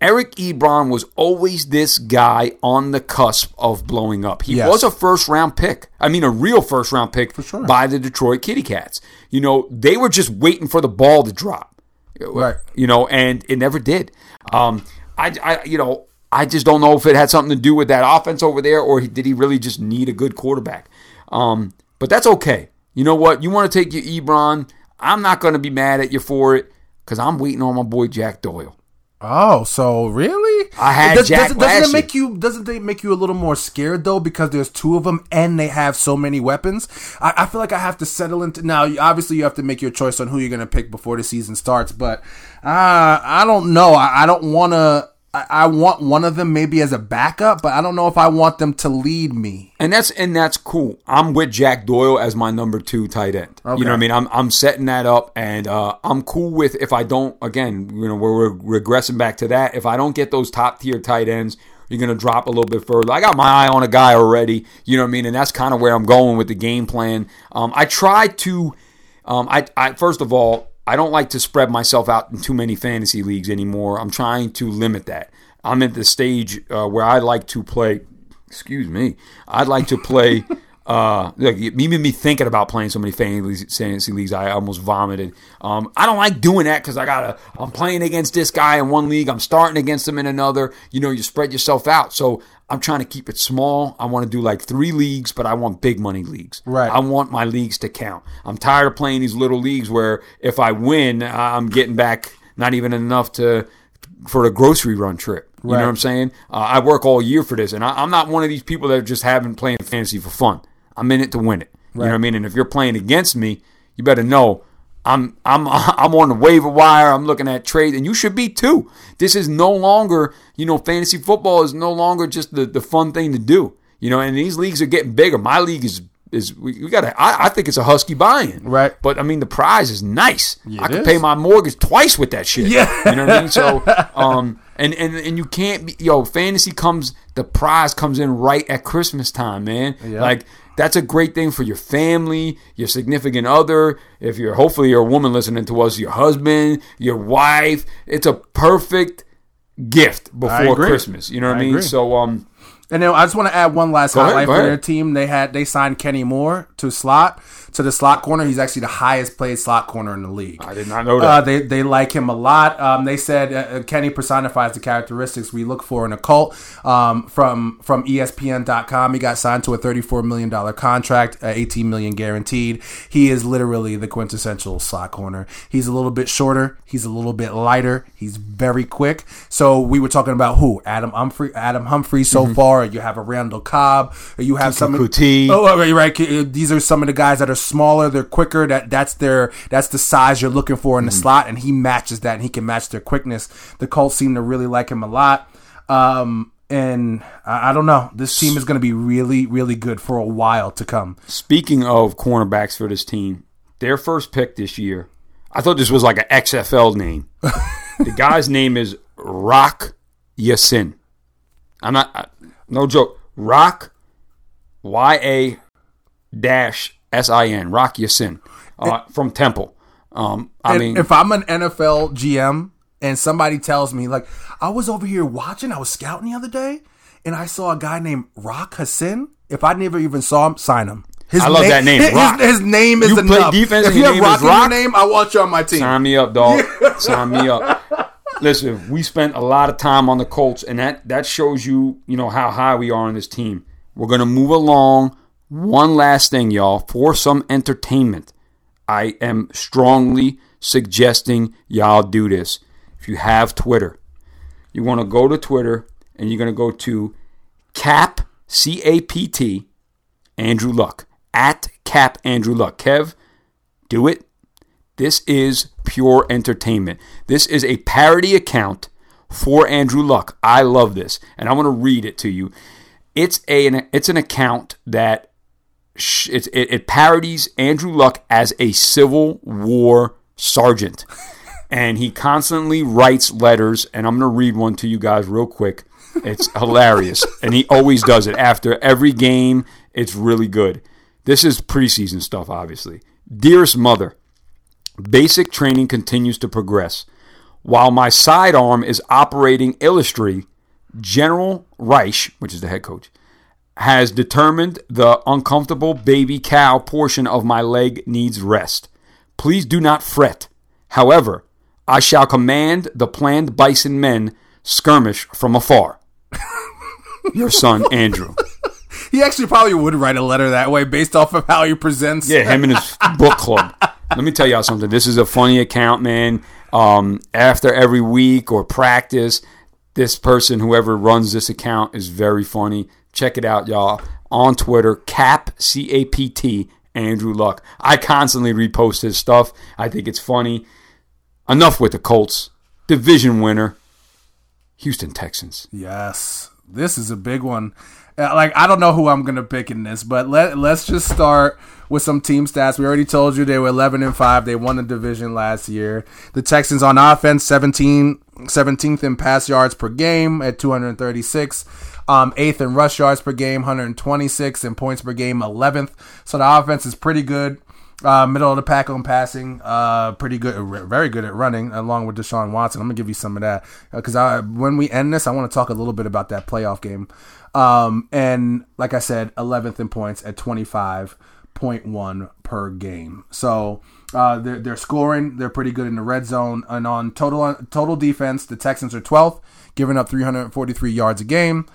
Eric Ebron was always this guy on the cusp of blowing up. He yes. was a first-round pick. I mean, a real first-round pick For sure. by the Detroit Kitty Cats. You know, they were just waiting for the ball to drop. Right. You know, and it never did. Um, I, I, you know, I just don't know if it had something to do with that offense over there or did he really just need a good quarterback. Um, but that's okay. You know what? You want to take your Ebron. I'm not going to be mad at you for it because I'm waiting on my boy Jack Doyle. Oh, so really? I had does, Jack does, doesn't it make you? Doesn't they make you a little more scared though? Because there's two of them, and they have so many weapons. I, I feel like I have to settle into now. Obviously, you have to make your choice on who you're going to pick before the season starts. But uh, I don't know. I, I don't want to. I, I want one of them maybe as a backup, but I don't know if I want them to lead me. And that's and that's cool. I'm with Jack Doyle as my number two tight end. Okay. You know what I mean? I'm I'm setting that up, and uh, I'm cool with if I don't. Again, you know, we're, we're regressing back to that. If I don't get those top tier tight ends, You're going to drop a little bit further. I got my eye on a guy already, you know what I mean? And that's kind of where I'm going with the game plan. Um, I try to, um, I, I first of all, I don't like to spread myself out in too many fantasy leagues anymore. I'm trying to limit that. I'm at the stage uh, where I like to play, excuse me, I'd like to play, uh, look, even me thinking about playing so many fantasy leagues, I almost vomited. Um, I don't like doing that because I gotta, I'm playing against this guy in one league, I'm starting against him in another, you know, you spread yourself out. So I'm trying to keep it small. I want to do like three leagues, but I want big money leagues. Right. I want my leagues to count. I'm tired of playing these little leagues where if I win, I'm getting back not even enough to for a grocery run trip. You right. know what I'm saying? Uh, I work all year for this, and I, I'm not one of these people that just haven't playing fantasy for fun. I'm in it to win it. Right. You know what I mean? And if you're playing against me, you better know I'm I'm I'm on the waiver wire. I'm looking at trades, and you should be too. This is no longer, you know, fantasy football is no longer just the, the fun thing to do. You know, and these leagues are getting bigger. My league is is we, we got to. I, I think it's a Husky buy-in, right? But I mean, the prize is nice. Yeah, I could is. pay my mortgage twice with that shit. Yeah, you know what I mean. So, um, and and and you can't be, yo. Fantasy comes, the prize comes in right at Christmas time, man. Yep. Like. That's a great thing for your family, your significant other. If you're, hopefully you're a woman listening to us, your husband, your wife. It's a perfect gift before Christmas. You know what I, I mean? Agree. So, um, and then I just want to add one last highlight for their team. They had they signed Kenny Moore to slot to the slot corner. He's actually the highest played slot corner in the league. I did not know that. Uh, they they like him a lot. Um, they said uh, Kenny personifies the characteristics we look for in a Colt. Um, from from E S P N dot com, he got signed to a thirty-four million dollars contract, uh, eighteen million dollars guaranteed. He is literally the quintessential slot corner. He's a little bit shorter. He's a little bit lighter. He's very quick. So we were talking about who Adam Humphrey. Adam Humphrey so mm-hmm. far. You have a Randall Cobb. You have Kiki some. Kuti. Oh, right, right. These are some of the guys that are smaller. They're quicker. That that's their that's the size you're looking for in the mm-hmm. slot, and he matches that, and he can match their quickness. The Colts seem to really like him a lot, um, and I, I don't know. This team is going to be really, really good for a while to come. Speaking of cornerbacks for this team, their first pick this year, I thought this was like an X F L name. The guy's name is Rock Yassin. I'm not. I, No joke. Rock, Y A S I N, Rock Yassin, uh, from Temple. Um, I mean, if I'm an N F L G M and somebody tells me, like, I was over here watching, I was scouting the other day, and I saw a guy named Rock Yassin. If I never even saw him, sign him. His I love name, that name. His, Rock. His, his name is you enough. You play defense. If you have Rock in your name, I want you on my team. Sign me up, dog. Sign me up. Listen, we spent a lot of time on the Colts, and that, that shows you, you know, how high we are on this team. We're going to move along. One last thing, y'all. For some entertainment, I am strongly suggesting y'all do this. If you have Twitter, you want to go to Twitter, and you're going to go to Cap, C A P T, Andrew Luck, at Cap Andrew Luck. Kev, do it. This is pure entertainment. This is a parody account for Andrew Luck. I love this, and I'm going to read it to you. It's a an, it's an account that sh- it, it, it parodies Andrew Luck as a Civil War sergeant, and he constantly writes letters. And I'm going to read one to you guys real quick. It's hilarious, and he always does it after every game. It's really good. This is preseason stuff, obviously. Dearest mother. Basic training continues to progress. While my sidearm is operating illustrably, General Reich, which is the head coach, has determined the uncomfortable baby cow portion of my leg needs rest. Please do not fret. However, I shall command the planned bison men skirmish from afar. Your son, Andrew. He actually probably would write a letter that way based off of how he presents. Yeah, him and his book club. Let me tell y'all something. This is a funny account, man. Um, after every week or practice, this person, whoever runs this account, is very funny. Check it out, y'all. On Twitter, Cap, C A P T, Andrew Luck. I constantly repost his stuff. I think it's funny. Enough with the Colts. Division winner, Houston Texans. Yes. this is a big one. Like, I don't know who I'm going to pick in this, but let, let's just start with some team stats. We already told you they were eleven and five. They won the division last year. The Texans on offense, seventeenth in pass yards per game at two hundred thirty-six. Um, eighth in rush yards per game, one hundred twenty-six. And points per game, eleventh. So the offense is pretty good. Uh, middle of the pack on passing, uh, pretty good, very good at running, along with Deshaun Watson. I'm gonna give you some of that because uh, when we end this, I want to talk a little bit about that playoff game. Um, and like I said, eleventh in points at twenty-five point one per game. So uh, they're they're scoring. They're pretty good in the red zone, and on total total defense, the Texans are twelfth, giving up three hundred forty-three yards a game.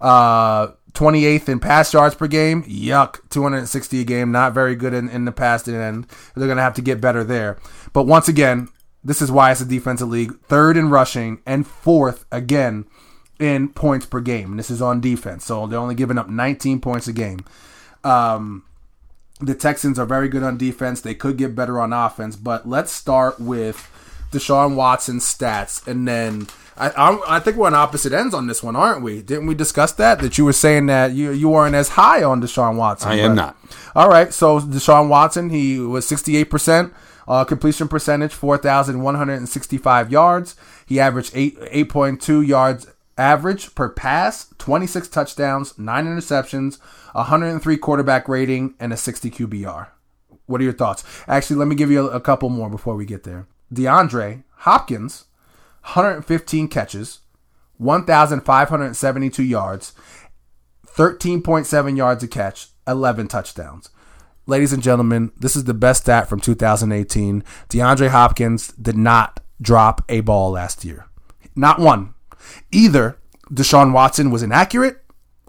Uh, twenty-eighth in pass yards per game. Yuck. two hundred sixty a game. Not very good in, in the past end. They're going to have to get better there. But once again, this is why it's a defensive league. Third in rushing and fourth again in points per game. And this is on defense. So they're only giving up nineteen points a game. Um, the Texans are very good on defense. They could get better on offense, but let's start with Deshaun Watson's stats, and then I, I I think we're on opposite ends on this one, aren't we? Didn't we discuss that? That you were saying that you you weren't as high on Deshaun Watson. I am not. All right, so Deshaun Watson, he was sixty-eight percent uh, completion percentage, four thousand one hundred sixty-five yards. He averaged eight point two yards average per pass, twenty-six touchdowns, nine interceptions, one hundred three quarterback rating, and a sixty Q B R. What are your thoughts? Actually, let me give you a, a couple more before we get there. DeAndre Hopkins, one hundred fifteen catches, one thousand five hundred seventy-two yards, thirteen point seven yards a catch, eleven touchdowns. Ladies and gentlemen, this is the best stat from two thousand eighteen. DeAndre Hopkins did not drop a ball last year. Not one. Either Deshaun Watson was inaccurate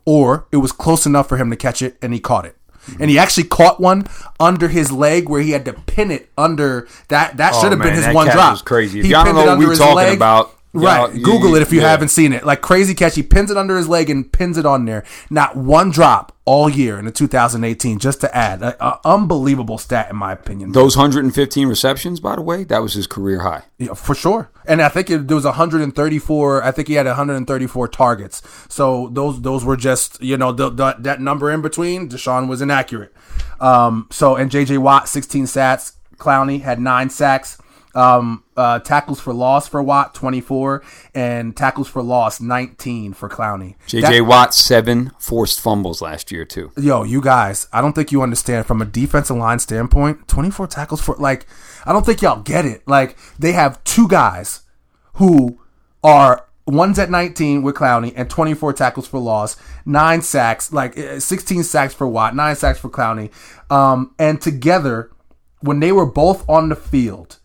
or it was close enough for him to catch it and he caught it. And he actually caught one under his leg where he had to pin it under that. That should have oh, been his that one drop. Was crazy. If he y'all pinned don't know it what we're talking leg. About. Right. You, Google it if you yeah. haven't seen it. Like crazy catch. He pins it under his leg and pins it on there. Not one drop all year in the two thousand eighteen, just to add. An unbelievable stat in my opinion. Those one hundred fifteen receptions, by the way, that was his career high. Yeah, for sure. And I think it, there was one hundred thirty-four. I think he had one hundred thirty-four targets. So those those were just, you know, the, the, that number in between, Deshaun was inaccurate. Um, so, and J J Watt, sixteen sacks. Clowney had nine sacks. Um, uh, tackles for loss for Watt, twenty-four, and tackles for loss, nineteen for Clowney. J J. Watt, seven forced fumbles last year, too. Yo, you guys, I don't think you understand from a defensive line standpoint, twenty-four tackles for, like, I don't think y'all get it. Like, they have two guys who are, one's at nineteen with Clowney and twenty-four tackles for loss, nine sacks, like, sixteen sacks for Watt, nine sacks for Clowney. Um, and together, when they were both on the field,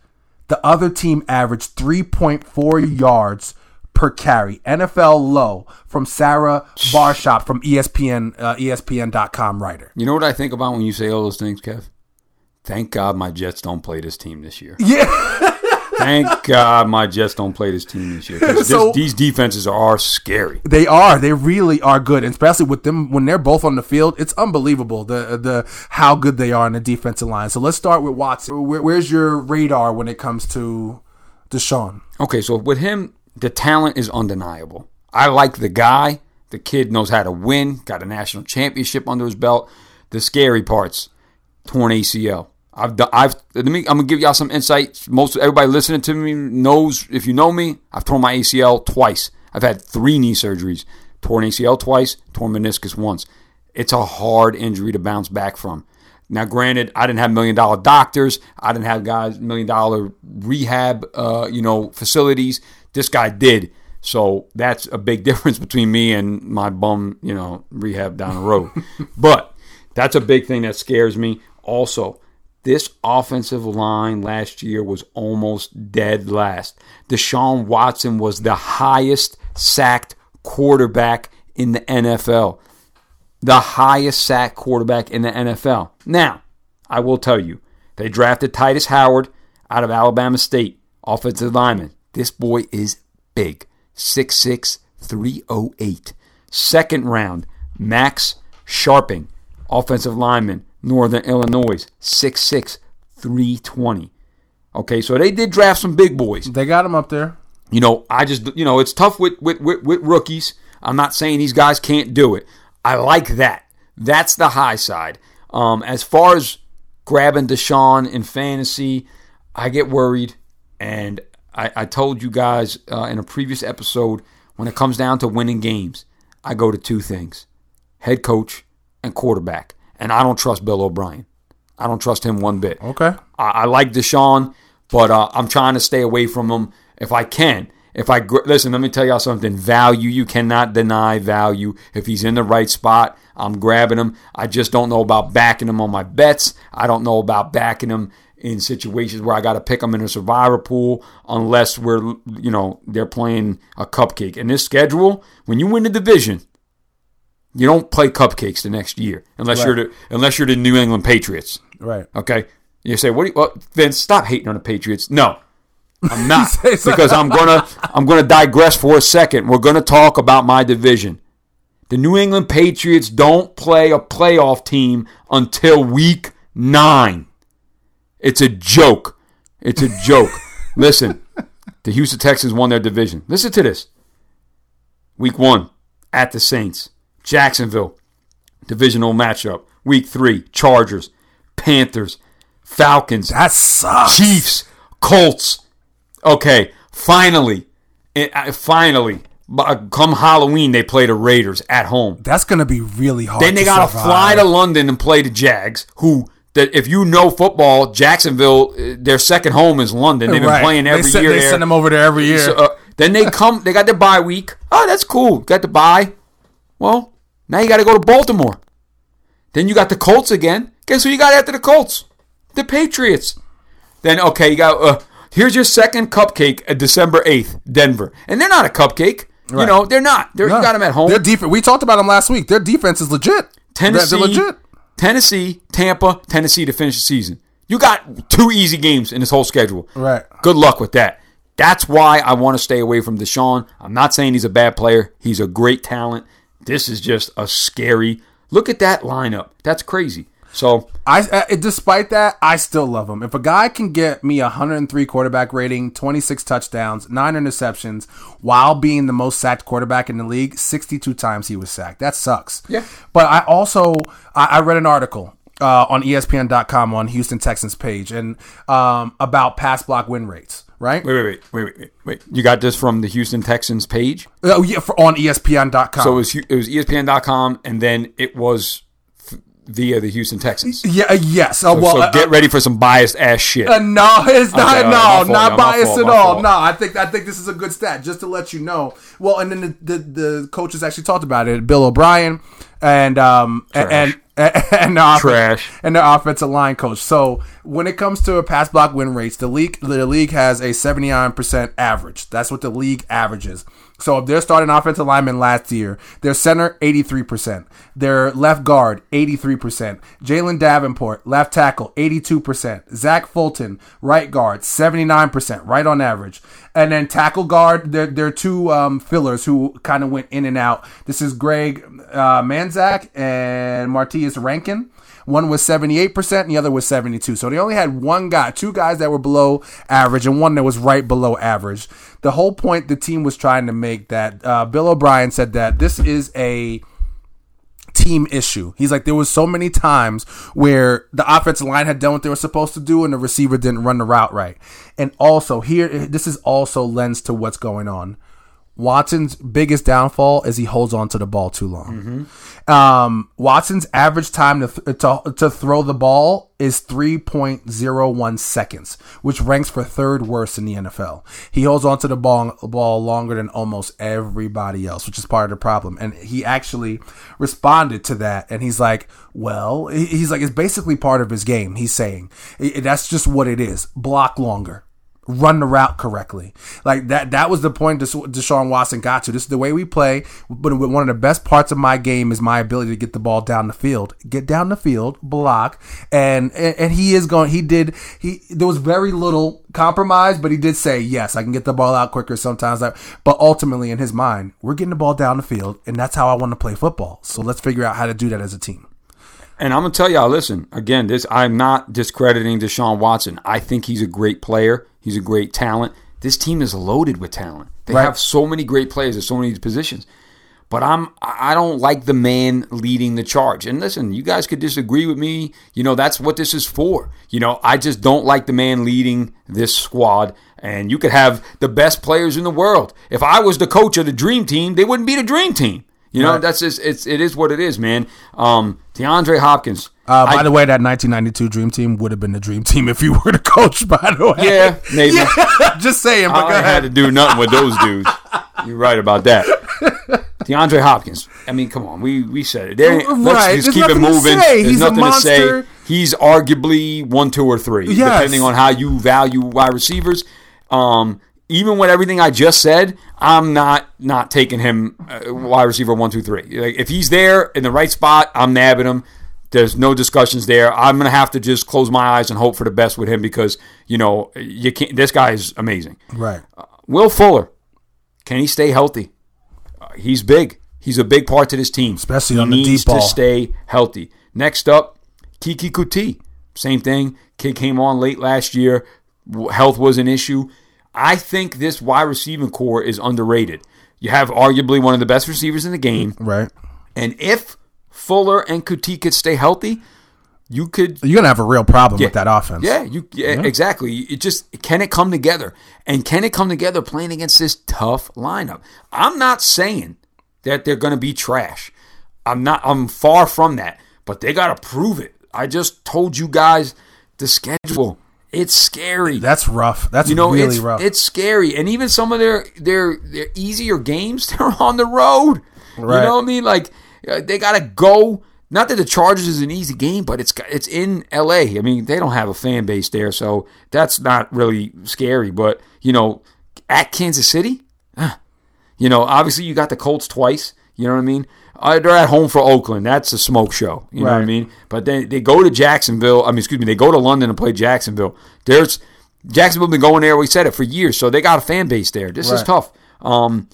the other team averaged three point four yards per carry. N F L low from Sarah Barshop from E S P N, uh, E S P N dot com writer. You know what I think about when you say all those things, Kev? Thank God my Jets don't play this team this year. Yeah. Thank God my Jets don't play this team this year. This, so, these defenses are scary. They are. They really are good, and especially with them when they're both on the field. It's unbelievable the the how good they are in the defensive line. So let's start with Watson. Where, where's your radar when it comes to Deshaun? Okay, so with him, the talent is undeniable. I like the guy. The kid knows how to win. Got a national championship under his belt. The scary parts, torn A C L. I've done, I've let me I'm gonna give y'all some insights. Most everybody listening to me knows, if you know me, I've torn my A C L twice. I've had three knee surgeries, torn A C L twice, torn meniscus once. It's a hard injury to bounce back from. Now, granted, I didn't have million dollar doctors. I didn't have guys million dollar rehab, uh, you know, facilities. This guy did. So that's a big difference between me and my bum, you know, rehab down the road. But that's a big thing that scares me. Also, this offensive line last year was almost dead last. Deshaun Watson was the highest sacked quarterback in the N F L. The highest sacked quarterback in the N F L. Now, I will tell you, they drafted Titus Howard out of Alabama State, offensive lineman. This boy is big. six six, three oh eight. Second round, Max Sharping, offensive lineman. Northern Illinois, six six, three twenty. Okay, so they did draft some big boys. They got him up there. You know, I just, you know, it's tough with with, with, with rookies. I'm not saying these guys can't do it. I like that. That's the high side. Um, as far as grabbing Deshaun in fantasy, I get worried. And I, I told you guys uh, in a previous episode, when it comes down to winning games, I go to two things: head coach and quarterback. And I don't trust Bill O'Brien. I don't trust him one bit. Okay. I, I like Deshaun, but uh, I'm trying to stay away from him if I can. If I listen, let me tell y'all something. Value, you cannot deny value. If he's in the right spot, I'm grabbing him. I just don't know about backing him on my bets. I don't know about backing him in situations where I got to pick him in a survivor pool, unless we're, you know, they're playing a cupcake. And this schedule, when you win the division, you don't play cupcakes the next year unless right. you're the unless you're the New England Patriots. Right. Okay. You say, what do you, well, Vince, stop hating on the Patriots. No. I'm not, because I'm gonna I'm gonna digress for a second. We're gonna talk about my division. The New England Patriots don't play a playoff team until week nine. It's a joke. It's a joke. Listen, the Houston Texans won their division. Listen to this. Week one, at the Saints. Jacksonville, divisional matchup. Week three, Chargers, Panthers, Falcons. That sucks. Chiefs, Colts. Okay, finally, finally, come Halloween, they play the Raiders at home. That's going to be really hard. Then they got to fly to London and play the Jags, who, that if you know football, Jacksonville, their second home is London. They've been right. playing every they send, year. They there. send them over there every year. So, uh, then they come, they got their bye week. Oh, that's cool. Got the bye. Well, now you got to go to Baltimore. Then you got the Colts again. Guess who you got after the Colts? The Patriots. Then, okay, you got... Uh, here's your second cupcake at December eighth, Denver. And they're not a cupcake. Right. You know, they're not. They're, no. You got them at home. Their def- we talked about them last week. Their defense is legit. Tennessee, they're legit. Tennessee, Tampa, Tennessee to finish the season. You got two easy games in this whole schedule. Right. Good luck with that. That's why I want to stay away from Deshaun. I'm not saying he's a bad player. He's a great talent. This is just a scary. Look at that lineup. That's crazy. So I, I, despite that, I still love him. If a guy can get me a one hundred three quarterback rating, twenty-six touchdowns, nine interceptions, while being the most sacked quarterback in the league, sixty-two times he was sacked. That sucks. Yeah. But I also I, I read an article uh, on E S P N dot com on Houston Texans page and um, about pass block win rates. Right? Wait, wait, wait, wait, wait, wait. You got this from the Houston Texans page? Oh yeah, for, on E S P N dot com. So it was, it was E S P N dot com, and then it was. Via the Houston Texans. Yeah, yes. Uh, so, well, so get uh, ready for some biased ass shit. Uh, no, it's not. Okay, uh, no, not biased at all. No, I think I think this is a good stat just to let you know. Well, and then the the, the coaches actually talked about it. Bill O'Brien and um Trash. and and, and the Trash. Offense, and the offensive line coach. So when it comes to pass block win rates, the league the league has a seventy-nine percent average. That's what the league averages. So if they're starting offensive lineman last year, their center, eighty-three percent. Their left guard, eighty-three percent. Jalen Davenport, left tackle, eighty-two percent. Zach Fulton, right guard, seventy-nine percent, right on average. And then tackle guard, they're, they're two um, fillers who kind of went in and out. This is Greg uh, Manzak and Martius Rankin. One was seventy-eight percent and the other was seventy-two. So they only had one guy, two guys that were below average and one that was right below average. The whole point the team was trying to make that uh, Bill O'Brien said that this is a team issue. He's like, there was so many times where the offensive line had done what they were supposed to do and the receiver didn't run the route right. And also here, this is also lends to what's going on. Watson's biggest downfall is he holds on to the ball too long. Mm-hmm. Um, Watson's average time to, th- to to throw the ball is three point oh one seconds, which ranks for third worst in the N F L. He holds on to the ball, ball longer than almost everybody else, which is part of the problem. And he actually responded to that, and he's like, well, he's like, it's basically part of his game, he's saying. That's just what it is. Block longer. Run the route correctly. Like that that was the point Deshaun Watson got to. This is the way we play. But one of the best parts of my game is my ability to get the ball down the field. Get down the field, block, and and, and he is going he did he there was very little compromise, but he did say, yes, I can get the ball out quicker sometimes. But ultimately in his mind, we're getting the ball down the field, and that's how I want to play football. So let's figure out how to do that as a team. And I'm gonna tell y'all, listen, again, this I'm not discrediting Deshaun Watson. I think he's a great player. He's a great talent. This team is loaded with talent. They right. have so many great players at so many positions. But I'm, I don't like the man leading the charge. And listen, you guys could disagree with me. You know, that's what this is for. You know, I just don't like the man leading this squad. And you could have the best players in the world. If I was the coach of the dream team, they wouldn't be the dream team. You know, right. that's just, it's, it is what it is, man. Um, DeAndre Hopkins. Uh, by I, the way, that nineteen ninety-two dream team would have been the dream team if you were the coach, by the way. Yeah, maybe. Yeah, just saying. But I go ahead. Had to do nothing with those dudes. You're right about that. DeAndre Hopkins. I mean, come on. We we said it. There, right. Let's just There's keep it moving. There's He's nothing to say. He's arguably one, two, or three, yes. depending on how you value wide receivers. Um, even with everything I just said, I'm not not taking him uh, wide receiver one, two, three. Like, if he's there in the right spot, I'm nabbing him. There's no discussions there. I'm going to have to just close my eyes and hope for the best with him because, you know, you can't. This guy is amazing. Right. Uh, Will Fuller. Can he stay healthy? Uh, he's big. He's a big part to this team. Especially on the deep ball. He needs to stay healthy. Next up, Kiki Kuti. Same thing. Kid came on late last year. Health was an issue. I think this wide receiving core is underrated. You have arguably one of the best receivers in the game. Right. And if Fuller and Kuti could stay healthy, you could... You're going to have a real problem yeah, with that offense. Yeah, you yeah, yeah. exactly. It just Can it come together? And can it come together playing against this tough lineup? I'm not saying that they're going to be trash. I'm not. I'm far from that. But they got to prove it. I just told you guys the schedule. It's scary. That's rough. That's you know, really it's, rough. It's scary. And even some of their, their, their easier games, they're on the road. Right. You know what I mean? Like, they got to go. Not that the Chargers is an easy game, but it's it's in L A. I mean, they don't have a fan base there, so that's not really scary. But, you know, at Kansas City, you know, obviously you got the Colts twice. You know what I mean? Uh, they're at home for Oakland. That's a smoke show. You right. know what I mean? But they, they go to Jacksonville. I mean, excuse me, they go to London and play Jacksonville. There's Jacksonville been going there. We said it for years, so they got a fan base there. This right. is tough. Um,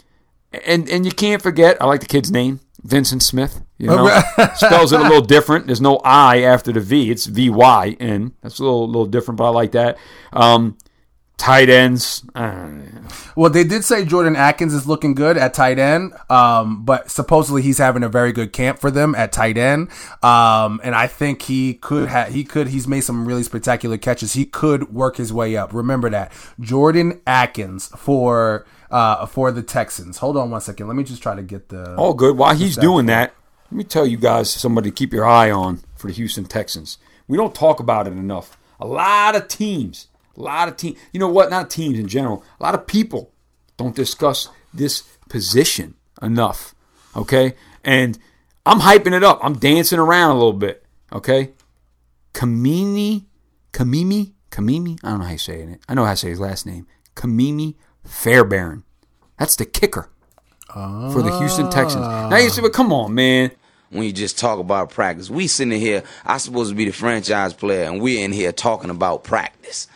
and and you can't forget, I like the kid's name, Vincent Smith. You know, spells it a little different. There's no I after the V. It's V Y N. That's a little little different, but I like that. Um, tight ends. Uh, well, they did say Jordan Atkins is looking good at tight end, um, but supposedly he's having a very good camp for them at tight end, um, and I think he could ha- he could he's made some really spectacular catches. He could work his way up. Remember that Jordan Atkins for uh, for the Texans. Hold on one second. Let me just try to get the. Oh, good. While he's doing that, let me tell you guys somebody to keep your eye on for the Houston Texans. We don't talk about it enough. A lot of teams. A lot of teams, you know what, not teams in general, a lot of people don't discuss this position enough, okay? And I'm hyping it up. I'm dancing around a little bit, okay? Kamini, Kamimi, Kamimi, I don't know how you say it. I know how to say his last name. Kamimi Fairbairn. That's the kicker oh. for the Houston Texans. Now you say, but come on, man. When you just talk about practice, we sitting here, I'm supposed to be the franchise player, and we're in here talking about practice.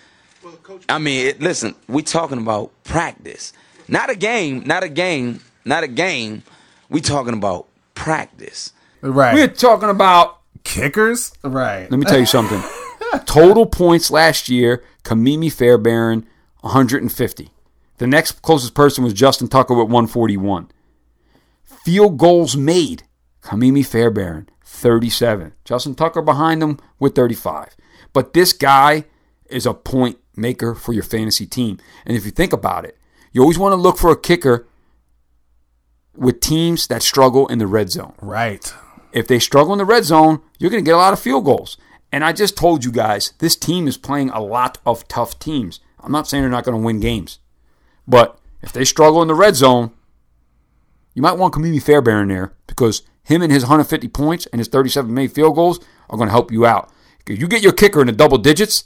I mean, it, listen, we talking about practice. Not a game, not a game, not a game. We talking about practice. Right. We're talking about kickers. Right. Let me tell you something. Total points last year, Kamimi Fairbairn, one hundred fifty. The next closest person was Justin Tucker with one forty-one. Field goals made, Kamimi Fairbairn, thirty-seven. Justin Tucker behind him with thirty-five. But this guy is a point maker for your fantasy team. And if you think about it, you always want to look for a kicker with teams that struggle in the red zone. Right. If they struggle in the red zone, you're going to get a lot of field goals. And I just told you guys, this team is playing a lot of tough teams. I'm not saying they're not going to win games. But if they struggle in the red zone, you might want Kamimi Fairbairn there because him and his one hundred fifty points and his thirty-seven made field goals are going to help you out. Because you get your kicker in the double digits,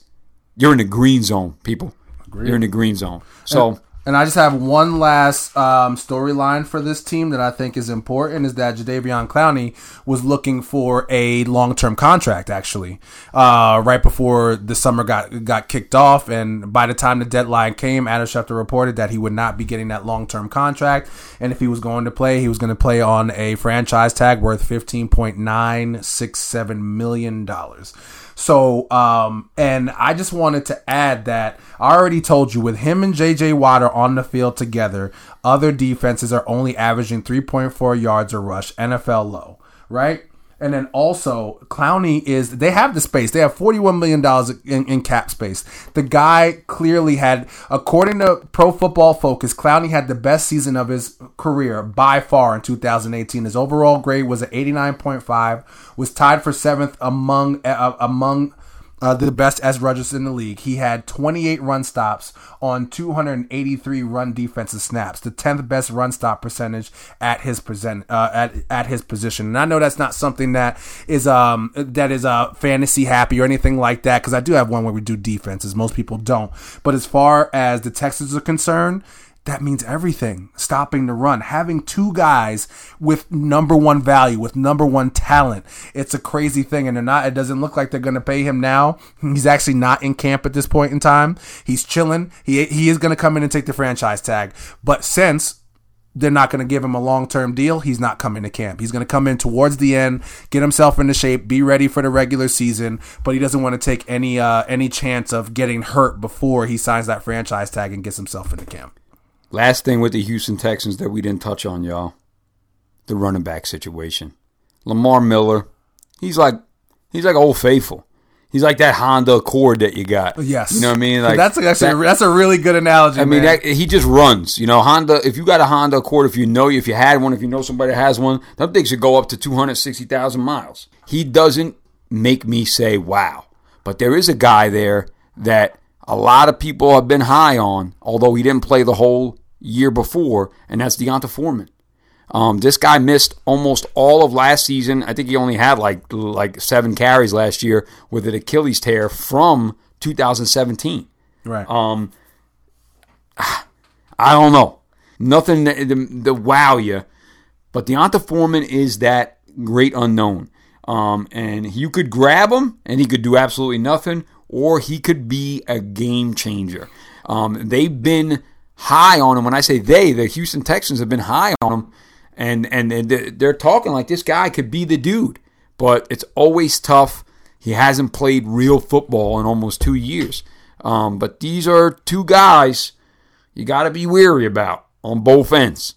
you're in the green zone, people. Agreed. You're in the green zone. So, and, and I just have one last um, storyline for this team that I think is important is that Jadeveon Clowney was looking for a long-term contract, actually, uh, right before the summer got got kicked off. And by the time the deadline came, Adam Schefter reported that he would not be getting that long-term contract. And if he was going to play, he was going to play on a franchise tag worth fifteen point nine six seven million dollars. So, um, and I just wanted to add that I already told you with him and J J Watt on the field together, other defenses are only averaging three point four yards a rush, N F L low, right? And then also, Clowney is, they have the space. They have forty-one million dollars in, in cap space. The guy clearly had, according to Pro Football Focus, Clowney had the best season of his career by far in two thousand eighteen. His overall grade was an eighty-nine point five, was tied for seventh among uh, among uh, the best edge rushers in the league. He had twenty-eight run stops on two hundred eighty-three run defensive snaps, the tenth best run stop percentage at his present uh, at at his position. And I know that's not something that is um that is uh fantasy happy or anything like that, because I do have one where we do defenses. Most people don't. But as far as the Texans are concerned, that means everything. Stopping the run, having two guys with number one value, with number one talent. It's a crazy thing, and they're not. It doesn't look like they're going to pay him now. He's actually not in camp at this point in time. He's chilling. He he is going to come in and take the franchise tag. But since they're not going to give him a long-term deal, he's not coming to camp. He's going to come in towards the end, get himself into shape, be ready for the regular season, but he doesn't want to take any uh, any chance of getting hurt before he signs that franchise tag and gets himself into camp. Last thing with the Houston Texans that we didn't touch on, y'all, the running back situation. Lamar Miller, he's like he's like Old Faithful. He's like that Honda Accord that you got. Yes. You know what I mean? Like that's actually that, that's a really good analogy, I man. mean, that, he just runs. You know, Honda, if you got a Honda Accord, if you know, if you had one, if you know somebody that has one, that thing should go up to two hundred sixty thousand miles. He doesn't make me say, wow. But there is a guy there that a lot of people have been high on, although he didn't play the whole year before, and that's Deonta Foreman. Um, this guy missed almost all of last season. I think he only had like like seven carries last year with an Achilles tear from two thousand seventeen. Right. Um, I don't know. Nothing to, to wow you, but Deonta Foreman is that great unknown. Um, and you could grab him, and he could do absolutely nothing, or he could be a game changer. Um, they've been high on him. When I say they, the Houston Texans have been high on him. And, and they're talking like this guy could be the dude. But it's always tough. He hasn't played real football in almost two years. Um, but these are two guys you got to be wary about on both ends.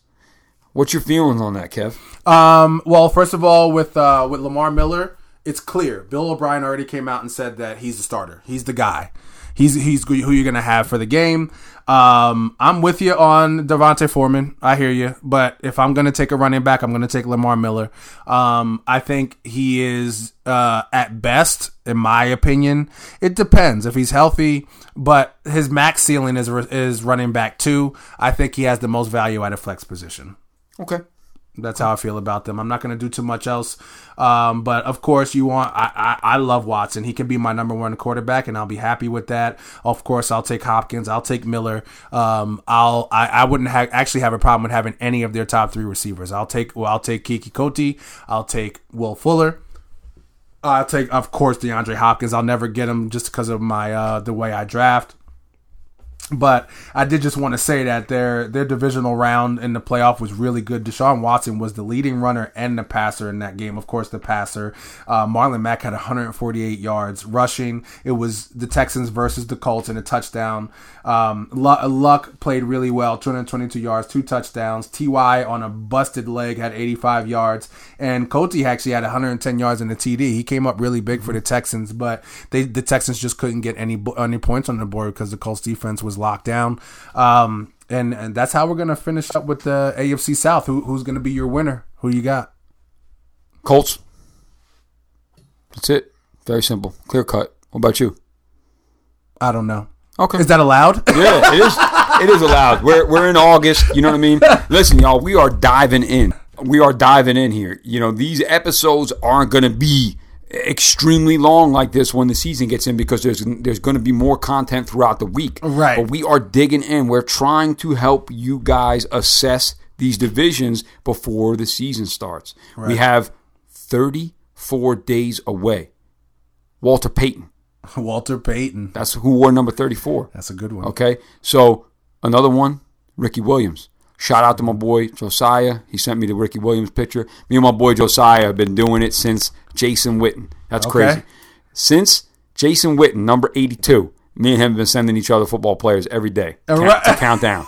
What's your feelings on that, Kev? Um, well, first of all, with uh, with Lamar Miller, it's clear. Bill O'Brien already came out and said that he's the starter. He's the guy. He's he's who you're going to have for the game. Um, I'm with you on Devontae Foreman. I hear you. But if I'm going to take a running back, I'm going to take Lamar Miller. Um, I think he is, uh, at best, in my opinion, it depends if he's healthy. But his max ceiling is, is running back two. I think he has the most value at a flex position. Okay. That's how I feel about them. I'm not going to do too much else. Um, but, of course, you want I, – I, I love Watson. He can be my number one quarterback, and I'll be happy with that. Of course, I'll take Hopkins. I'll take Miller. Um, I'll, I I wouldn't ha- actually have a problem with having any of their top three receivers. I'll take well, I'll take Kiki Coty. I'll take Will Fuller. I'll take, of course, DeAndre Hopkins. I'll never get him just because of my uh, the way I draft. But I did just want to say that their their divisional round in the playoff was really good. Deshaun Watson was the leading runner and the passer in that game. Of course, the passer. Uh, Marlon Mack had one hundred forty-eight yards rushing. It was the Texans versus the Colts in a touchdown. Um, Luck played really well, two hundred twenty-two yards, two touchdowns. T Y on a busted leg had eighty-five yards. And Coty actually had one hundred ten yards in a T D. He came up really big for the Texans, but they the Texans just couldn't get any, any points on the board because the Colts defense was locked down, um, and, and that's how we're going to finish up with the A F C South. Who, who's going to be your winner? Who you got? Colts. That's it. Very simple. Clear cut. What about you? I don't know. Okay. Is that allowed? Yeah, it is. It is allowed. We're we're in August. You know what I mean? Listen, y'all, we are diving in. We are diving in here. You know, these episodes aren't going to be extremely long like this when the season gets in, because there's there's going to be more content throughout the week. Right. But we are digging in. We're trying to help you guys assess these divisions before the season starts. Right. We have thirty-four days away. Walter Payton. Walter Payton. That's who wore number thirty-four. That's a good one. Okay. So another one, Ricky Williams. Shout out to my boy Josiah. He sent me the Ricky Williams picture. Me and my boy Josiah have been doing it since Jason Witten. That's okay. Crazy. Since Jason Witten, number eighty-two, me and him have been sending each other football players every day to, right. count, to count down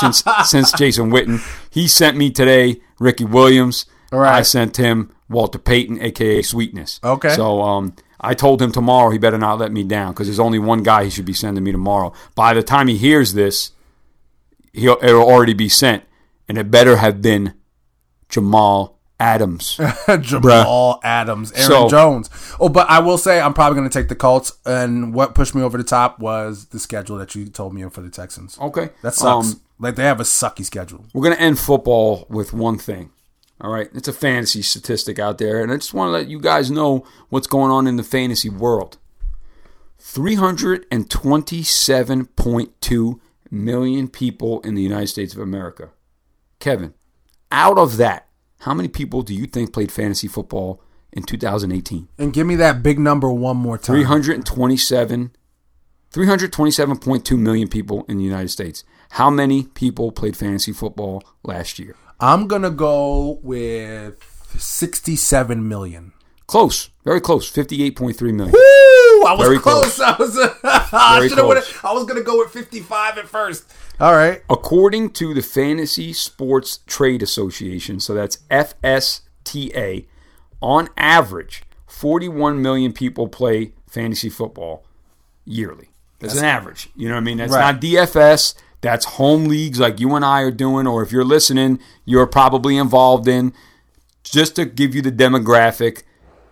since since Jason Witten. He sent me today Ricky Williams. All right. I sent him Walter Payton, a k a. Sweetness. Okay. So um, I told him tomorrow he better not let me down because there's only one guy he should be sending me tomorrow. By the time he hears this, he'll, it'll already be sent, and it better have been Jamal Adams. Jamal Bruh. Adams. Aaron so, Jones. Oh, but I will say I'm probably going to take the Colts, and what pushed me over the top was the schedule that you told me for the Texans. Okay. That sucks. Um, like, they have a sucky schedule. We're going to end football with one thing. All right? It's a fantasy statistic out there, and I just want to let you guys know what's going on in the fantasy world. three hundred twenty-seven point two million people in the United States of America. Kevin, out of that, how many people do you think played fantasy football in two thousand eighteen? And give me that big number one more time. three hundred twenty-seven, three hundred twenty-seven point two million people in the United States. How many people played fantasy football last year? I'm going to go with sixty-seven million. Close. Very close. fifty-eight point three million. Woo! I was very close. close. I was, I close. I was going to go with fifty-five at first. All right. According to the Fantasy Sports Trade Association, so that's F S T A, on average, forty-one million people play fantasy football yearly. That's, that's an average. You know what I mean? That's right. Not D F S. That's home leagues like you and I are doing, or if you're listening, you're probably involved in. Just to give you the demographic,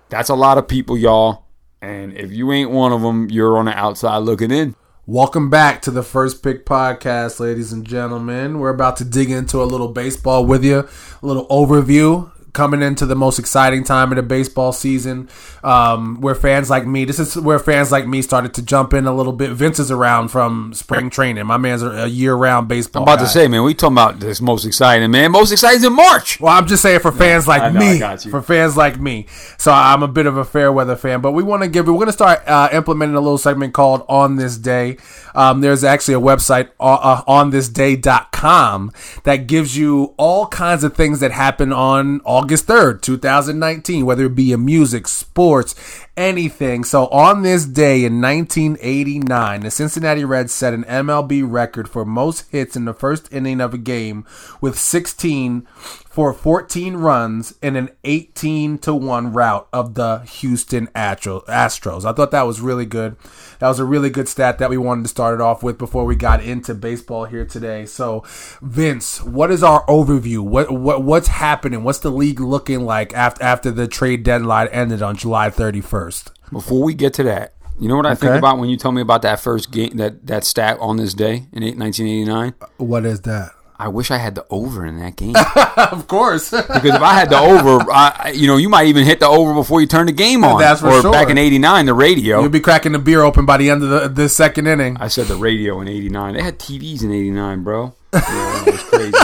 that's a lot of people, y'all. And if you ain't one of them, you're on the outside looking in. Welcome back to the First Pick Podcast, ladies and gentlemen. We're about to dig into a little baseball with you, a little overview coming into the most exciting time of the baseball season, um, where fans like me, this is where fans like me started to jump in a little bit. Vince is around from spring training. My man's a year-round baseball I'm about guy. to say, man, we talking about this most exciting, man. Most exciting is in March. Well, I'm just saying for fans like I know, me. I got you. For fans like me. So I'm a bit of a fair weather fan, but we want to give, we're going to start uh, implementing a little segment called On This Day. Um, there's actually a website, uh, on this day dot com, that gives you all kinds of things that happen on August third, two thousand nineteen, whether it be in music, sports, anything. So on this day in nineteen eighty-nine, the Cincinnati Reds set an M L B record for most hits in the first inning of a game with sixteen for fourteen runs in an eighteen to one rout of the Houston Astros. I thought that was really good. That was a really good stat that we wanted to start it off with before we got into baseball here today. So, Vince, what is our overview? What what what's happening? What's the league looking like after after the trade deadline ended on July thirty-first? Before we get to that, you know what I okay. think about when you tell me about that first game, that that stat on this day in nineteen eighty-nine? What is that? I wish I had the over in that game. Of course. Because if I had the over, I, you know, you might even hit the over before you turn the game on. That's for or sure. Or back in eighty-nine, the radio. You'd be cracking the beer open by the end of the, the second inning. I said the radio in eighty-nine. They had T Vs in eighty-nine, bro. Yeah, it was crazy.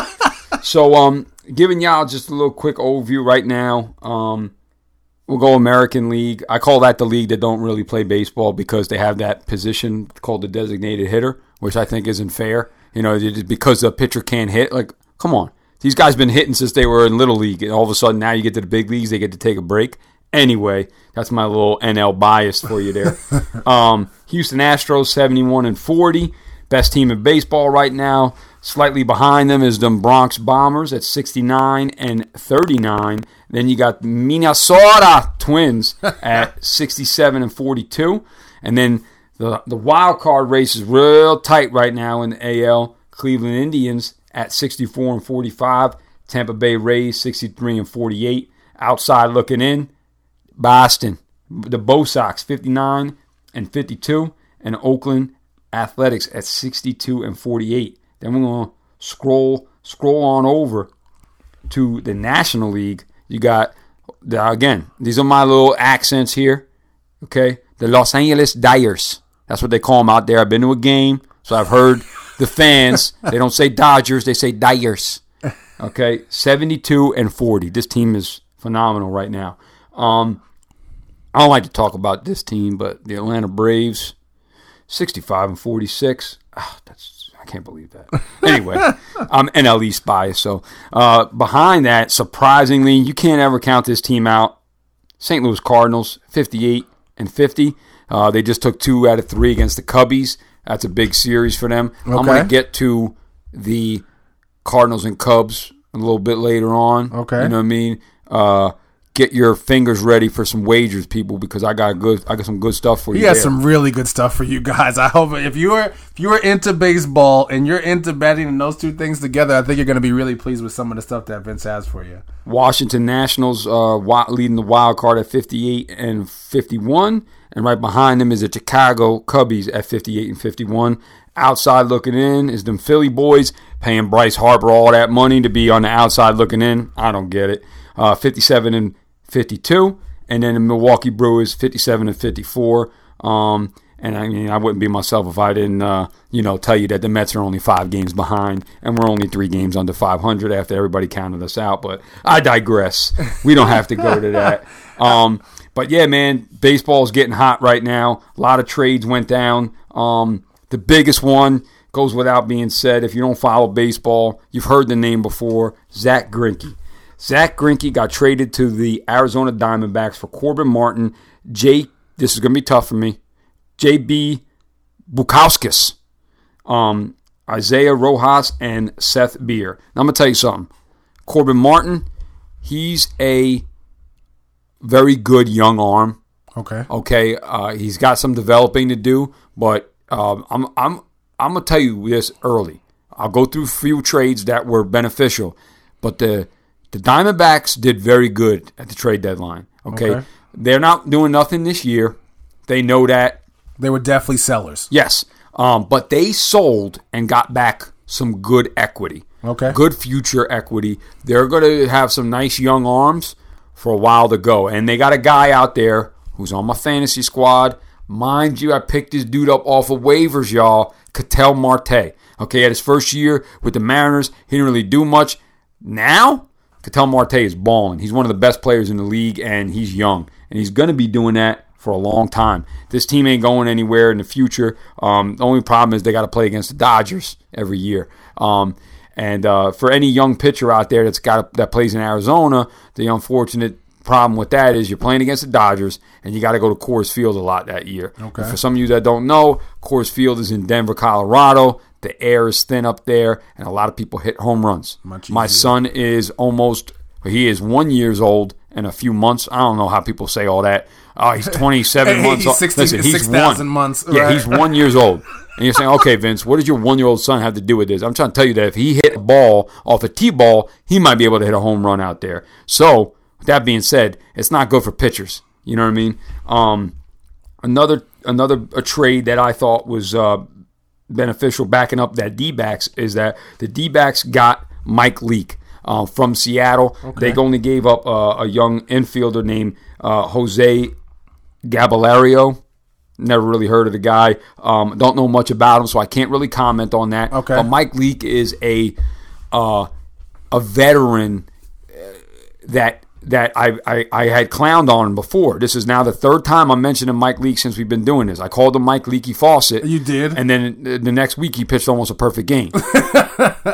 So, um, giving y'all just a little quick overview right now. Um, we'll go American League. I call that the league that don't really play baseball because they have that position called the designated hitter, which I think isn't fair. You know, because the pitcher can't hit. Like, come on. These guys been hitting since they were in Little League. And all of a sudden, now you get to the big leagues, they get to take a break. Anyway, that's my little N L bias for you there. um, Houston Astros, seventy-one and forty. Best team in baseball right now. Slightly behind them is the Bronx Bombers at sixty-nine and thirty-nine. Then you got Minnesota Twins at sixty-seven and forty-two. And then The, the wild card race is real tight right now in the A L. Cleveland Indians at sixty-four and forty-five. Tampa Bay Rays sixty-three and forty-eight. Outside looking in, Boston, the Bo Sox fifty-nine and fifty-two, and Oakland Athletics at sixty-two and forty-eight. Then we're gonna scroll scroll on over to the National League. You got the, again, these are my little accents here. Okay, the Los Angeles Dodgers. That's what they call them out there. I've been to a game, so I've heard the fans. They don't say Dodgers, they say Dyers. Okay, seventy-two and forty. This team is phenomenal right now. Um, I don't like to talk about this team, but the Atlanta Braves, sixty-five and forty-six. Oh, that's I can't believe that. Anyway, I'm N L East bias. So uh, behind that, surprisingly, you can't ever count this team out. Saint Louis Cardinals, fifty-eight and fifty. Uh, they just took two out of three against the Cubbies. That's a big series for them. Okay. I'm going to get to the Cardinals and Cubs a little bit later on. Okay. You know what I mean? Uh, get your fingers ready for some wagers, people, because I got good. I got some good stuff for you. He has some really good stuff for you guys. I hope if you are if you are into baseball and you're into betting and those two things together, I think you're going to be really pleased with some of the stuff that Vince has for you. Washington Nationals uh, leading the wild card at fifty-eight and fifty-one, and right behind them is the Chicago Cubbies at fifty-eight and fifty-one. Outside looking in is them Philly boys paying Bryce Harper all that money to be on the outside looking in. I don't get it. Uh, fifty-seven and fifty-two, and then the Milwaukee Brewers fifty-seven and fifty-four. Um, and I mean, I wouldn't be myself if I didn't, uh, you know, tell you that the Mets are only five games behind, and we're only three games under five hundred after everybody counted us out. But I digress. We don't have to go to that. Um, but yeah, man, baseball is getting hot right now. A lot of trades went down. Um, the biggest one goes without being said. If you don't follow baseball, you've heard the name before: Zach Greinke. Zach Greinke got traded to the Arizona Diamondbacks for Corbin Martin, J. This is going to be tough for me. J B. Bukauskas, um, Isaiah Rojas, and Seth Beer. Now, I'm going to tell you something. Corbin Martin, he's a very good young arm. Okay. Okay. Uh, he's got some developing to do, but um, I'm I'm I'm going to tell you this early. I'll go through a few trades that were beneficial, but the The Diamondbacks did very good at the trade deadline. Okay? Okay, they're not doing nothing this year. They know that. They were definitely sellers. Yes, um, but they sold and got back some good equity. Okay, good future equity. They're going to have some nice young arms for a while to go, and they got a guy out there who's on my fantasy squad. Mind you, I picked this dude up off of waivers, y'all. Ketel Marte. Okay, at his first year with the Mariners, he didn't really do much. Now, Ketel Marte is balling. He's one of the best players in the league, and he's young. And he's going to be doing that for a long time. This team ain't going anywhere in the future. Um, the only problem is they got to play against the Dodgers every year. Um, and uh, for any young pitcher out there that's got a, that plays in Arizona, the unfortunate problem with that is you're playing against the Dodgers, and you got to go to Coors Field a lot that year. Okay. For some of you that don't know, Coors Field is in Denver, Colorado. The air is thin up there, and a lot of people hit home runs. My son is almost – he is one year old and a few months. I don't know how people say all that. Oh, he's twenty-seven hey, months he's old. sixteen, Listen, he's six thousand months. Yeah, right. He's one year old. And you're saying, okay, Vince, what does your one-year-old son have to do with this? I'm trying to tell you that if he hit a ball off a T-ball, he might be able to hit a home run out there. So, with that being said, it's not good for pitchers. You know what I mean? Um, another another a trade that I thought was uh, – beneficial backing up that D-backs is that the D-backs got Mike Leake uh, from Seattle. Okay. They only gave up uh, a young infielder named uh, Jose Gavilario. Never really heard of the guy. Um, don't know much about him, so I can't really comment on that. Okay. But Mike Leake is a uh, a veteran that that I, I, I had clowned on him before. This is now the third time I'm mentioning Mike Leake since we've been doing this. I called him Mike Leaky Fawcett. You did. And then the next week he pitched almost a perfect game.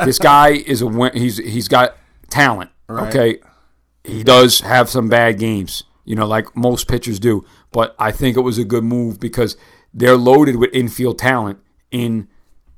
This guy is a he's he's got talent. Right. Okay. He does have some bad games, you know, like most pitchers do, but I think it was a good move because they're loaded with infield talent in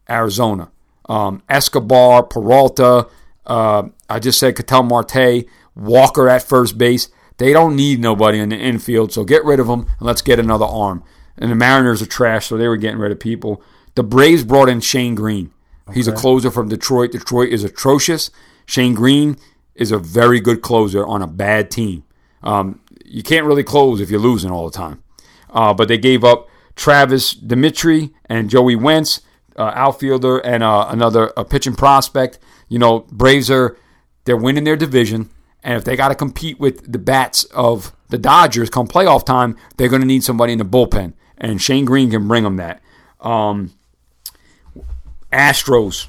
Arizona. Um, Escobar, Peralta, uh, I just said Ketel Marte, Walker at first base. They don't need nobody in the infield, so get rid of them and let's get another arm. And the Mariners are trash, so they were getting rid of people. The Braves brought in Shane Green. Okay. He's a closer from Detroit. Detroit is atrocious. Shane Green is a very good closer on a bad team. Um, you can't really close if you're losing all the time. Uh, but they gave up Travis Dimitri and Joey Wentz, uh, outfielder, and uh, another a pitching prospect. You know, Braves are they're winning their division. And if they got to compete with the bats of the Dodgers come playoff time, they're going to need somebody in the bullpen. And Shane Green can bring them that. Um, Astros.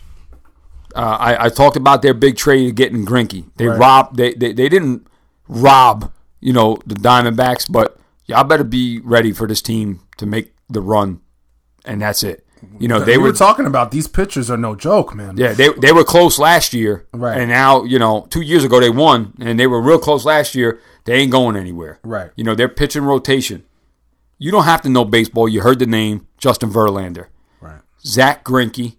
Uh, I, I talked about their big trade of getting Greinke. They right. robbed. They, they they didn't rob, you know, the Diamondbacks, but y'all better be ready for this team to make the run. And that's it. You know, they we were, were talking about these pitchers are no joke, man. Yeah, they they were close last year. Right. And now, you know, two years ago they won, and they were real close last year. They ain't going anywhere. Right. You know, their pitching rotation. You don't have to know baseball. You heard the name Justin Verlander. Right. Zach Greinke,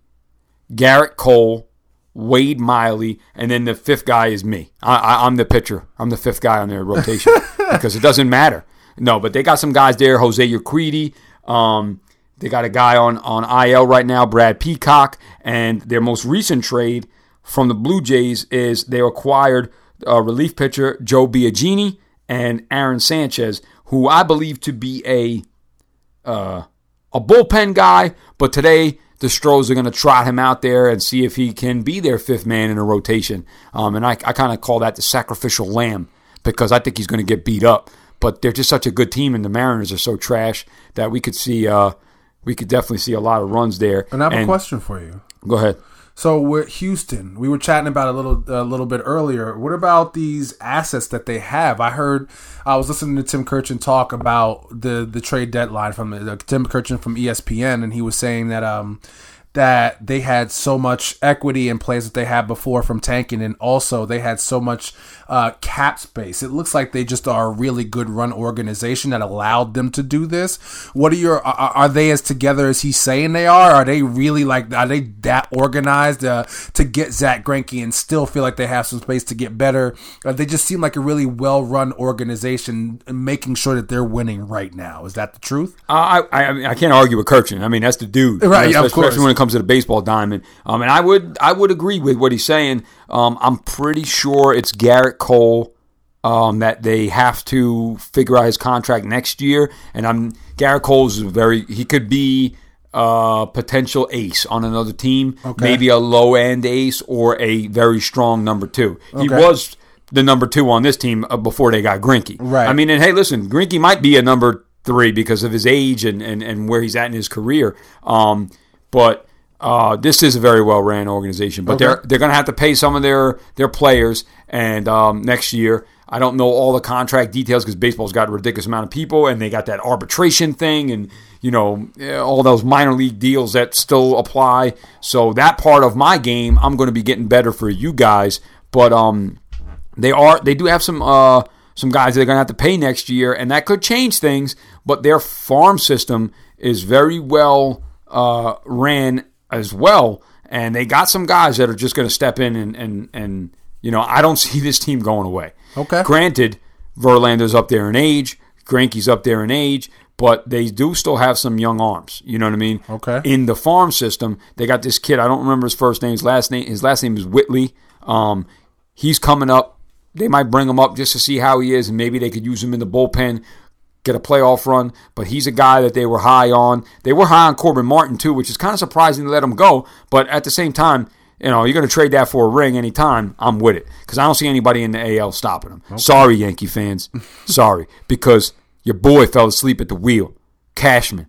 Garrett Cole, Wade Miley, and then the fifth guy is me. I, I, I'm the pitcher. I'm the fifth guy on their rotation because it doesn't matter. No, but they got some guys there. Jose Urquidy. Um, they got a guy on, on I L right now, Brad Peacock. And their most recent trade from the Blue Jays is they acquired uh, relief pitcher Joe Biagini and Aaron Sanchez, who I believe to be a uh, a bullpen guy. But today, the Stros are going to trot him out there and see if he can be their fifth man in a rotation. Um, and I, I kind of call that the sacrificial lamb because I think he's going to get beat up. But they're just such a good team, and the Mariners are so trash that we could see, uh, we could definitely see a lot of runs there. And I have and, a question for you. Go ahead. So with Houston, we were chatting about a little a little bit earlier. What about these assets that they have? I heard I was listening to Tim Kirchin talk about the, the trade deadline from uh, Tim Kirchin from E S P N, and he was saying that um that they had so much equity in place that they had before from tanking, and also they had so much uh, cap space. It looks like they just are a really good run organization that allowed them to do this. What are your are, are they as together as he's saying they are? Are they really like are they that organized uh, to get Zach Greinke and still feel like they have some space to get better? Uh, they just seem like a really well-run organization, making sure that they're winning right now. Is that the truth? Uh, I I, mean, I can't argue with Kirchin. I mean, that's the dude, right? You know, yeah, of course. When it comes to the baseball diamond, um, and I would I would agree with what he's saying. Um, I'm pretty sure it's Garrett Cole um, that they have to figure out his contract next year. And I'm Garrett Cole's very he could be a potential ace on another team, okay. Maybe a low end ace or a very strong number two. Okay. He was the number two on this team before they got Greinke. Right. I mean, and hey, listen, Greinke might be a number three because of his age and and, and where he's at in his career. Um, but Uh, this is a very well-ran organization, but okay. they're they're going to have to pay some of their, their players and um, next year. I don't know all the contract details because baseball's got a ridiculous amount of people, and they got that arbitration thing and, you know, all those minor league deals that still apply. So that part of my game, I'm going to be getting better for you guys. But um, they are they do have some uh, some guys they're going to have to pay next year, and that could change things. But their farm system is very well uh, ran as well, and they got some guys that are just going to step in and, and, and, you know, I don't see this team going away. Okay. Granted, Verlander's up there in age, Greinke's up there in age, but they do still have some young arms, you know what I mean? Okay. In the farm system, they got this kid, I don't remember his first name, his last name, his last name is Whitley. Um, he's coming up. They might bring him up just to see how he is, and maybe they could use him in the bullpen, get a playoff run, but he's a guy that they were high on. They were high on Corbin Martin, too, which is kind of surprising to let him go, but at the same time, you know, you're going to trade that for a ring anytime, I'm with it, because I don't see anybody in the A L stopping him. Okay. Sorry, Yankee fans. Sorry, because your boy fell asleep at the wheel. Cashman.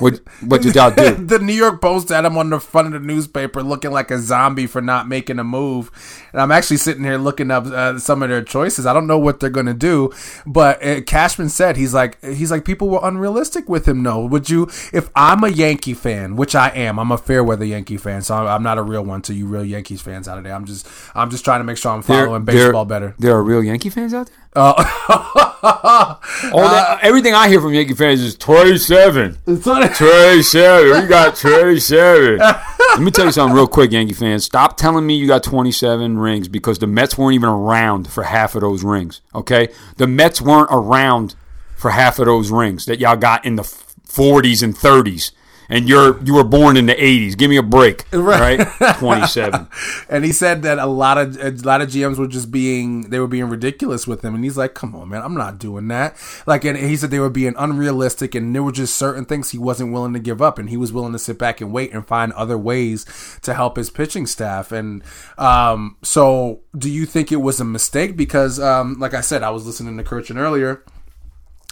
What, what did y'all do? The New York Post had him on the front of the newspaper looking like a zombie for not making a move. And I'm actually sitting here looking up uh, some of their choices. I don't know what they're going to do. But uh, Cashman said, he's like, he's like, people were unrealistic with him. No, would you, if I'm a Yankee fan, which I am, I'm a fair weather Yankee fan. So I'm, I'm not a real one to you real Yankees fans out of there. I'm just, I'm just trying to make sure I'm following there, baseball there, better. There are real Yankee fans out there? Uh, All that, uh, everything I hear from Yankee fans is twenty-seven. twenty-seven. We got twenty-seven. Let me tell you something real quick, Yankee fans. Stop telling me you got twenty-seven rings because the Mets weren't even around for half of those rings, okay? The Mets weren't around for half of those rings that y'all got in the forties and thirties. And you're you were born in the eighties. Give me a break, right? right? twenty-seven. And he said that a lot of a lot of G Ms were just being they were being ridiculous with him. And he's like, "Come on, man, I'm not doing that." Like, and he said they were being unrealistic, and there were just certain things he wasn't willing to give up, and he was willing to sit back and wait and find other ways to help his pitching staff. And um, so, do you think it was a mistake? Because, um, like I said, I was listening to Kirchin earlier,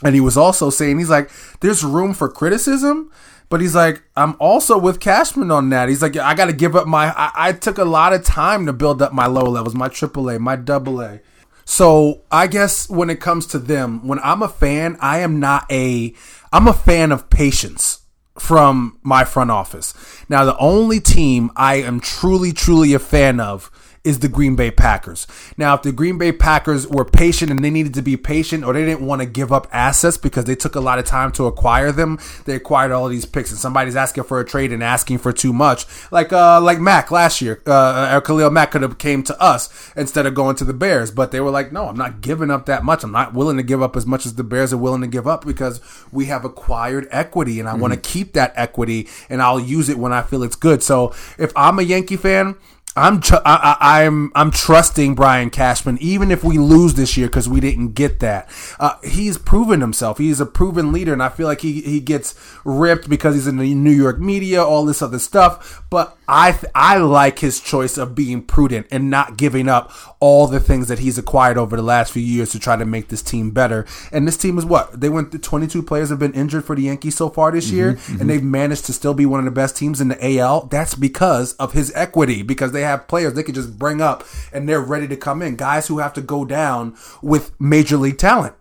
and he was also saying he's like, "There's room for criticism." But he's like, I'm also with Cashman on that. He's like, I got to give up my, I, I took a lot of time to build up my low levels, my triple A, my double A. So I guess when it comes to them, when I'm a fan, I am not a, I'm a fan of patience from my front office. Now, the only team I am truly, truly a fan of is the Green Bay Packers. Now, if the Green Bay Packers were patient and they needed to be patient, or they didn't want to give up assets because they took a lot of time to acquire them, they acquired all of these picks, and somebody's asking for a trade and asking for too much. Like uh, like Mack last year, uh, Khalil Mack could have came to us instead of going to the Bears, but they were like, no, I'm not giving up that much. I'm not willing to give up as much as the Bears are willing to give up because we have acquired equity, and I mm-hmm. want to keep that equity, and I'll use it when I feel it's good. So if I'm a Yankee fan, I'm tr- I, I, I'm I'm trusting Brian Cashman, even if we lose this year because we didn't get that. Uh, he's proven himself. He's a proven leader, and I feel like he, he gets ripped because he's in the New York media, all this other stuff. But I th- I like his choice of being prudent and not giving up all the things that he's acquired over the last few years to try to make this team better. And this team is what? They went through twenty-two players have been injured for the Yankees so far this mm-hmm, year, mm-hmm. and they've managed to still be one of the best teams in the A L. That's because of his equity, because they have players they can just bring up and they're ready to come in. Guys who have to go down with major league talent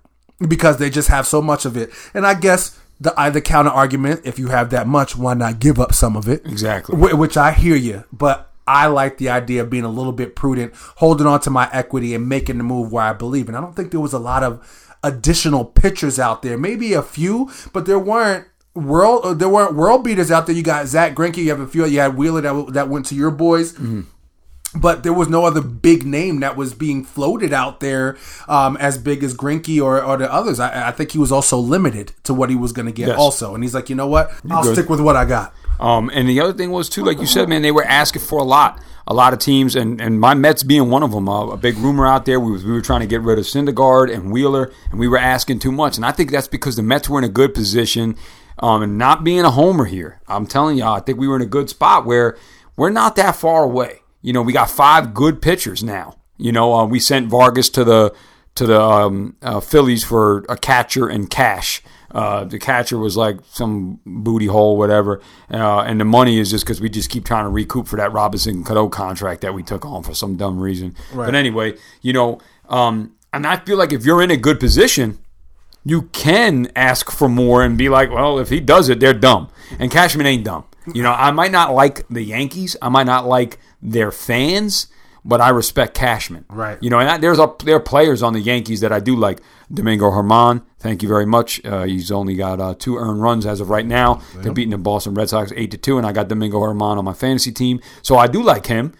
because they just have so much of it. And I guess the either counter argument, if you have that much, why not give up some of it? Exactly. Which I hear you, but I like the idea of being a little bit prudent, holding on to my equity and making the move where I believe. And I don't think there was a lot of additional pitchers out there. Maybe a few, but there weren't world there weren't world beaters out there. You got Zach Greinke, you have a few, you had Wheeler that, that went to your boys. Mm-hmm. But there was no other big name that was being floated out there um, as big as Greinke or, or the others. I, I think he was also limited to what he was going to get yes. also. And he's like, you know what? I'll stick with what I got. Um, and the other thing was, too, like you said, man, they were asking for a lot. A lot of teams, and, and my Mets being one of them, uh, a big rumor out there, we, was, we were trying to get rid of Syndergaard and Wheeler, and we were asking too much. And I think that's because the Mets were in a good position um, and not being a homer here. I'm telling y'all, I think we were in a good spot where we're not that far away. You know, we got five good pitchers now. You know, uh, we sent Vargas to the to the um, uh, Phillies for a catcher and cash. Uh, the catcher was like some booty hole, whatever. Uh, and the money is just because we just keep trying to recoup for that Robinson Cano contract that we took on for some dumb reason. Right. But anyway, you know, um, and I feel like if you're in a good position, you can ask for more and be like, well, if he does it, they're dumb. And Cashman ain't dumb. You know, I might not like the Yankees. I might not like their fans, but I respect Cashman. Right. You know, and I, there's a, there are players on the Yankees that I do like. Domingo Germán, thank you very much. Uh, he's only got uh, two earned runs as of right now. Yep. They're beating the Boston Red Sox eight to two, and I got Domingo Germán on my fantasy team. So I do like him.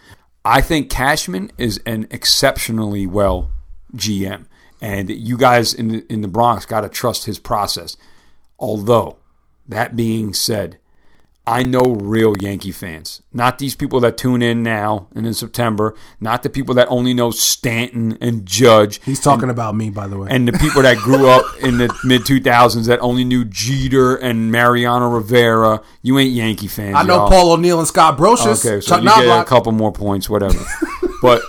I think Cashman is an exceptionally well G M. And you guys in the, in the Bronx got to trust his process. Although, that being said, I know real Yankee fans, not these people that tune in now and in September, not the people that only know Stanton and Judge. He's talking and, about me, by the way. And the people that grew up in the mid two thousands that only knew Jeter and Mariano Rivera. You ain't Yankee fans, I know y'all. Paul O'Neill and Scott Brocious. Okay, so Chuck you Knobloch. Get a couple more points, whatever. But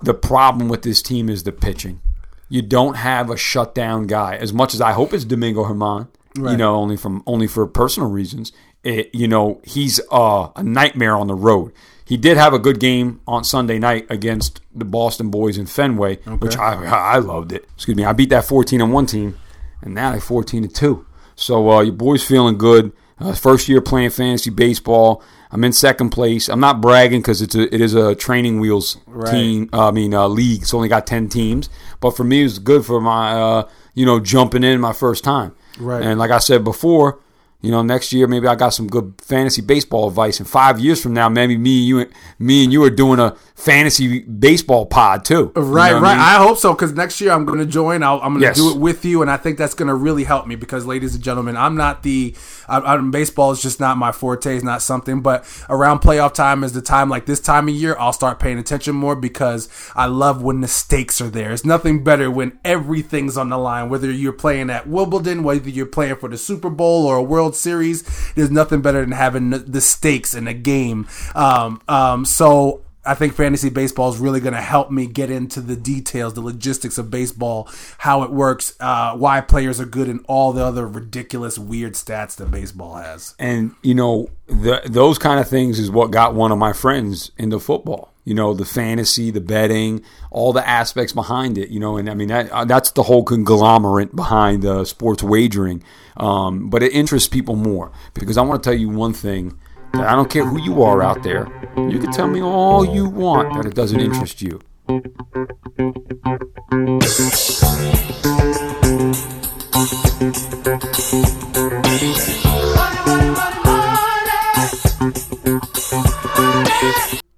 the problem with this team is the pitching. You don't have a shutdown guy. As much as I hope it's Domingo Germán, right. you know, only from only for personal reasons. It, you know, he's uh, a nightmare on the road. He did have a good game on Sunday night against the Boston Boys in Fenway, okay. which I I loved it. Excuse me, I beat that fourteen and one team, and now they're fourteen and two. So uh, your boy's feeling good. Uh, first year playing fantasy baseball. I'm in second place. I'm not bragging because it's a, it is a training wheels right. team. Uh, I mean uh, league. It's only got ten teams, but for me, it was good for my uh, you know jumping in my first time. Right. And like I said before. You know, next year maybe I got some good fantasy baseball advice, and five years from now maybe me and you, me and you are doing a fantasy baseball pod too. Right, you know right. I, mean? I hope so because next year I'm going to join. I'll, I'm going to yes. do it with you, and I think that's going to really help me because, ladies and gentlemen, I'm not the I, I, baseball is just not my forte. It's not something, but around playoff time is the time like this time of year I'll start paying attention more because I love when the stakes are there. It's nothing better when everything's on the line. Whether you're playing at Wimbledon, whether you're playing for the Super Bowl or a World Series, there's nothing better than having the stakes in a game. Um, um, so I think fantasy baseball is really going to help me get into the details, the logistics of baseball, how it works, uh, why players are good, and all the other ridiculous, weird stats that baseball has. And, you know, the, those kind of things is what got one of my friends into football. You know, the fantasy, the betting, all the aspects behind it, you know, and I mean, that that's the whole conglomerate behind uh, sports wagering. Um, but it interests people more because I want to tell you one thing I don't care who you are out there. You can tell me all you want, that it doesn't interest you.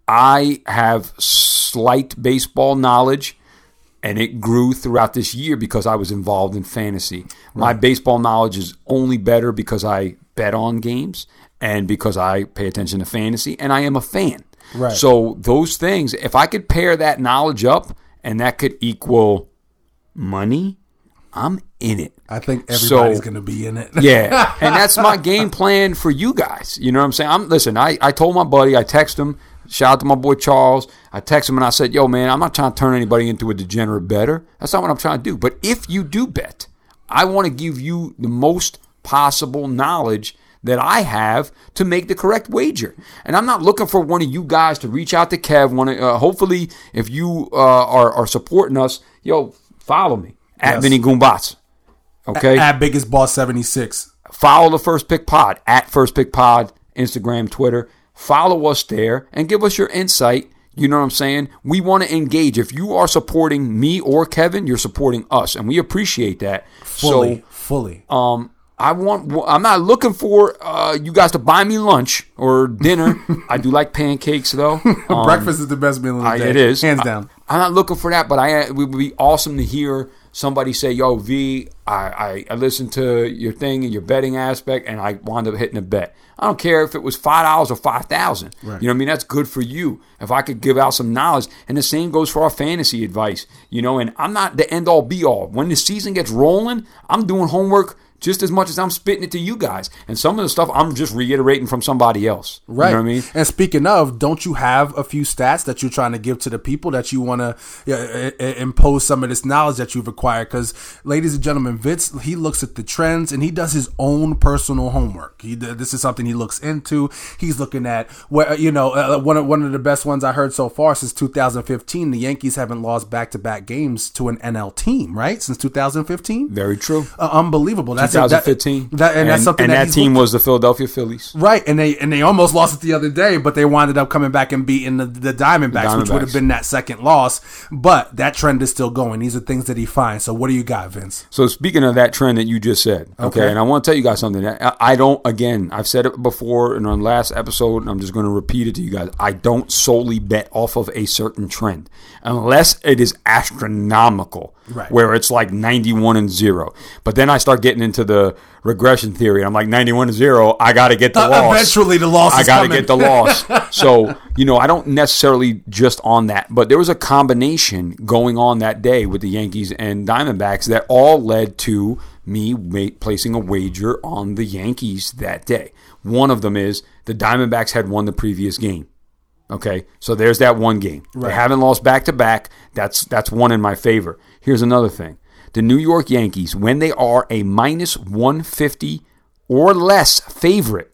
I have slight baseball knowledge, and it grew throughout this year because I was involved in fantasy. My baseball knowledge is only better because I bet on games and because I pay attention to fantasy, and I am a fan. Right. So those things, if I could pair that knowledge up and that could equal money, I'm in it. I think everybody's so, going to be in it. Yeah, and that's my game plan for you guys. You know what I'm saying? I'm Listen, I, I told my buddy, I texted him. Shout out to my boy Charles. I text him and I said, yo, man, I'm not trying to turn anybody into a degenerate better. That's not what I'm trying to do. But if you do bet, I want to give you the most possible knowledge that I have to make the correct wager. And I'm not looking for one of you guys to reach out to Kev. One, uh, hopefully, if you uh, are, are supporting us, yo, follow me. Yes. At Vinny Goombats. Okay? At, at Biggest Boss seventy-six. Follow the First Pick Pod. At First Pick Pod. Instagram, Twitter. Follow us there and give us your insight. You know what I'm saying? We want to engage. If you are supporting me or Kevin, you're supporting us, and we appreciate that. Fully, so, fully. Um, I want. I'm not looking for uh, you guys to buy me lunch or dinner. I do like pancakes, though. Um, Breakfast is the best meal of the I, day. It is, hands down. I, I'm not looking for that, but I it would be awesome to hear somebody say, "Yo, V, I, I, I listened to your thing and your betting aspect, and I wound up hitting a bet." I don't care if it was five dollars or five thousand dollars. Right. You know what I mean? That's good for you. If I could give out some knowledge. And the same goes for our fantasy advice. You know, and I'm not the end-all, be-all. When the season gets rolling, I'm doing homework just as much as I'm spitting it to you guys. And some of the stuff I'm just reiterating from somebody else. Right. You know what I mean? And speaking of, don't you have a few stats that you're trying to give to the people that you want to uh, impose some of this knowledge that you've acquired? Because, ladies and gentlemen, Vince, he looks at the trends and he does his own personal homework. He, this is something he looks into. He's looking at, where you know, uh, one, of, one of the best ones I heard so far since two thousand fifteen, the Yankees haven't lost back-to-back games to an N L team, right? Since two thousand fifteen? Very true. Uh, unbelievable. That's twenty fifteen, that, that, and, and that's something and that, that team looked, was the Philadelphia Phillies, right? And they and they almost lost it the other day, but they wound up coming back and beating the, the, Diamondbacks, the Diamondbacks, which would have been that second loss. But that trend is still going. These are things that he finds. So what do you got, Vince? So speaking of that trend that you just said, okay, okay and I want to tell you guys something. I, I don't. Again, I've said it before, and on last episode, and I'm just going to repeat it to you guys. I don't solely bet off of a certain trend unless it is astronomical, right? Where it's like ninety-one and zero. But then I start getting into the regression theory. I'm like ninety-one to zero. I got to get the uh, loss. Eventually the loss I got to get the loss. So, you know, I don't necessarily just on that, but there was a combination going on that day with the Yankees and Diamondbacks that all led to me ma- placing a wager on the Yankees that day. One of them is the Diamondbacks had won the previous game. Okay, so there's that one game. Right. They haven't lost back-to-back. That's, that's one in my favor. Here's another thing. The New York Yankees, when they are a minus one fifty or less favorite,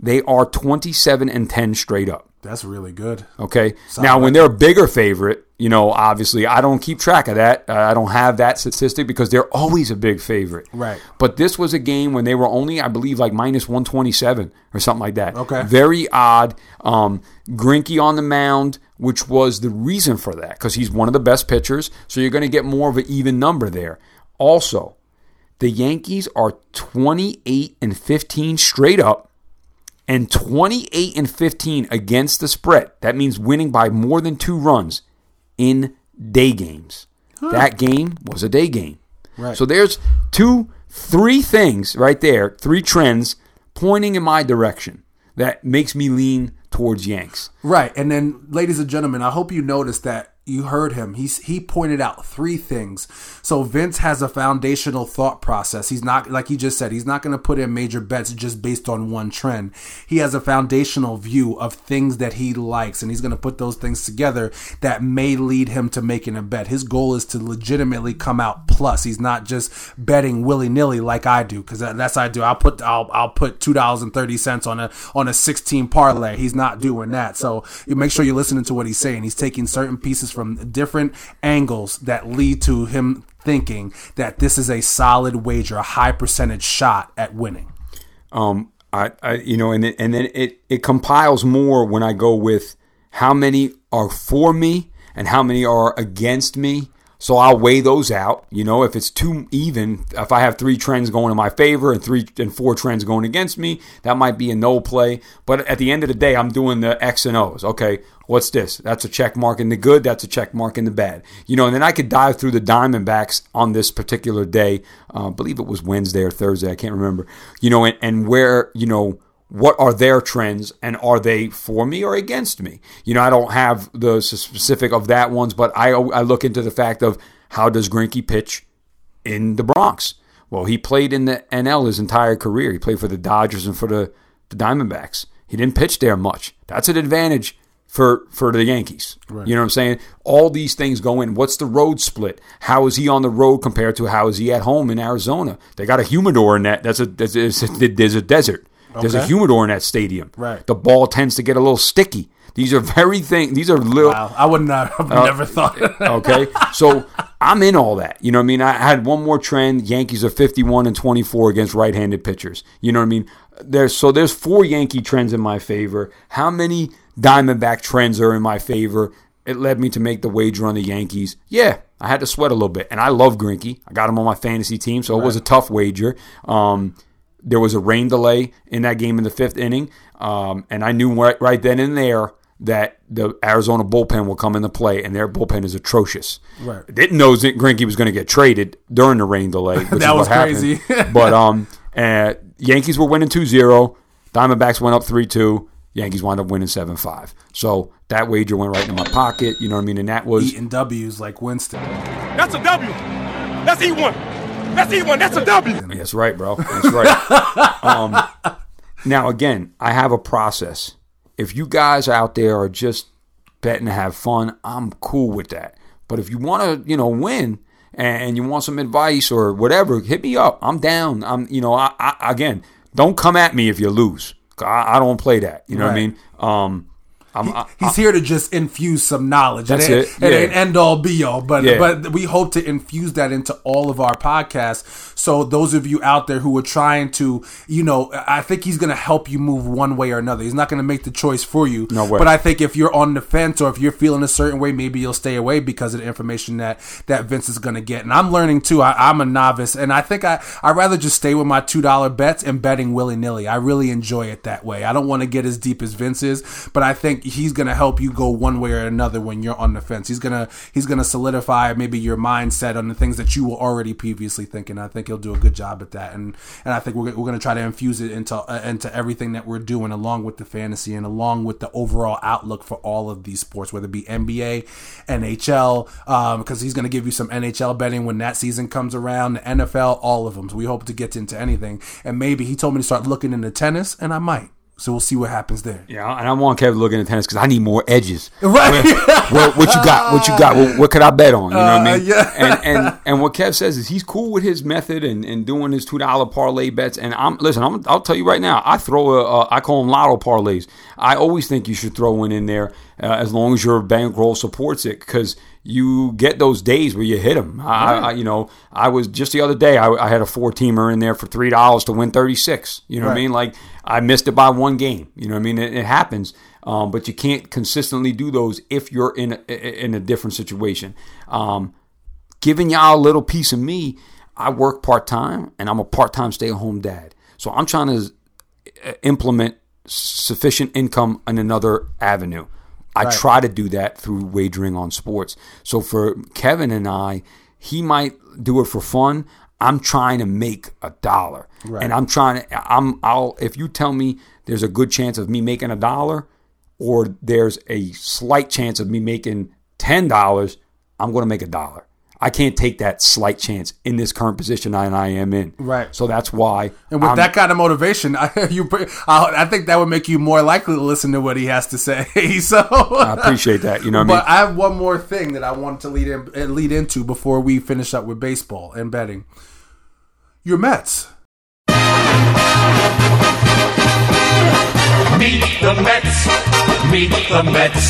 they are twenty-seven and ten straight up. That's really good. Okay. Sound now, like when they're a bigger favorite, you know, obviously I don't keep track of that. Uh, I don't have that statistic because they're always a big favorite. Right. But this was a game when they were only, I believe, like minus one twenty-seven or something like that. Okay. Very odd. Um, Greinke on the mound, which was the reason for that because he's one of the best pitchers. So you're going to get more of an even number there. Also, the Yankees are twenty-eight and fifteen straight up. And twenty-eight and fifteen against the spread. That means winning by more than two runs in day games. Huh. That game was a day game. Right. So there's two, three things right there, three trends pointing in my direction that makes me lean towards Yanks. Right. And then, ladies and gentlemen, I hope you noticed that. You heard him. He's, he pointed out three things. So Vince has a foundational thought process. He's not, like he just said, he's not going to put in major bets just based on one trend. He has a foundational view of things that he likes, and he's going to put those things together that may lead him to making a bet. His goal is to legitimately come out plus. He's not just betting willy-nilly like I do, because that's I do. I'll put I'll I'll put two dollars and thirty cents on a on a sixteen parlay. He's not doing that. So you make sure you're listening to what he's saying. He's taking certain pieces from different angles that lead to him thinking that this is a solid wager, a high percentage shot at winning. Um, I, I you know, and it, and then it it compiles more when I go with how many are for me and how many are against me. So I'll weigh those out. You know, if it's too even, if I have three trends going in my favor and three and four trends going against me, that might be a no play. But at the end of the day, I'm doing the X and O's. Okay, what's this? That's a check mark in the good. That's a check mark in the bad. You know, and then I could dive through the Diamondbacks on this particular day. Uh, I believe it was Wednesday or Thursday. I can't remember. You know, and, and where, you know, what are their trends, and are they for me or against me? You know, I don't have the specific of that ones, but I I look into the fact of how does Greinke pitch in the Bronx? Well, he played in the N L his entire career. He played for the Dodgers and for the, the Diamondbacks. He didn't pitch there much. That's an advantage for, for the Yankees. Right. You know what I'm saying? All these things go in. What's the road split? How is he on the road compared to how is he at home in Arizona? They got a humidor in that. That's a, that's a, there's a desert. There's okay. a humidor in that stadium. Right. The ball tends to get a little sticky. These are very things. These are little. Wow. I would not have uh, never thought of that. Okay. So I'm in all that. You know what I mean? I had one more trend. Yankees are fifty-one and twenty-four against right-handed pitchers. You know what I mean? There's so there's four Yankee trends in my favor. How many Diamondback trends are in my favor? It led me to make the wager on the Yankees. Yeah, I had to sweat a little bit. And I love Greinke. I got him on my fantasy team, so right. it was a tough wager. Um There was a rain delay in that game in the fifth inning, um, and I knew right, right then and there that the Arizona bullpen will come into play, and their bullpen is atrocious. Right. Didn't know Greinke was going to get traded during the rain delay. Which that was crazy. But um, uh, Yankees were winning two zero. Diamondbacks went up three two. Yankees wound up winning seven five. So that wager went right into my pocket. You know what I mean? And that was eating W's like Winston. That's a W. That's E one. That's E one. That's a W. That's right, bro. That's right. um, now, again, I have a process. If you guys out there are just betting to have fun, I'm cool with that. But if you want to, you know, win and you want some advice or whatever, hit me up. I'm down. I'm, you know, I, I again, don't come at me if you lose. I, I don't play that. You know right. what I mean? Um, I'm, I, He's I, here to just infuse some knowledge. That's it. It, it yeah. ain't end all be all, but yeah. but we hope to infuse that into all of our podcasts. So those of you out there who are trying to, you know, I think he's going to help you move one way or another. He's not going to make the choice for you. No way. But I think if you're on the fence or if you're feeling a certain way, maybe you'll stay away because of the information that, that Vince is going to get. And I'm learning too. I, I'm a novice, and I think I I'd rather just stay with my two dollar bets and betting willy nilly. I really enjoy it that way. I don't want to get as deep as Vince is, but I think he's going to help you go one way or another when you're on the fence. He's going to he's going to solidify maybe your mindset on the things that you were already previously thinking. I think he'll do a good job at that, and and I think we're, we're going to try to infuse it into uh, into everything that we're doing, along with the fantasy and along with the overall outlook for all of these sports, whether it be N B A, N H L, because um, he's going to give you some N H L betting when that season comes around, the N F L, all of them. So we hope to get into anything, and maybe he told me to start looking into tennis, and I might. So we'll see what happens there. Yeah, and I want Kevin looking at tennis because I need more edges. Right. What, what, what you got? What you got? What, what could I bet on? You know what I mean? Uh, yeah. And, and and what Kev says is he's cool with his method and, and doing his two dollar parlay bets. And I'm listen, I'm, I'll tell you right now, I throw a, a, I call them lotto parlays. I always think you should throw one in there uh, as long as your bankroll supports it, because you get those days where you hit them. I, right. I, you know, I was just the other day, I, I had a four-teamer in there for three dollars to win thirty-six. You know right. what I mean? Like, I missed it by one game. You know what I mean? It, it happens. Um, but you can't consistently do those if you're in a, in a different situation. Um, giving y'all a little piece of me, I work part-time, and I'm a part-time stay-at-home dad. So I'm trying to implement sufficient income in another avenue. I right. try to do that through wagering on sports. So for Kevin and I, he might do it for fun. I'm trying to make a dollar. Right. And I'm trying to, I'm, I'll, if you tell me there's a good chance of me making a dollar or there's a slight chance of me making ten dollars, I'm going to make a dollar. I can't take that slight chance in this current position I and I am in. Right. So that's why. And with I'm, that kind of motivation, I, you, I, I think that would make you more likely to listen to what he has to say. So I appreciate that. You know what but I mean? But I have one more thing that I wanted to lead in, lead into before we finish up with baseball and betting. Your Mets. Meet the Mets, meet the Mets,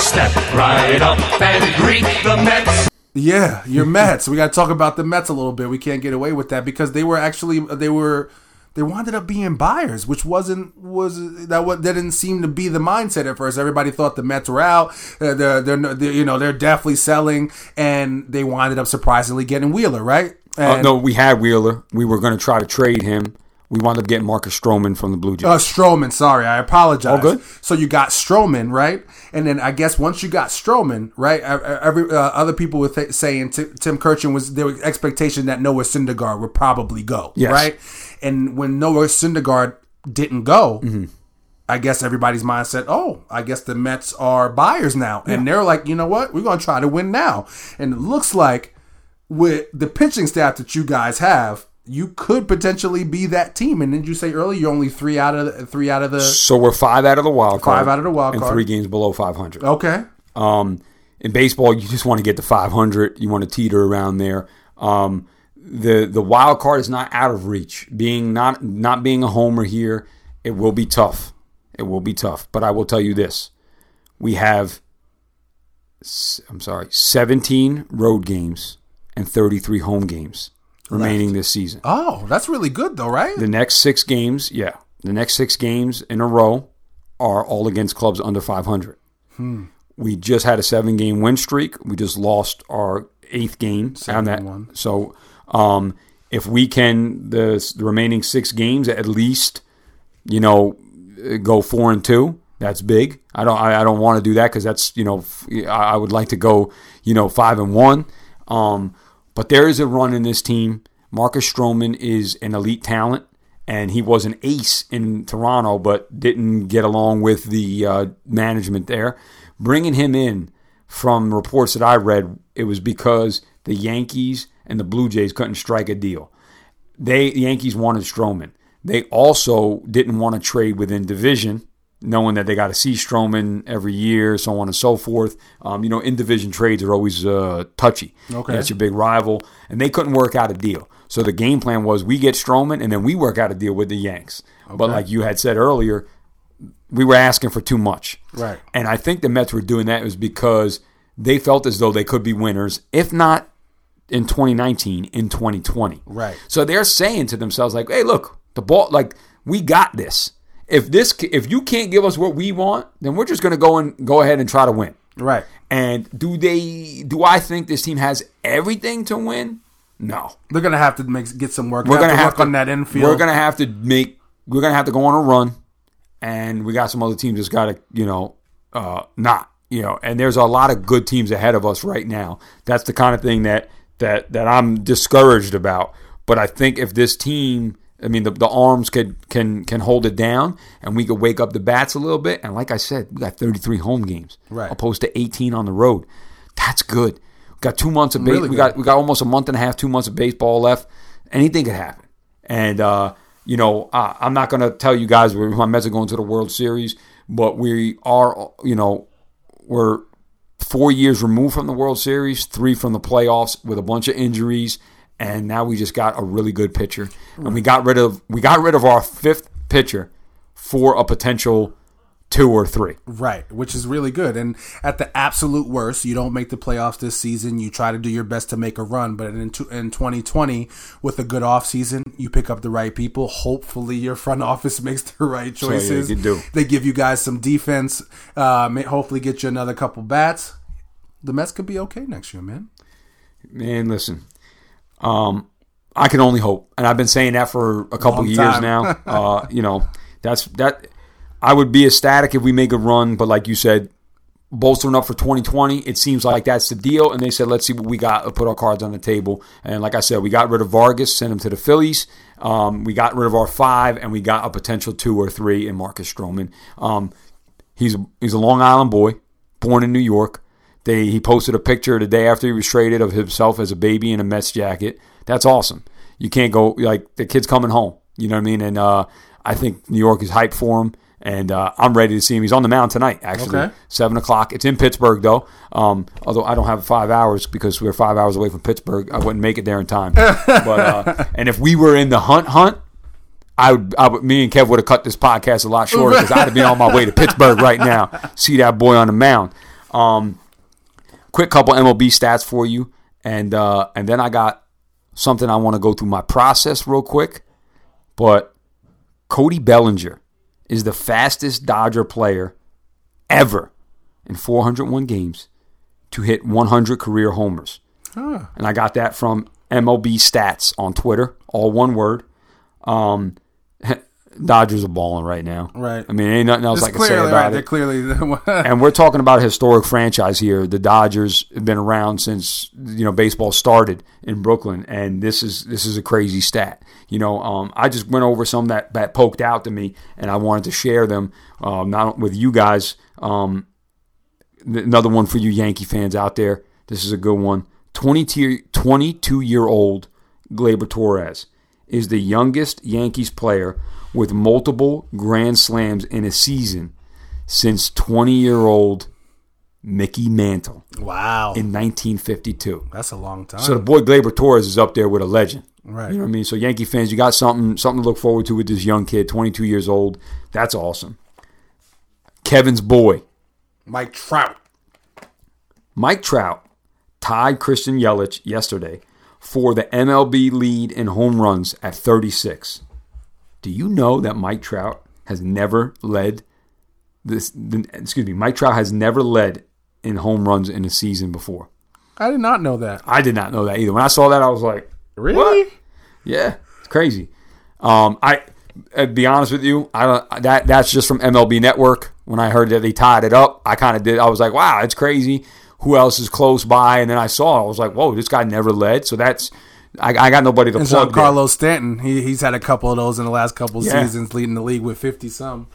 step right up and greet the Mets. Yeah, your Mets. We got to talk about the Mets a little bit. We can't get away with that because they were actually, they were... they wound up being buyers, which wasn't was that what that didn't seem to be the mindset at first. Everybody thought the Mets were out. Uh, they're, they're, they're you know they're definitely selling, and they wound up surprisingly getting Wheeler, right? And, uh, no, we had Wheeler. We were going to try to trade him. We wound up getting Marcus Stroman from the Blue Jays. Uh, Stroman, sorry, I apologize. Oh, good. So you got Stroman, right? And then I guess once you got Stroman, right? Every uh, other people were th- saying t- Tim Kirchin was there was expectation that Noah Syndergaard would probably go, yes. right? And when Noah Syndergaard didn't go, mm-hmm. I guess everybody's mindset, oh, I guess the Mets are buyers now, yeah. and they're like, you know what? We're going to try to win now, and it looks like with the pitching staff that you guys have. You could potentially be that team, and didn't you say earlier you're only three out of the, three out of the? So we're five out of the wild card, five out of the wild card, and three games below five hundred. Okay. Um, in baseball, you just want to get to five hundred. You want to teeter around there. Um, the the wild card is not out of reach. Being not not being a homer here, it will be tough. It will be tough. But I will tell you this: we have, I'm sorry, seventeen road games and thirty-three home games. Remaining left. This season. Oh, that's really good, though, right? The next six games, yeah. The next six games in a row are all against clubs under five hundred. Hmm. We just had a seven-game win streak. We just lost our eighth game. Seven that. One. So um, if we can, the, the remaining six games, at least, you know, go four and two, that's big. I don't, I, I don't want to do that because that's, you know, I would like to go, you know, five and one. Um But there is a run in this team. Marcus Stroman is an elite talent, and he was an ace in Toronto, but didn't get along with the uh, management there. Bringing him in, from reports that I read, it was because the Yankees and the Blue Jays couldn't strike a deal. They the Yankees wanted Stroman. They also didn't want to trade within division, knowing that they got to see Stroman every year, so on and so forth. Um, you know, in-division trades are always uh, touchy. Okay. That's your big rival. And they couldn't work out a deal. So the game plan was we get Stroman, and then we work out a deal with the Yanks. Okay. But like you had said earlier, we were asking for too much. Right. And I think the Mets were doing that was because they felt as though they could be winners, if not in twenty nineteen, in twenty twenty. Right. So they're saying to themselves, like, hey, look, the ball, like, we got this. If this, if you can't give us what we want, then we're just going to go and go ahead and try to win. Right. And do they? Do I think this team has everything to win? No. They're going to have to make get some work. We're going to have to work on that infield. We're going to have to make. We're going to have to go on a run, and we got some other teams that's got to, you know, uh, not, you know. And there's a lot of good teams ahead of us right now. That's the kind of thing that that that I'm discouraged about. But I think if this team. I mean, the, the arms could, can can hold it down, and we could wake up the bats a little bit. And like I said, we got thirty-three home games, right. opposed to eighteen on the road. That's good. We got two months of base- really we got we got almost a month and a half, two months of baseball left. Anything could happen. And uh, you know, I, I'm not going to tell you guys where my Mets are going to the World Series, but we are. You know, we're four years removed from the World Series, three from the playoffs, with a bunch of injuries. And now we just got a really good pitcher, and we got rid of we got rid of our fifth pitcher for a potential two or three. Right, which is really good. And at the absolute worst, you don't make the playoffs this season. You try to do your best to make a run, but in in twenty twenty, with a good offseason, you pick up the right people. Hopefully, your front office makes the right choices. So, yeah, you do. They give you guys some defense. Um, hopefully, get you another couple bats. The Mets could be okay next year, man. Man, listen. Um, I can only hope, and I've been saying that for a couple of years now. Uh, you know, that's that. I would be ecstatic if we make a run, but like you said, bolstering up for twenty twenty, it seems like that's the deal. And they said, let's see what we got. Put our cards on the table. And like I said, we got rid of Vargas, sent him to the Phillies. Um, we got rid of our five, and we got a potential two or three in Marcus Stroman. Um, he's a, he's a Long Island boy, born in New York. They, he posted a picture the day after he was traded of himself as a baby in a Mets jacket. That's awesome. You can't go, like, the kid's coming home. You know what I mean? And uh, I think New York is hyped for him, and uh, I'm ready to see him. He's on the mound tonight, actually, okay. seven o'clock. It's in Pittsburgh, though, um, although I don't have five hours because we're five hours away from Pittsburgh. I wouldn't make it there in time. but uh, And if we were in the hunt hunt, I would, I would, me and Kev would have cut this podcast a lot shorter because I'd have been on my way to Pittsburgh right now, see that boy on the mound. Um Quick couple M L B stats for you, and uh, and then I got something I want to go through my process real quick. But Cody Bellinger is the fastest Dodger player ever in four hundred one games to hit one hundred career homers. Huh. And I got that from M L B Stats on Twitter, all one word. Um, Dodgers are balling right now. Right. I mean, ain't nothing else it's I can clearly, say about right, it. They're clearly the and we're talking about a historic franchise here. The Dodgers have been around since, you know, baseball started in Brooklyn, and this is this is a crazy stat. You know, um, I just went over some that, that poked out to me, and I wanted to share them um, not with you guys. Um, another one for you Yankee fans out there. This is a good one. twenty-two-year-old Gleyber Torres is the youngest Yankees player with multiple grand slams in a season since twenty-year-old Mickey Mantle. Wow. In nineteen fifty-two. That's a long time. So the boy Gleyber Torres is up there with a legend. Right. You know what I mean? So Yankee fans, you got something, something to look forward to with this young kid, twenty-two years old. That's awesome. Kevin's boy. Mike Trout. Mike Trout tied Christian Yelich yesterday for the M L B lead in home runs at thirty-six. Do you know that Mike Trout has never led this? Excuse me, Mike Trout has never led in home runs in a season before. I did not know that. I did not know that either. When I saw that, I was like, "Really? What?" Yeah, it's crazy. Um, I, to be honest with you, I don't, that that's just from M L B Network. When I heard that they tied it up, I kind of did. I was like, "Wow, it's crazy." Who else is close by? And then I saw, I was like, whoa, this guy never led. So that's, I, I got nobody to and plug so Carlos there. Stanton, he, he's had a couple of those in the last couple of yeah. seasons, leading the league with fifty-some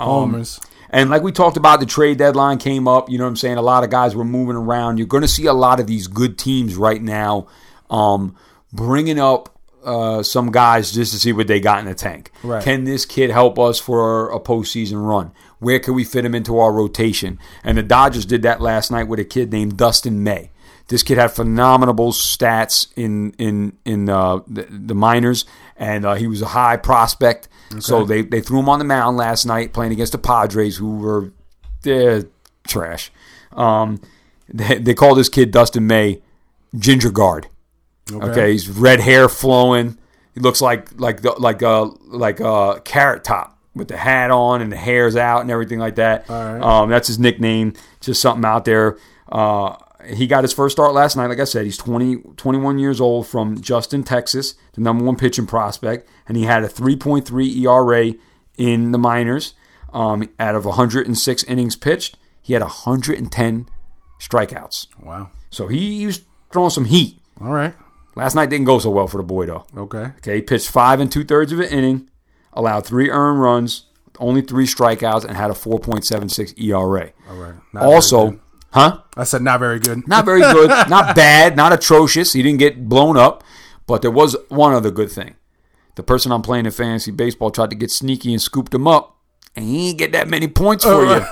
homers. Um, and like we talked about, the trade deadline came up. You know what I'm saying? A lot of guys were moving around. You're going to see a lot of these good teams right now um, bringing up uh, some guys just to see what they got in the tank. Right. Can this kid help us for a postseason run? Where can we fit him into our rotation? And the Dodgers did that last night with a kid named Dustin May. This kid had phenomenal stats in in in uh, the, the minors, and uh, he was a high prospect. Okay. So they, they threw him on the mound last night playing against the Padres, who were eh, trash. Um, they, they call this kid Dustin May Ginger Guard. Okay, okay he's red hair flowing. He looks like like the, like uh like uh Carrot Top. With the hat on and the hair's out and everything like that. All right. Um, that's his nickname. Just something out there. Uh, he got his first start last night. Like I said, he's twenty, twenty-one years old from Justin, Texas, the number one pitching prospect. And he had a three point three E R A in the minors. Um, out of one hundred six innings pitched, he had one hundred ten strikeouts. Wow. So he, he was throwing some heat. All right. Last night didn't go so well for the boy, though. Okay. Okay, he pitched five and two-thirds of an inning. Allowed three earned runs, only three strikeouts, and had a four point seven six E R A. All right. Not also, huh? I said not very good. Not very good. Not bad. Not atrocious. He didn't get blown up. But there was one other good thing. The person I'm playing in fantasy baseball tried to get sneaky and scooped him up, and he didn't get that many points for you.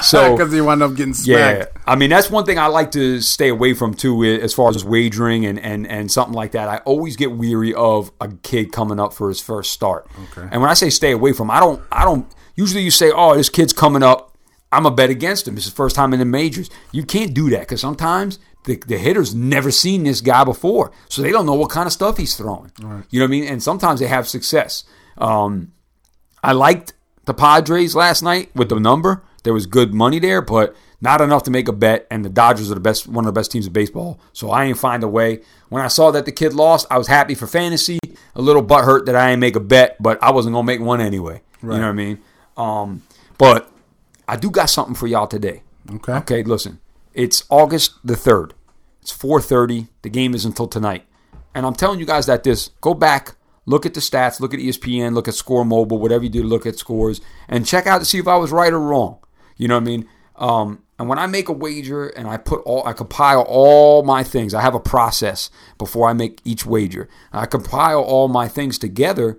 So because he wound up getting smacked. Yeah. I mean, that's one thing I like to stay away from, too, as far as wagering and, and, and something like that. I always get weary of a kid coming up for his first start. Okay. And when I say stay away from, I don't, I don't – usually you say, oh, this kid's coming up. I'm a bet against him. It's his first time in the majors. You can't do that because sometimes – The, the hitter's never seen this guy before, so they don't know what kind of stuff he's throwing. Right. You know what I mean? And sometimes they have success. Um, I liked the Padres last night with the number. There was good money there, but not enough to make a bet. And the Dodgers are the best, one of the best teams in baseball. So I ain't find a way. When I saw that the kid lost, I was happy for fantasy. A little butthurt that I ain't make a bet, but I wasn't gonna make one anyway. Right. You know what I mean? Um, but I do got something for y'all today. Okay. Okay. Listen. It's August the third. It's four thirty. The game is until tonight. And I'm telling you guys that this, go back, look at the stats, look at E S P N, look at Score Mobile, whatever you do, look at scores, and check out to see if I was right or wrong. You know what I mean? Um, and when I make a wager and I put all, I compile all my things. I have a process before I make each wager. I compile all my things together.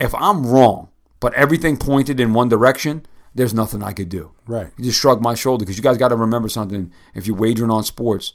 If I'm wrong, but everything pointed in one direction, there's nothing I could do. Right. You just shrug my shoulder because you guys got to remember something. If you're wagering on sports,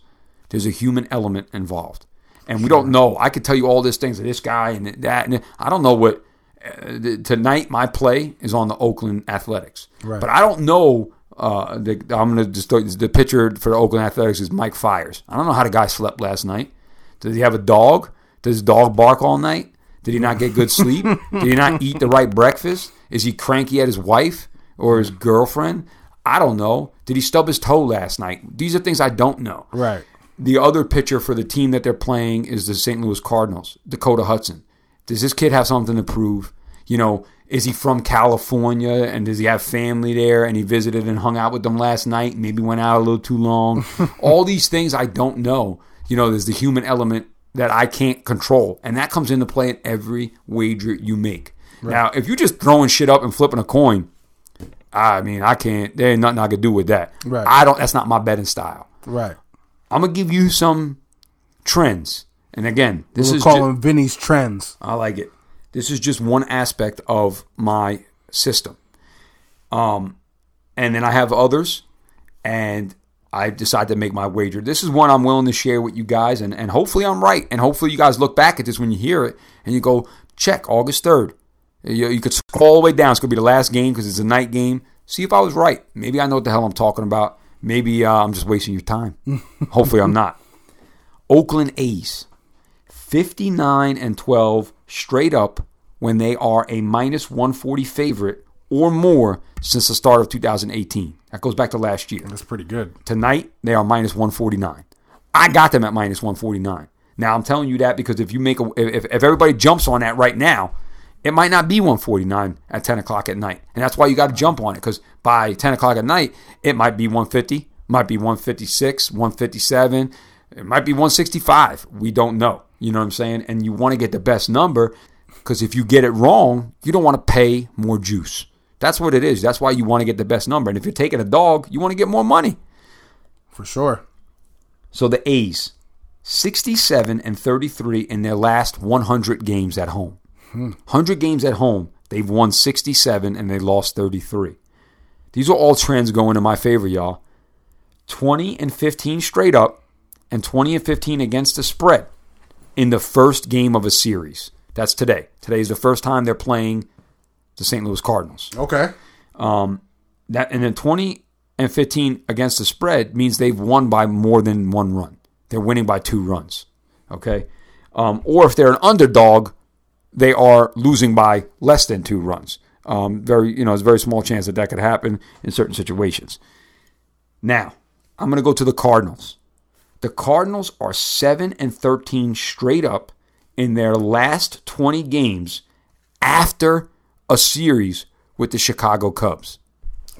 there's a human element involved. And we don't know. I could tell you all these things, this guy and that. And I don't know what. Uh, the, tonight, my play is on the Oakland Athletics. Right. But I don't know. Uh, the, I'm going to just the pitcher for the Oakland Athletics is Mike Fiers. I don't know how the guy slept last night. Does he have a dog? Does his dog bark all night? Did he not get good sleep? Did he not eat the right breakfast? Is he cranky at his wife or his girlfriend? I don't know. Did he stub his toe last night? These are things I don't know. Right. The other pitcher for the team that they're playing is the Saint Louis Cardinals, Dakota Hudson. Does this kid have something to prove? You know, is he from California and does he have family there and he visited and hung out with them last night, maybe went out a little too long? All these things I don't know. You know, there's the human element that I can't control, and that comes into play in every wager you make. Right. Now, if you're just throwing shit up and flipping a coin, I mean, I can't. There ain't nothing I could do with that. Right. I don't. That's not my betting style. Right. I'm gonna give you some trends, and again, this we'll is call them ju- Vinny's trends. I like it. This is just one aspect of my system, um, and then I have others, and I decide to make my wager. This is one I'm willing to share with you guys, and, and hopefully I'm right, and hopefully you guys look back at this when you hear it, and you go, check, August third. You, you could scroll all the way down. It's going to be the last game because it's a night game. See if I was right. Maybe I know what the hell I'm talking about. Maybe uh, I'm just wasting your time. Hopefully I'm not. Oakland A's, fifty-nine and twelve straight up when they are a minus one forty favorite or more since the start of two thousand eighteen. That goes back to last year. That's pretty good. Tonight, they are minus one forty-nine. I got them at minus one forty-nine. Now, I'm telling you that because if you make a, if, if everybody jumps on that right now, it might not be one forty-nine at ten o'clock at night. And that's why you got to jump on it, because by ten o'clock at night, it might be one fifty, might be one fifty-six, one fifty-seven, it might be one sixty-five. We don't know. You know what I'm saying? And you want to get the best number, because if you get it wrong, you don't want to pay more juice. That's what it is. That's why you want to get the best number. And if you're taking a dog, you want to get more money. For sure. So the A's, sixty-seven and thirty-three in their last one hundred games at home. Hmm. one hundred games at home, they've won sixty-seven and they lost thirty-three. These are all trends going in my favor, y'all. twenty and fifteen straight up and twenty and fifteen against the spread in the first game of a series. That's today. Today is the first time they're playing the Saint Louis Cardinals. Okay. Um, that and then twenty and fifteen against the spread means they've won by more than one run. They're winning by two runs. Okay. Um, or if they're an underdog, they are losing by less than two runs. Um, very, you know, it's a very small chance that that could happen in certain situations. Now, I'm going to go to the Cardinals. The Cardinals are seven and thirteen straight up in their last twenty games after a series with the Chicago Cubs.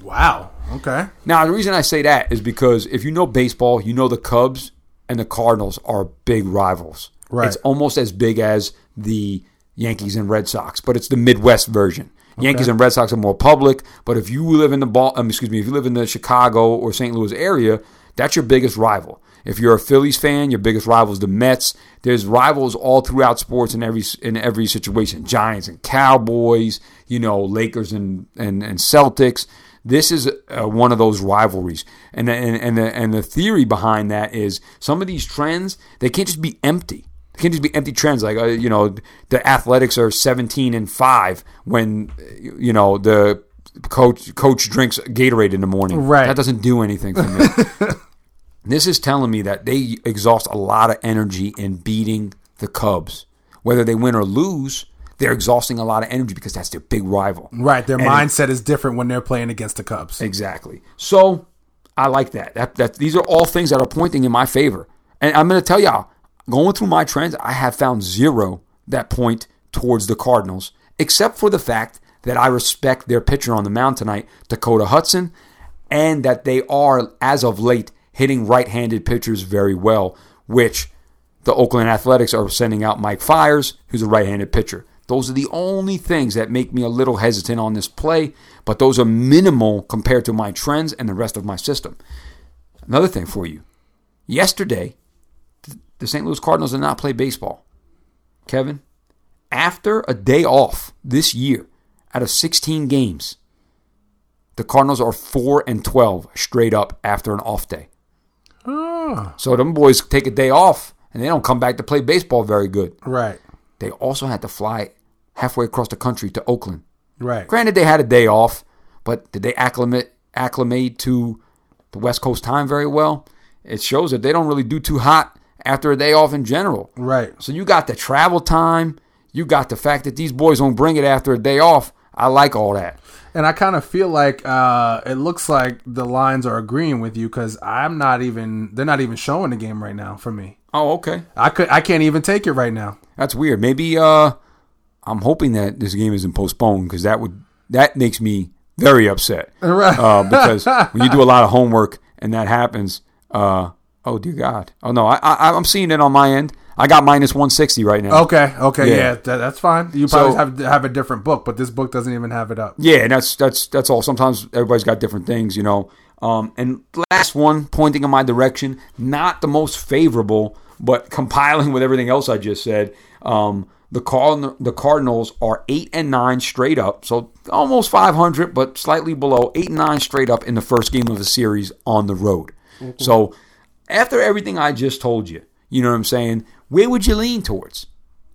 Wow. Okay. Now, the reason I say that is because if you know baseball, you know the Cubs and the Cardinals are big rivals. Right. It's almost as big as the Yankees and Red Sox, but it's the Midwest version. Okay. Yankees and Red Sox are more public, but if you live in the ball, um, excuse me, if you live in the Chicago or Saint Louis area, that's your biggest rival. If you're a Phillies fan, your biggest rival is the Mets. There's rivals all throughout sports in every in every situation. Giants and Cowboys, you know, Lakers and and, and Celtics. This is uh, one of those rivalries. And and and the, and the theory behind that is some of these trends, they can't just be empty. It can't just be empty trends like, uh, you know, the Athletics are seventeen and five when, you know, the coach coach drinks Gatorade in the morning. Right. That doesn't do anything for me. This is telling me that they exhaust a lot of energy in beating the Cubs. Whether they win or lose, they're exhausting a lot of energy because that's their big rival. Right. Their and mindset it, is different when they're playing against the Cubs. Exactly. So I like that. That, that. These are all things that are pointing in my favor. And I'm going to tell y'all, going through my trends, I have found zero that point towards the Cardinals, except for the fact that I respect their pitcher on the mound tonight, Dakota Hudson, and that they are, as of late, hitting right-handed pitchers very well, which the Oakland Athletics are sending out Mike Fiers, who's a right-handed pitcher. Those are the only things that make me a little hesitant on this play, but those are minimal compared to my trends and the rest of my system. Another thing for you. Yesterday, the Saint Louis Cardinals did not play baseball. Kevin, after a day off this year, out of sixteen games, the Cardinals are four and twelve straight up after an off day. Oh. So them boys take a day off, and they don't come back to play baseball very good. Right. They also had to fly halfway across the country to Oakland. Right. Granted, they had a day off, but did they acclimate, acclimate to the West Coast time very well? It shows that they don't really do too hot after a day off in general. Right. So you got the travel time. You got the fact that these boys don't bring it after a day off. I like all that. And I kind of feel like uh, it looks like the lines are agreeing with you because I'm not even – they're not even showing the game right now for me. Oh, okay. I could I can't even take it right now. That's weird. Maybe uh, I'm hoping that this game isn't postponed because that would that makes me very upset. Right. Uh, because when you do a lot of homework and that happens, uh, oh, dear God. Oh, no, I, I, I'm seeing it on my end. I got minus one sixty right now. Okay, okay, yeah, yeah that, that's fine. You probably so, have have a different book, but this book doesn't even have it up. Yeah, and that's that's that's all. Sometimes everybody's got different things, you know. Um, and last one, pointing in my direction, not the most favorable, but compiling with everything else I just said. Um, the Card- the Cardinals are eight and nine straight up, so almost five hundred, but slightly below eight and nine straight up in the first game of the series on the road. Mm-hmm. So after everything I just told you, you know what I'm saying. Where would you lean towards?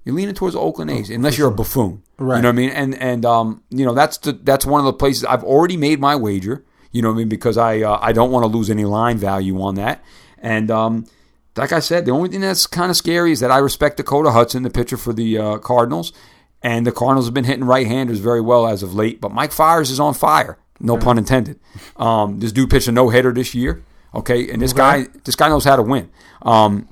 You're leaning towards Oakland A's, unless you're a buffoon. Right. You know what I mean? And and um, you know, that's the that's one of the places I've already made my wager, you know what I mean, because I uh, I don't want to lose any line value on that. And um, like I said, the only thing that's kind of scary is that I respect Dakota Hudson, the pitcher for the uh, Cardinals, and the Cardinals have been hitting right-handers very well as of late, but Mike Fiers is on fire, no right. pun intended. Um, this dude pitched a no-hitter this year, okay? And this okay. guy this guy knows how to win. Um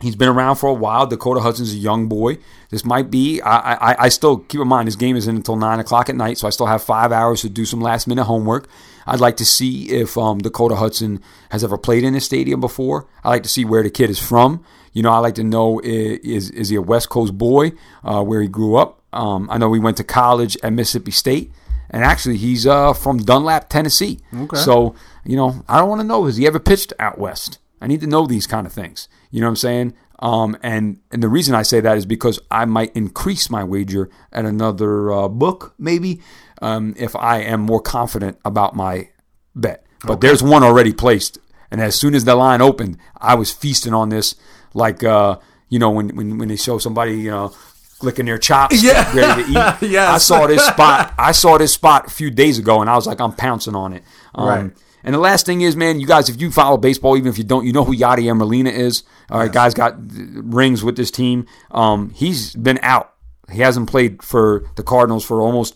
He's been around for a while. Dakota Hudson's a young boy. This might be, I, I, I still, keep in mind, this game isn't until nine o'clock at night, so I still have five hours to do some last-minute homework. I'd like to see if um, Dakota Hudson has ever played in this stadium before. I'd like to see where the kid is from. You know, I'd like to know, is is he a West Coast boy, uh, where he grew up? Um, I know he went to college at Mississippi State, and actually he's uh, from Dunlap, Tennessee. Okay. So, you know, I don't want to know, has he ever pitched out west? I need to know these kind of things. You know what I'm saying? Um, and, and the reason I say that is because I might increase my wager at another uh, book, maybe, um, if I am more confident about my bet. But okay. There's one already placed. And as soon as the line opened, I was feasting on this. Like, uh, you know, when, when, when they show somebody, you know, licking their chops, yeah. ready to eat. Yes. I saw this spot. I saw this spot a few days ago, and I was like, I'm pouncing on it. Um, right. And the last thing is, man, you guys, if you follow baseball, even if you don't, you know who Yadier Molina is. All right, yes. Guy's got rings with this team. Um, he's been out. He hasn't played for the Cardinals for almost,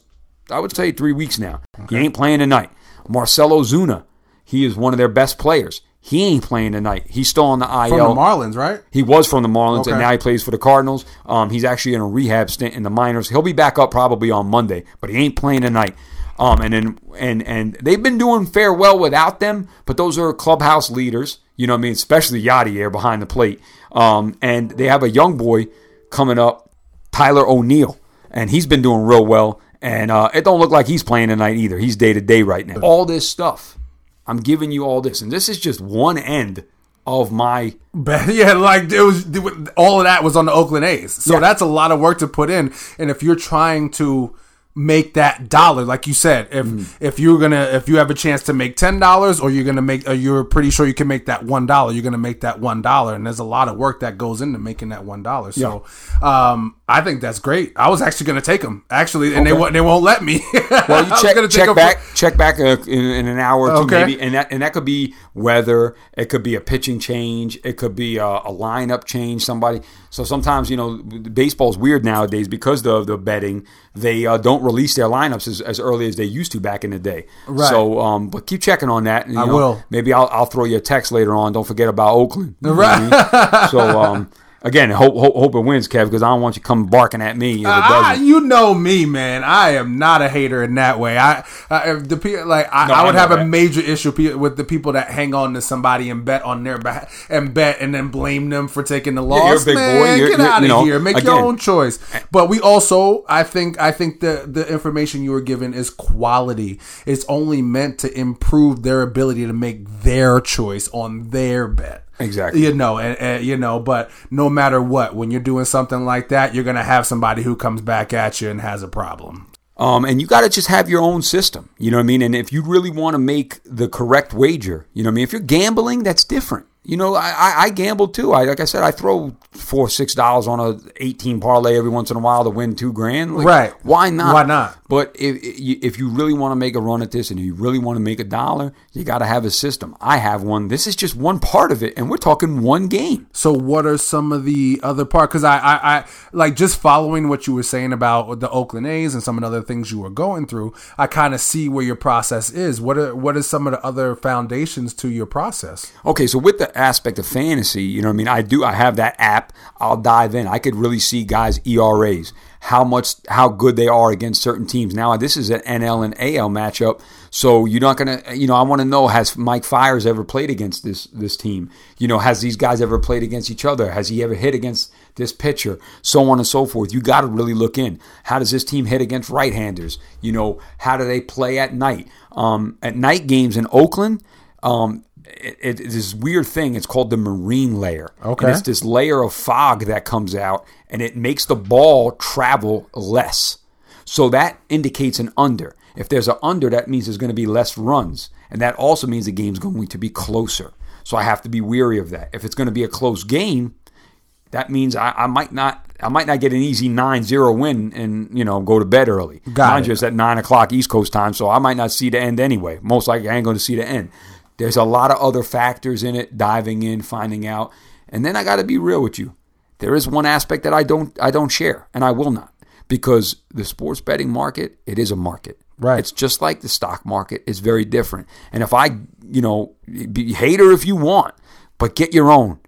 I would say, three weeks now. Okay. He ain't playing tonight. Marcell Ozuna, he is one of their best players. He ain't playing tonight. He's still on the I L. From the Marlins, right? He was from the Marlins, okay. and now he plays for the Cardinals. Um, he's actually in a rehab stint in the minors. He'll be back up probably on Monday, but he ain't playing tonight. Um, and then and and they've been doing fair well without them, but those are clubhouse leaders, you know what I mean, especially Yadier behind the plate. Um, and they have a young boy coming up, Tyler O'Neill, and he's been doing real well. And uh, it don't look like he's playing tonight either. He's day-to-day right now. All this stuff, I'm giving you all this, and this is just one end of my bet. Yeah, like it was all of that was on the Oakland A's. So yeah. That's a lot of work to put in, and if you're trying to make that dollar, like you said, if mm. if you're gonna if you have a chance to make ten dollars, or you're gonna make or you're pretty sure you can make that one dollar, you're gonna make that one dollar, and there's a lot of work that goes into making that one dollar. So yeah. um I think that's great. I was actually gonna take them actually, and okay. they won't they won't let me. Well, you check check back for- check back uh, in, in an hour or two, okay. maybe, and that and that could be weather, it could be a pitching change, it could be a, a lineup change, somebody. So sometimes, you know, baseball's weird nowadays because of the betting. They uh, don't release their lineups as, as early as they used to back in the day. Right. So, um, but keep checking on that. And, you I know, will. Maybe I'll, I'll throw you a text later on. Don't forget about Oakland. Right. You know what I mean? So, um, again, hope, hope hope it wins, Kev, because I don't want you come barking at me. If it doesn't. Uh, you know me, man. I am not a hater in that way. I I, the, like, I, no, I would I have that. a major issue with the people that hang on to somebody and bet on their behalf and bet and then blame them for taking the loss. Yeah, you're a big man, boy. You're, get you're, out of know, here. Make again. your own choice. But we also, I think, I think the the information you were given is quality. It's only meant to improve their ability to make their choice on their bet. Exactly. You know, and, and you know, but no matter what, when you're doing something like that, you're going to have somebody who comes back at you and has a problem. Um, and you got to just have your own system. You know what I mean? And if you really want to make the correct wager, you know what I mean? If you're gambling, that's different. You know, I, I, I gamble too. I like I said, I throw four, six dollars on a eighteen parlay every once in a while to win two grand. Like, right? Why not? Why not? But if if you really want to make a run at this and you really want to make a dollar, you got to have a system. I have one. This is just one part of it, and we're talking one game. So what are some of the other parts? Because I, I, I like just following what you were saying about the Oakland A's and some of the other things you were going through. I kind of see where your process is. What are what are some of the other foundations to your process? Okay, so with the aspect of fantasy, you know what I mean? I do. I have that app. I'll dive in. I could really see guys' E R As, how much, how good they are against certain teams. Now, this is an N L and A L matchup, so you're not going to, you know, I want to know, has Mike Fiers ever played against this this team? You know, has these guys ever played against each other? Has he ever hit against this pitcher? So on and so forth. You got to really look in. How does this team hit against right-handers? You know, how do they play at night? Um, at night games in Oakland, um, It, it, it's this weird thing. It's called the marine layer. Okay. And it's this layer of fog that comes out, and it makes the ball travel less. So that indicates an under. If there's an under, that means there's going to be less runs, and that also means the game's going to be closer. So I have to be wary of that. If it's going to be a close game, that means I, I might not I might not get an easy nine zero win and, you know, go to bed early. Mind you, it's at nine o'clock East Coast time, so I might not see the end anyway. Most likely I ain't going to see the end. There's a lot of other factors in it, diving in, finding out. And then I got to be real with you. There is one aspect that I don't I don't share, and I will not, because the sports betting market, it is a market. Right. It's just like the stock market. It's very different. And if I, you know, be hater if you want, but get your own.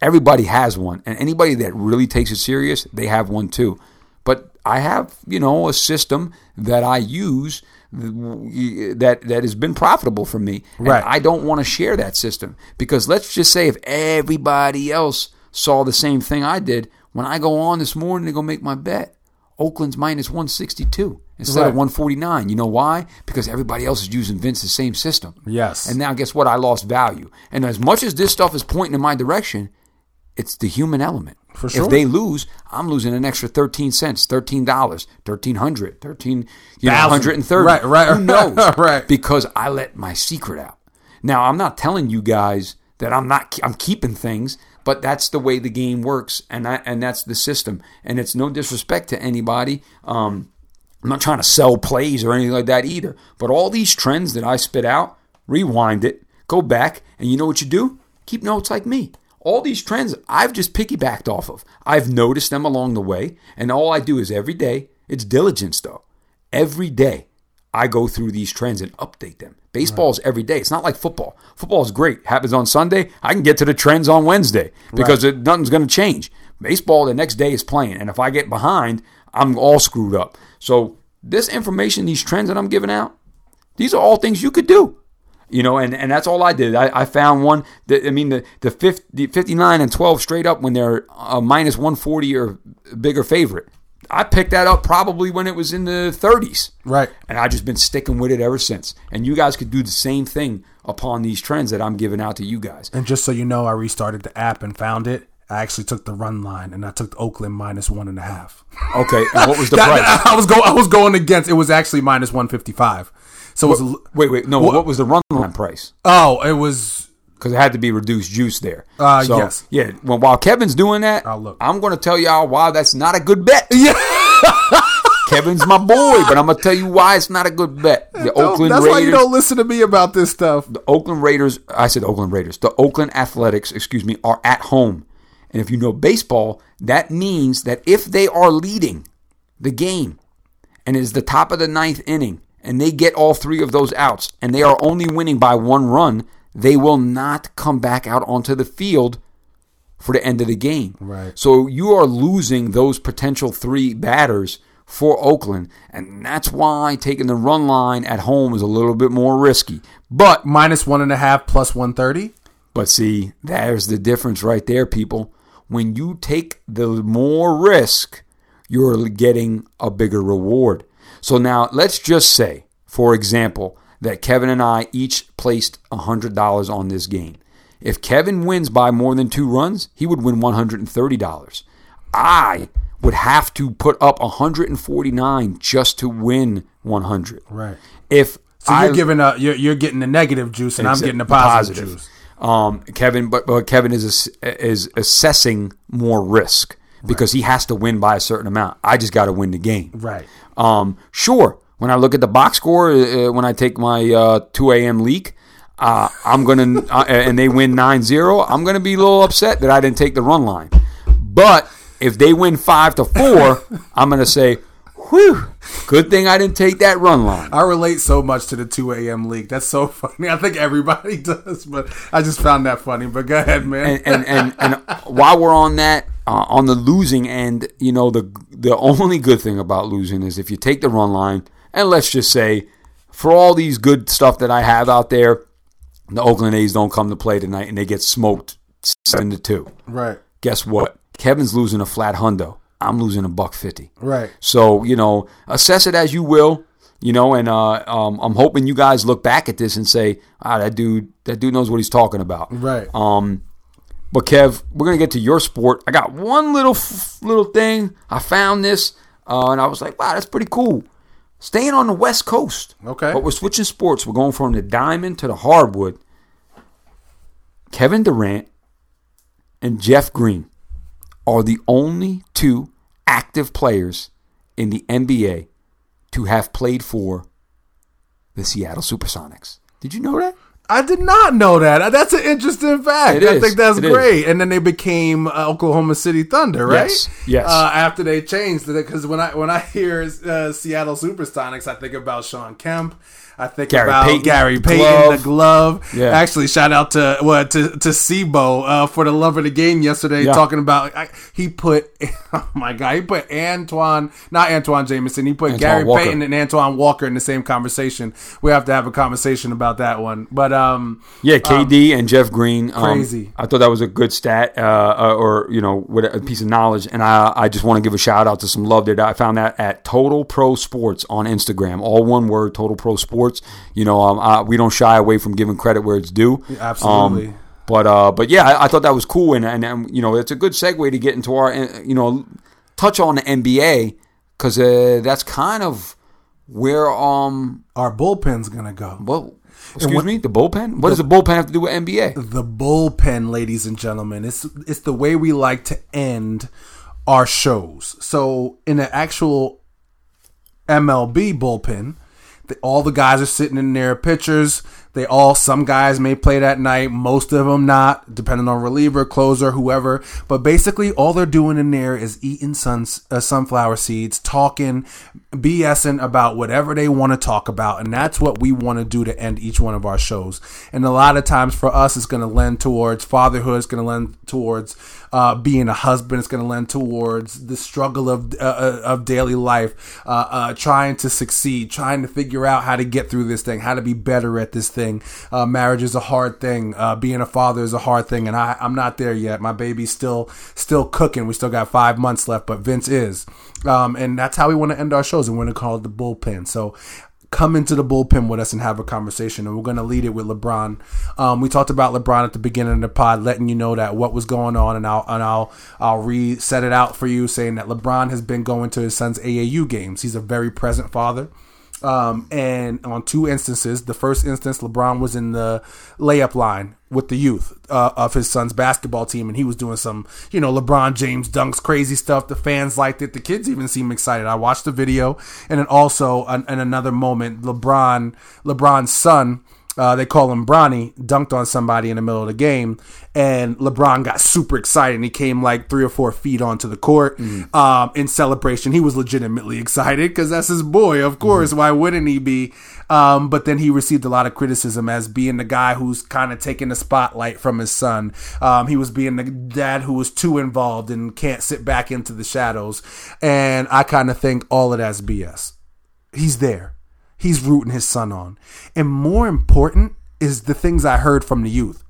Everybody has one. And anybody that really takes it serious, they have one too. But I have, you know, a system that I use that that has been profitable for me. Right. And I don't want to share that system, because let's just say if everybody else saw the same thing I did, when I go on this morning to go make my bet, Oakland's minus one sixty-two instead right. of one forty-nine. You know why? Because everybody else is using Vince's same system. Yes. And now guess what? I lost value. And as much as this stuff is pointing in my direction, it's the human element. For sure. If they lose, I'm losing an extra thirteen cents, thirteen dollars, thirteen hundred dollars, thirteen, you know, one hundred thirty dollars. Right, right. Who knows? Right. Because I let my secret out. Now, I'm not telling you guys that I'm not, I'm keeping things, but that's the way the game works, and I, and that's the system. And it's no disrespect to anybody. Um, I'm not trying to sell plays or anything like that either. But all these trends that I spit out, rewind it, go back, and you know what you do? Keep notes like me. All these trends, I've just piggybacked off of. I've noticed them along the way, and all I do is every day, it's diligence though. Every day, I go through these trends and update them. Baseball's right. every day. It's not like football. Football is great. Happens on Sunday. I can get to the trends on Wednesday because right. it, nothing's going to change. Baseball, the next day is playing, and if I get behind, I'm all screwed up. So this information, these trends that I'm giving out, these are all things you could do. You know, and, and that's all I did. I, I found one. That, I mean, the the, fifty, the fifty-nine and twelve straight up when they're a minus one forty or bigger favorite. I picked that up probably when it was in the thirties. Right. And I've just been sticking with it ever since. And you guys could do the same thing upon these trends that I'm giving out to you guys. And just so you know, I restarted the app and found it. I actually took the run line, and I took Oakland minus one and a half. Okay. And what was the price? I, I was going. I was going against. It was actually minus one fifty-five. So what, it was, wait, wait, no. What, what was the run line price? Oh, it was because it had to be reduced juice there. Uh, so, yes, yeah. Well, while Kevin's doing that, I'll look. I'm going to tell y'all why that's not a good bet. Yeah. Kevin's my boy, but I'm going to tell you why it's not a good bet. The no, Oakland that's Raiders. That's why you don't listen to me about this stuff. The Oakland Raiders. I said Oakland Raiders. The Oakland Athletics, excuse me, are at home, and if you know baseball, that means that if they are leading the game, and it is the top of the ninth inning, and they get all three of those outs, and they are only winning by one run, they will not come back out onto the field for the end of the game. Right. So you are losing those potential three batters for Oakland, and that's why taking the run line at home is a little bit more risky. But minus one and a half plus one thirty. But see, there's the difference right there, people. When you take the more risk, you're getting a bigger reward. So now let's just say, for example, that Kevin and I each placed one hundred dollars on this game. If Kevin wins by more than two runs, he would win one hundred thirty dollars. I would have to put up one hundred forty-nine dollars just to win one hundred dollars. Right. If so, you're I, giving a, you're, you're getting the negative juice, and I'm getting the positive, the positive juice. Um, Kevin, but, but Kevin is is assessing more risk because right. he has to win by a certain amount. I just got to win the game. Right. Um, sure. When I look at the box score, uh, when I take my uh, two a.m. leak, uh, I'm gonna uh, and they win nine zero, I'm gonna be a little upset that I didn't take the run line. But if they win five to four, I'm gonna say, whew, good thing I didn't take that run line. I relate so much to the two a.m. league. That's so funny. I think everybody does, but I just found that funny. But go ahead, man. And and, and, and while we're on that, uh, on the losing end, you know, the the only good thing about losing is if you take the run line, and let's just say, for all these good stuff that I have out there, the Oakland A's don't come to play tonight and they get smoked seven to two. Right. Guess what? Kevin's losing a flat hundo. I'm losing a buck fifty. Right. So, you know, assess it as you will, you know, and uh, um, I'm hoping you guys look back at this and say, ah, that dude, that dude knows what he's talking about. Right. Um, but Kev, we're gonna get to your sport. I got one little little thing. I found this, uh, and I was like, wow, that's pretty cool. Staying on the West Coast. Okay. But we're switching sports. We're going from the diamond to the hardwood. Kevin Durant and Jeff Green are the only two active players in the N B A to have played for the Seattle SuperSonics. Did you know that? I did not know that. That's an interesting fact. It I is. think that's it great. Is. And then they became uh, Oklahoma City Thunder, right? Yes. Yes. Uh, after they changed it, because when I when I hear uh, Seattle SuperSonics, I think about Sean Kemp. I think Gary about Payton, Gary Payton, glove. the glove. Yeah. Actually, shout out to well, to to Sebo uh, for the love of the game yesterday. Yeah. Talking about I, he put oh my god, he put Antoine, not Antoine Jameson. He put Antoine Gary Walker. Payton and Antoine Walker in the same conversation. We have to have a conversation about that one. But um, yeah, K D um, and Jeff Green, um, crazy. I thought that was a good stat, uh, or you know, with a piece of knowledge. And I I just want to give a shout out to some love there. I found that at Total Pro Sports on Instagram, all one word, Total Pro Sports. You know, um, I, we don't shy away from giving credit where it's due. Yeah, absolutely. Um, but uh, but yeah, I, I thought that was cool, and, and and you know, it's a good segue to get into our you know touch on the N B A because uh, that's kind of where um our bullpen's gonna go. Well. Excuse what, me, the bullpen? What the, does the bullpen have to do with N B A? The bullpen, ladies and gentlemen, it's it's the way we like to end our shows. So in the actual M L B bullpen. The, all the guys are sitting in their pitchers. They all, some guys may play that night, most of them not, depending on reliever, closer, whoever. But basically, all they're doing in there is eating sun, uh, sunflower seeds, talking, BSing about whatever they want to talk about. And that's what we want to do to end each one of our shows. And a lot of times for us, it's going to lend towards fatherhood. It's going to lend towards uh, being a husband. It's going to lend towards the struggle of uh, of daily life, uh, uh, trying to succeed, trying to figure out how to get through this thing, how to be better at this thing. Uh, marriage is a hard thing. Uh, being a father is a hard thing, and I, I'm not there yet. My baby's still still cooking. We still got five months left, but Vince is, um, and that's how we want to end our shows. And we're going to call it the bullpen. So come into the bullpen with us and have a conversation, and we're going to lead it with LeBron. Um, we talked about LeBron at the beginning of the pod, letting you know that what was going on, and I'll and I'll I'll reset it out for you, saying that LeBron has been going to his son's A A U games. He's a very present father. Um, and on two instances, the first instance, LeBron was in the layup line with the youth uh, of his son's basketball team. And he was doing some, you know, LeBron James dunks, crazy stuff. The fans liked it. The kids even seemed excited. I watched the video. And then also in an, another moment, LeBron, LeBron's son, Uh, they call him Bronny, dunked on somebody in the middle of the game, and LeBron got super excited, and he came like three or four feet onto the court mm-hmm. um, in celebration. He was legitimately excited because that's his boy, of course. Mm-hmm. Why wouldn't he be? Um, but then he received a lot of criticism as being the guy who's kind of taking the spotlight from his son. Um, he was being the dad who was too involved and can't sit back into the shadows. And I kind of think all of that's B S. He's there. He's rooting his son on. And more important is the things I heard from the youth.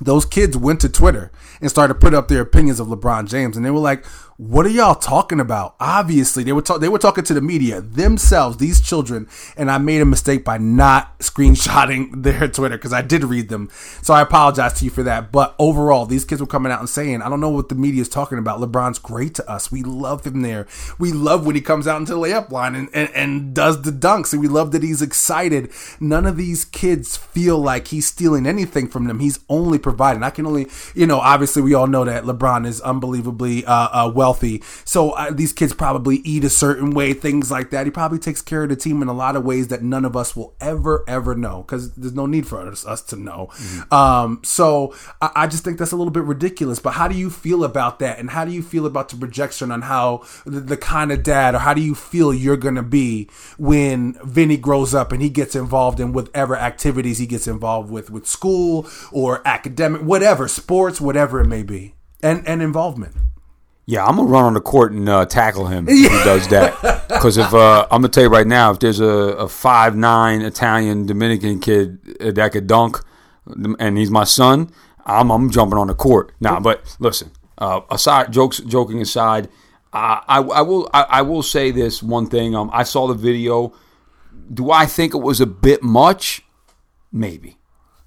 those kids went to Twitter and started to put up their opinions of LeBron James. And they were like, what are y'all talking about? Obviously, they were, talk- they were talking to the media themselves, these children. And I made a mistake by not screenshotting their Twitter because I did read them. So I apologize to you for that. But overall, these kids were coming out and saying, I don't know what the media is talking about. LeBron's great to us. We love him there. We love when he comes out into the layup line and, and, and does the dunks. And we love that he's excited. None of these kids feel like he's stealing anything from them. He's only providing. I can only, you know, obviously we all know that LeBron is unbelievably uh, uh, wealthy. So uh, these kids probably eat a certain way, things like that. He probably takes care of the team in a lot of ways that none of us will ever, ever know because there's no need for us, us to know. Mm-hmm. Um, so I, I just think that's a little bit ridiculous. But how do you feel about that? And how do you feel about the projection on how the, the kind of dad, or how do you feel you're going to be when Vinny grows up and he gets involved in whatever activities he gets involved with, with school or academic, whatever, sports, whatever it may be, and, and involvement. Yeah, I'm going to run on the court and uh, tackle him if he does that. Because if uh, I'm going to tell you right now, if there's a five nine Italian Dominican kid that could dunk and he's my son, I'm, I'm jumping on the court. Nah, but listen, uh, aside jokes, joking aside, I, I, I will I, I will say this one thing. Um, I saw the video. Do I think it was a bit much? Maybe.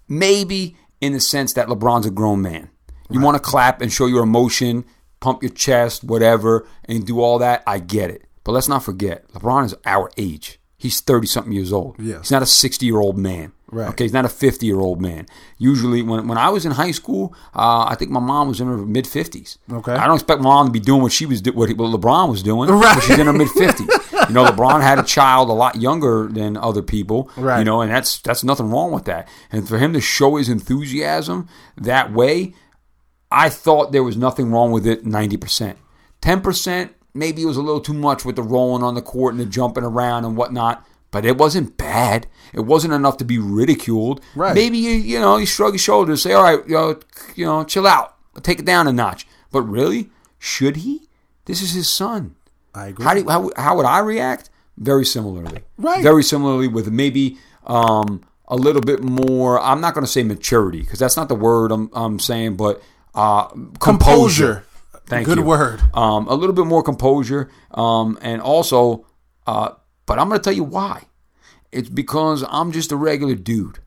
Maybe in the sense that LeBron's a grown man. You right. want to clap and show your emotion, pump your chest, whatever, and do all that, I get it. But let's not forget, LeBron is our age. He's thirty-something years old. Yeah. He's not a sixty-year-old man. Right. Okay, he's not a fifty-year-old man. Usually, when, when I was in high school, uh, I think my mom was in her mid-fifties. Okay. I don't expect my mom to be doing what she was do- what, he, what LeBron was doing, right. But she's in her mid-fifties. You know, LeBron had a child a lot younger than other people, right. You know, and that's that's nothing wrong with that. And for him to show his enthusiasm that way, I thought there was nothing wrong with it ninety percent. ten percent, maybe it was a little too much with the rolling on the court and the jumping around and whatnot, but it wasn't bad. It wasn't enough to be ridiculed. Right. Maybe, you you know, you shrug your shoulders, say, all right, you know, you know, chill out. Take it down a notch. But really, should he? This is his son. I agree. How, do you, how, how would I react? Very similarly. Right. Very similarly with maybe um, a little bit more, I'm not going to say maturity because that's not the word I'm, I'm saying, but Uh, composure. composure. Thank Good you. Good word. Um, a little bit more composure. Um, and also, uh, but I'm going to tell you why. It's because I'm just a regular dude.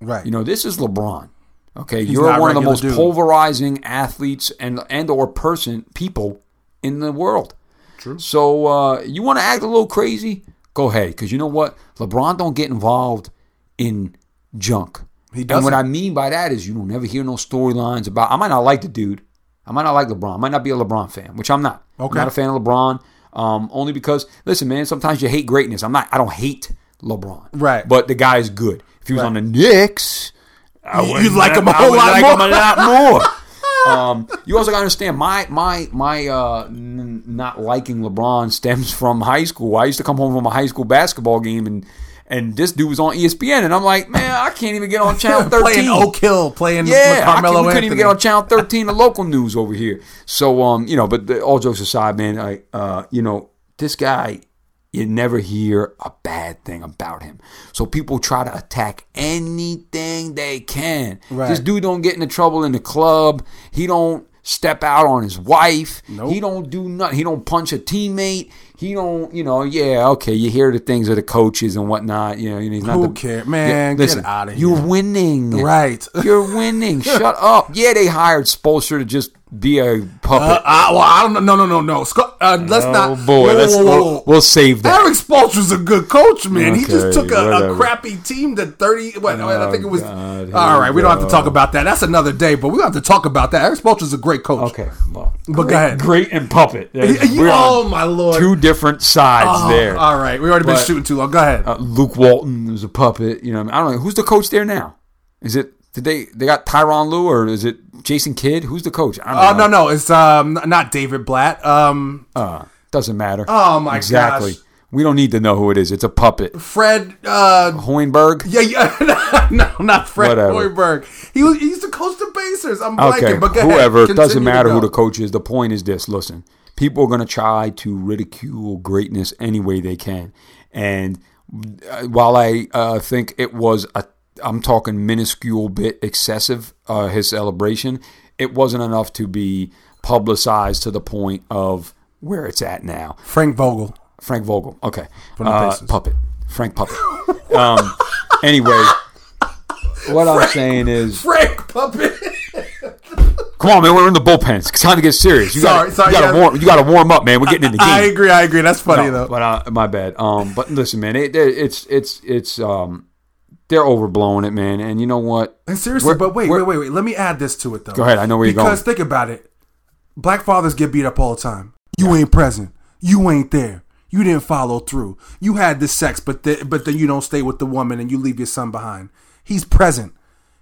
Right. You know, this is LeBron. Okay. He's You're one of the most dude. pulverizing athletes and, and or person, people in the world. True. So uh, you want to act a little crazy? Go ahead. Because you know what? LeBron don't get involved in junk. And what I mean by that is you don't ever hear no storylines about. I might not like the dude. I might not like LeBron. I might not be a LeBron fan, which I'm not. Okay. I'm not a fan of LeBron. Um, only because, listen, man, sometimes you hate greatness. I'm not. I don't hate LeBron. Right. But the guy is good. If he was right. on the Knicks, I would You'd like him a whole lot like more. Him a lot more. um, you also got to understand my my my uh, n- not liking LeBron stems from high school. I used to come home from a high school basketball game and. And this dude was on E S P N, and I'm like, man, I can't even get on Channel thirteen. Playing Oak Hill, playing yeah, Carmelo I couldn't even get on Channel thirteen, the local news over here. So, um, you know, but the, all jokes aside, man, I, uh, you know, this guy, you never hear a bad thing about him. So people try to attack anything they can. Right. This dude don't get into trouble in the club. He don't step out on his wife. Nope. He don't do nothing. He don't punch a teammate. He don't, you know, yeah, okay, you hear the things of the coaches and whatnot. You know, he's not Who the, cares? Man, yeah, listen, get out of here. You're winning. Right. You're winning. Shut up. Yeah, they hired Spoelstra to just be a puppet. Uh, I, well, I don't know. No, no, no, no. Uh, let's oh, not. Oh, boy. Whoa, let's, whoa, whoa. We'll, we'll save that. Eric Spoelstra's a good coach, man. Okay, he just took a, a crappy team to thirty. What? Oh, I think it was. God, all right, we go. don't have to talk about that. That's another day, but we don't have to talk about that. Eric Spoelstra's a great coach. Okay. Well, but great, go ahead. Great and puppet. You, oh, my Lord. Two different sides oh, there. All right. We've already but, been shooting too long. Go ahead. Uh, Luke Walton was a puppet. You know, I, mean? I don't know. Who's the coach there now? Is it? Did they they got Tyronn Lue or is it Jason Kidd? Who's the coach? I don't oh know. no no, it's um not David Blatt. Um, uh, doesn't matter. Oh my exactly. gosh. Exactly. We don't need to know who it is. It's a puppet. Fred uh, Hoiberg. Yeah, yeah. No, not Fred Hoiberg. He was he used to coach the Pacers. I'm blanking. Okay. But go whoever ahead. Doesn't matter who the coach is. The point is this. Listen, people are going to try to ridicule greatness any way they can, and while I uh, think it was a I'm talking minuscule bit excessive, uh, his celebration. It wasn't enough to be publicized to the point of where it's at now. Frank Vogel. Frank Vogel. Okay. Uh, puppet. Frank Puppet. um, anyway, what Frank, I'm saying is... Frank Puppet. Come on, man. We're in the bullpens. It's time to get serious. You got to warm, yeah. warm up, man. We're getting in the game. I agree. I agree. That's funny, no, though. But uh, my bad. Um, but listen, man, it, it, it's... it's it's um. They're overblowing it, man. And you know what? And seriously, we're, but wait, wait, wait, wait. Let me add this to it, though. Go ahead. I know where you're going. Because think about it. Black fathers get beat up all the time. You yeah. ain't present. You ain't there. You didn't follow through. You had the sex, but, the, but then you don't stay with the woman and you leave your son behind. He's present.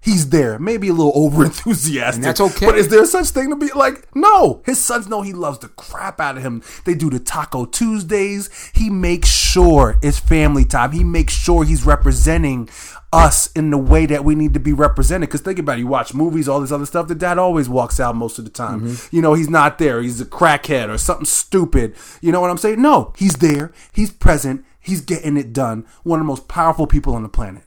He's there. Maybe a little overenthusiastic. And that's okay. But is there such thing to be like? No. His sons know he loves the crap out of him. They do the Taco Tuesdays. He makes sure it's family time. He makes sure he's representing us in the way that we need to be represented. Because think about it. You watch movies, all this other stuff. The dad always walks out most of the time. Mm-hmm. You know, he's not there. He's a crackhead or something stupid. You know what I'm saying? No. He's there. He's present. He's getting it done. One of the most powerful people on the planet.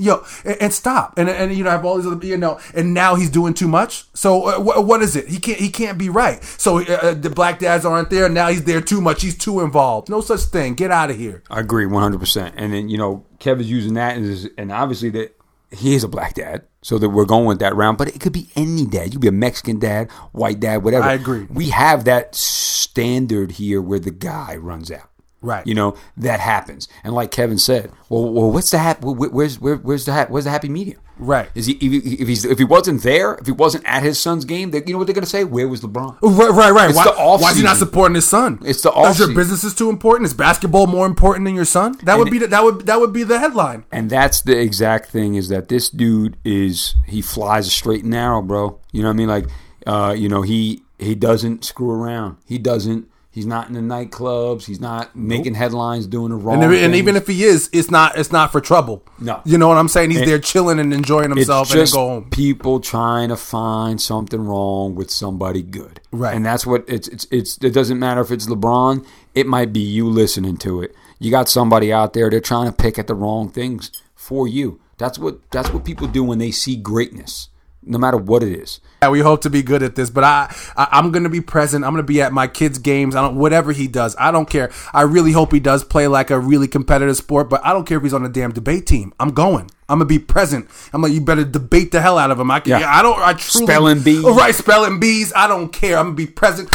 Yo, and, and stop, and and you know I have all these other, you know, and now he's doing too much. So uh, wh- what is it? He can't he can't be right. So uh, the black dads aren't there. Now he's there too much. He's too involved. No such thing. Get out of here. I agree one hundred percent. And then you know Kevin's using that, and, and obviously that he is a black dad. So that we're going with that round, but it could be any dad. You could be a Mexican dad, white dad, whatever. I agree. We have that standard here where the guy runs out. Right, you know that happens, and like Kevin said, well, well what's the hap- where's where, where's the ha- where's the happy medium? Right, is he if he's if he wasn't there, if he wasn't at his son's game, they, you know what they're gonna say? Where was LeBron? Right, right, right. It's why, the off why is he not supporting his son? It's the off. Is your business is too important? Is basketball more important than your son? That and would be the, that would that would be the headline. And that's the exact thing is that this dude is he flies a straight and narrow, bro. You know what I mean? Like, uh, you know he he doesn't screw around. He doesn't. He's not in the nightclubs. He's not making nope. headlines, doing the wrong and, and even if he is, it's not it's not for trouble. No. You know what I'm saying? He's it, there chilling and enjoying himself and then go home. People trying to find something wrong with somebody good. Right. And that's what it's, it's it's it doesn't matter if it's LeBron, it might be you listening to it. You got somebody out there, they're trying to pick at the wrong things for you. That's what that's what people do when they see greatness. No matter what it is. Yeah, we hope to be good at this, but I, I I'm gonna be present. I'm gonna be at my kid's games. I don't whatever he does. I don't care. I really hope he does play like a really competitive sport, but I don't care if he's on a damn debate team. I'm going. I'm gonna be present. I'm like, you better debate the hell out of him. I can. Yeah. I don't. I truly spelling bees. Oh, right, spelling bees. I don't care. I'm gonna be present.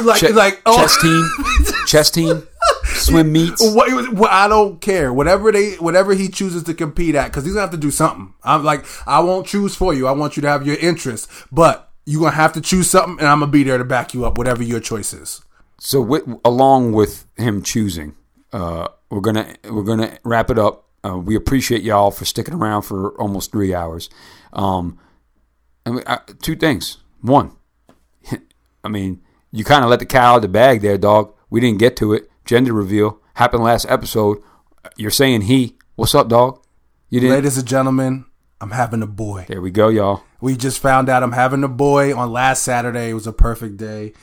Like che- like oh. chess team, chess team. Swim meets. What, what, I don't care. Whatever they, whatever he chooses to compete at, because he's gonna have to do something. I'm like, I won't choose for you. I want you to have your interest, but you're gonna have to choose something, and I'm gonna be there to back you up, whatever your choice is. So, with, along with him choosing, uh, we're gonna we're gonna wrap it up. Uh, we appreciate y'all for sticking around for almost three hours. Um, I mean, I, two things. One, I mean, you kind of let the cow out of the bag there, dog. We didn't get to it. Gender reveal happened last episode. You're saying he. What's up, dog? You didn't. Ladies and gentlemen, I'm having a boy. There we go, y'all. We just found out I'm having a boy on last Saturday. It was a perfect day.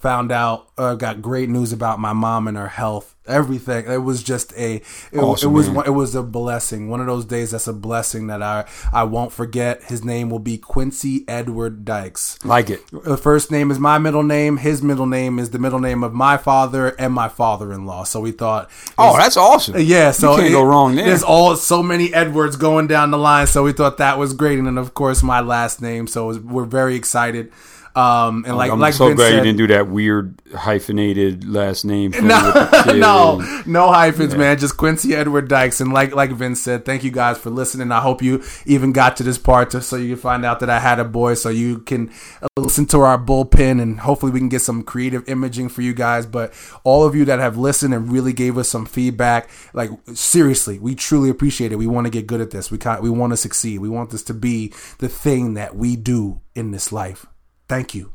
Found out, uh, got great news about my mom and her health. Everything. It was just a. It, awesome, it was. Man. It was a blessing. One of those days. That's a blessing that I I won't forget. His name will be Quincy Edward Dykes. Like it. The first name is my middle name. His middle name is the middle name of my father and my father-in-law. So we thought. Oh, that's awesome. Yeah. So you can't it, go wrong there. There's all so many Edwards going down the line. So we thought that was great, and then of course my last name. So it was, we're very excited. Um, and like, I'm like so Vince glad said, you didn't do that weird hyphenated last name. No, no, no hyphens, yeah. man. Just Quincy Edward Dykes. And like, like Vince said, thank you guys for listening. I hope you even got to this part to, so you can find out that I had a boy, so you can listen to our bullpen and hopefully we can get some creative imaging for you guys. But all of you that have listened and really gave us some feedback, like seriously, we truly appreciate it. We want to get good at this. We can't, we want to succeed. We want this to be the thing that we do in this life. Thank you.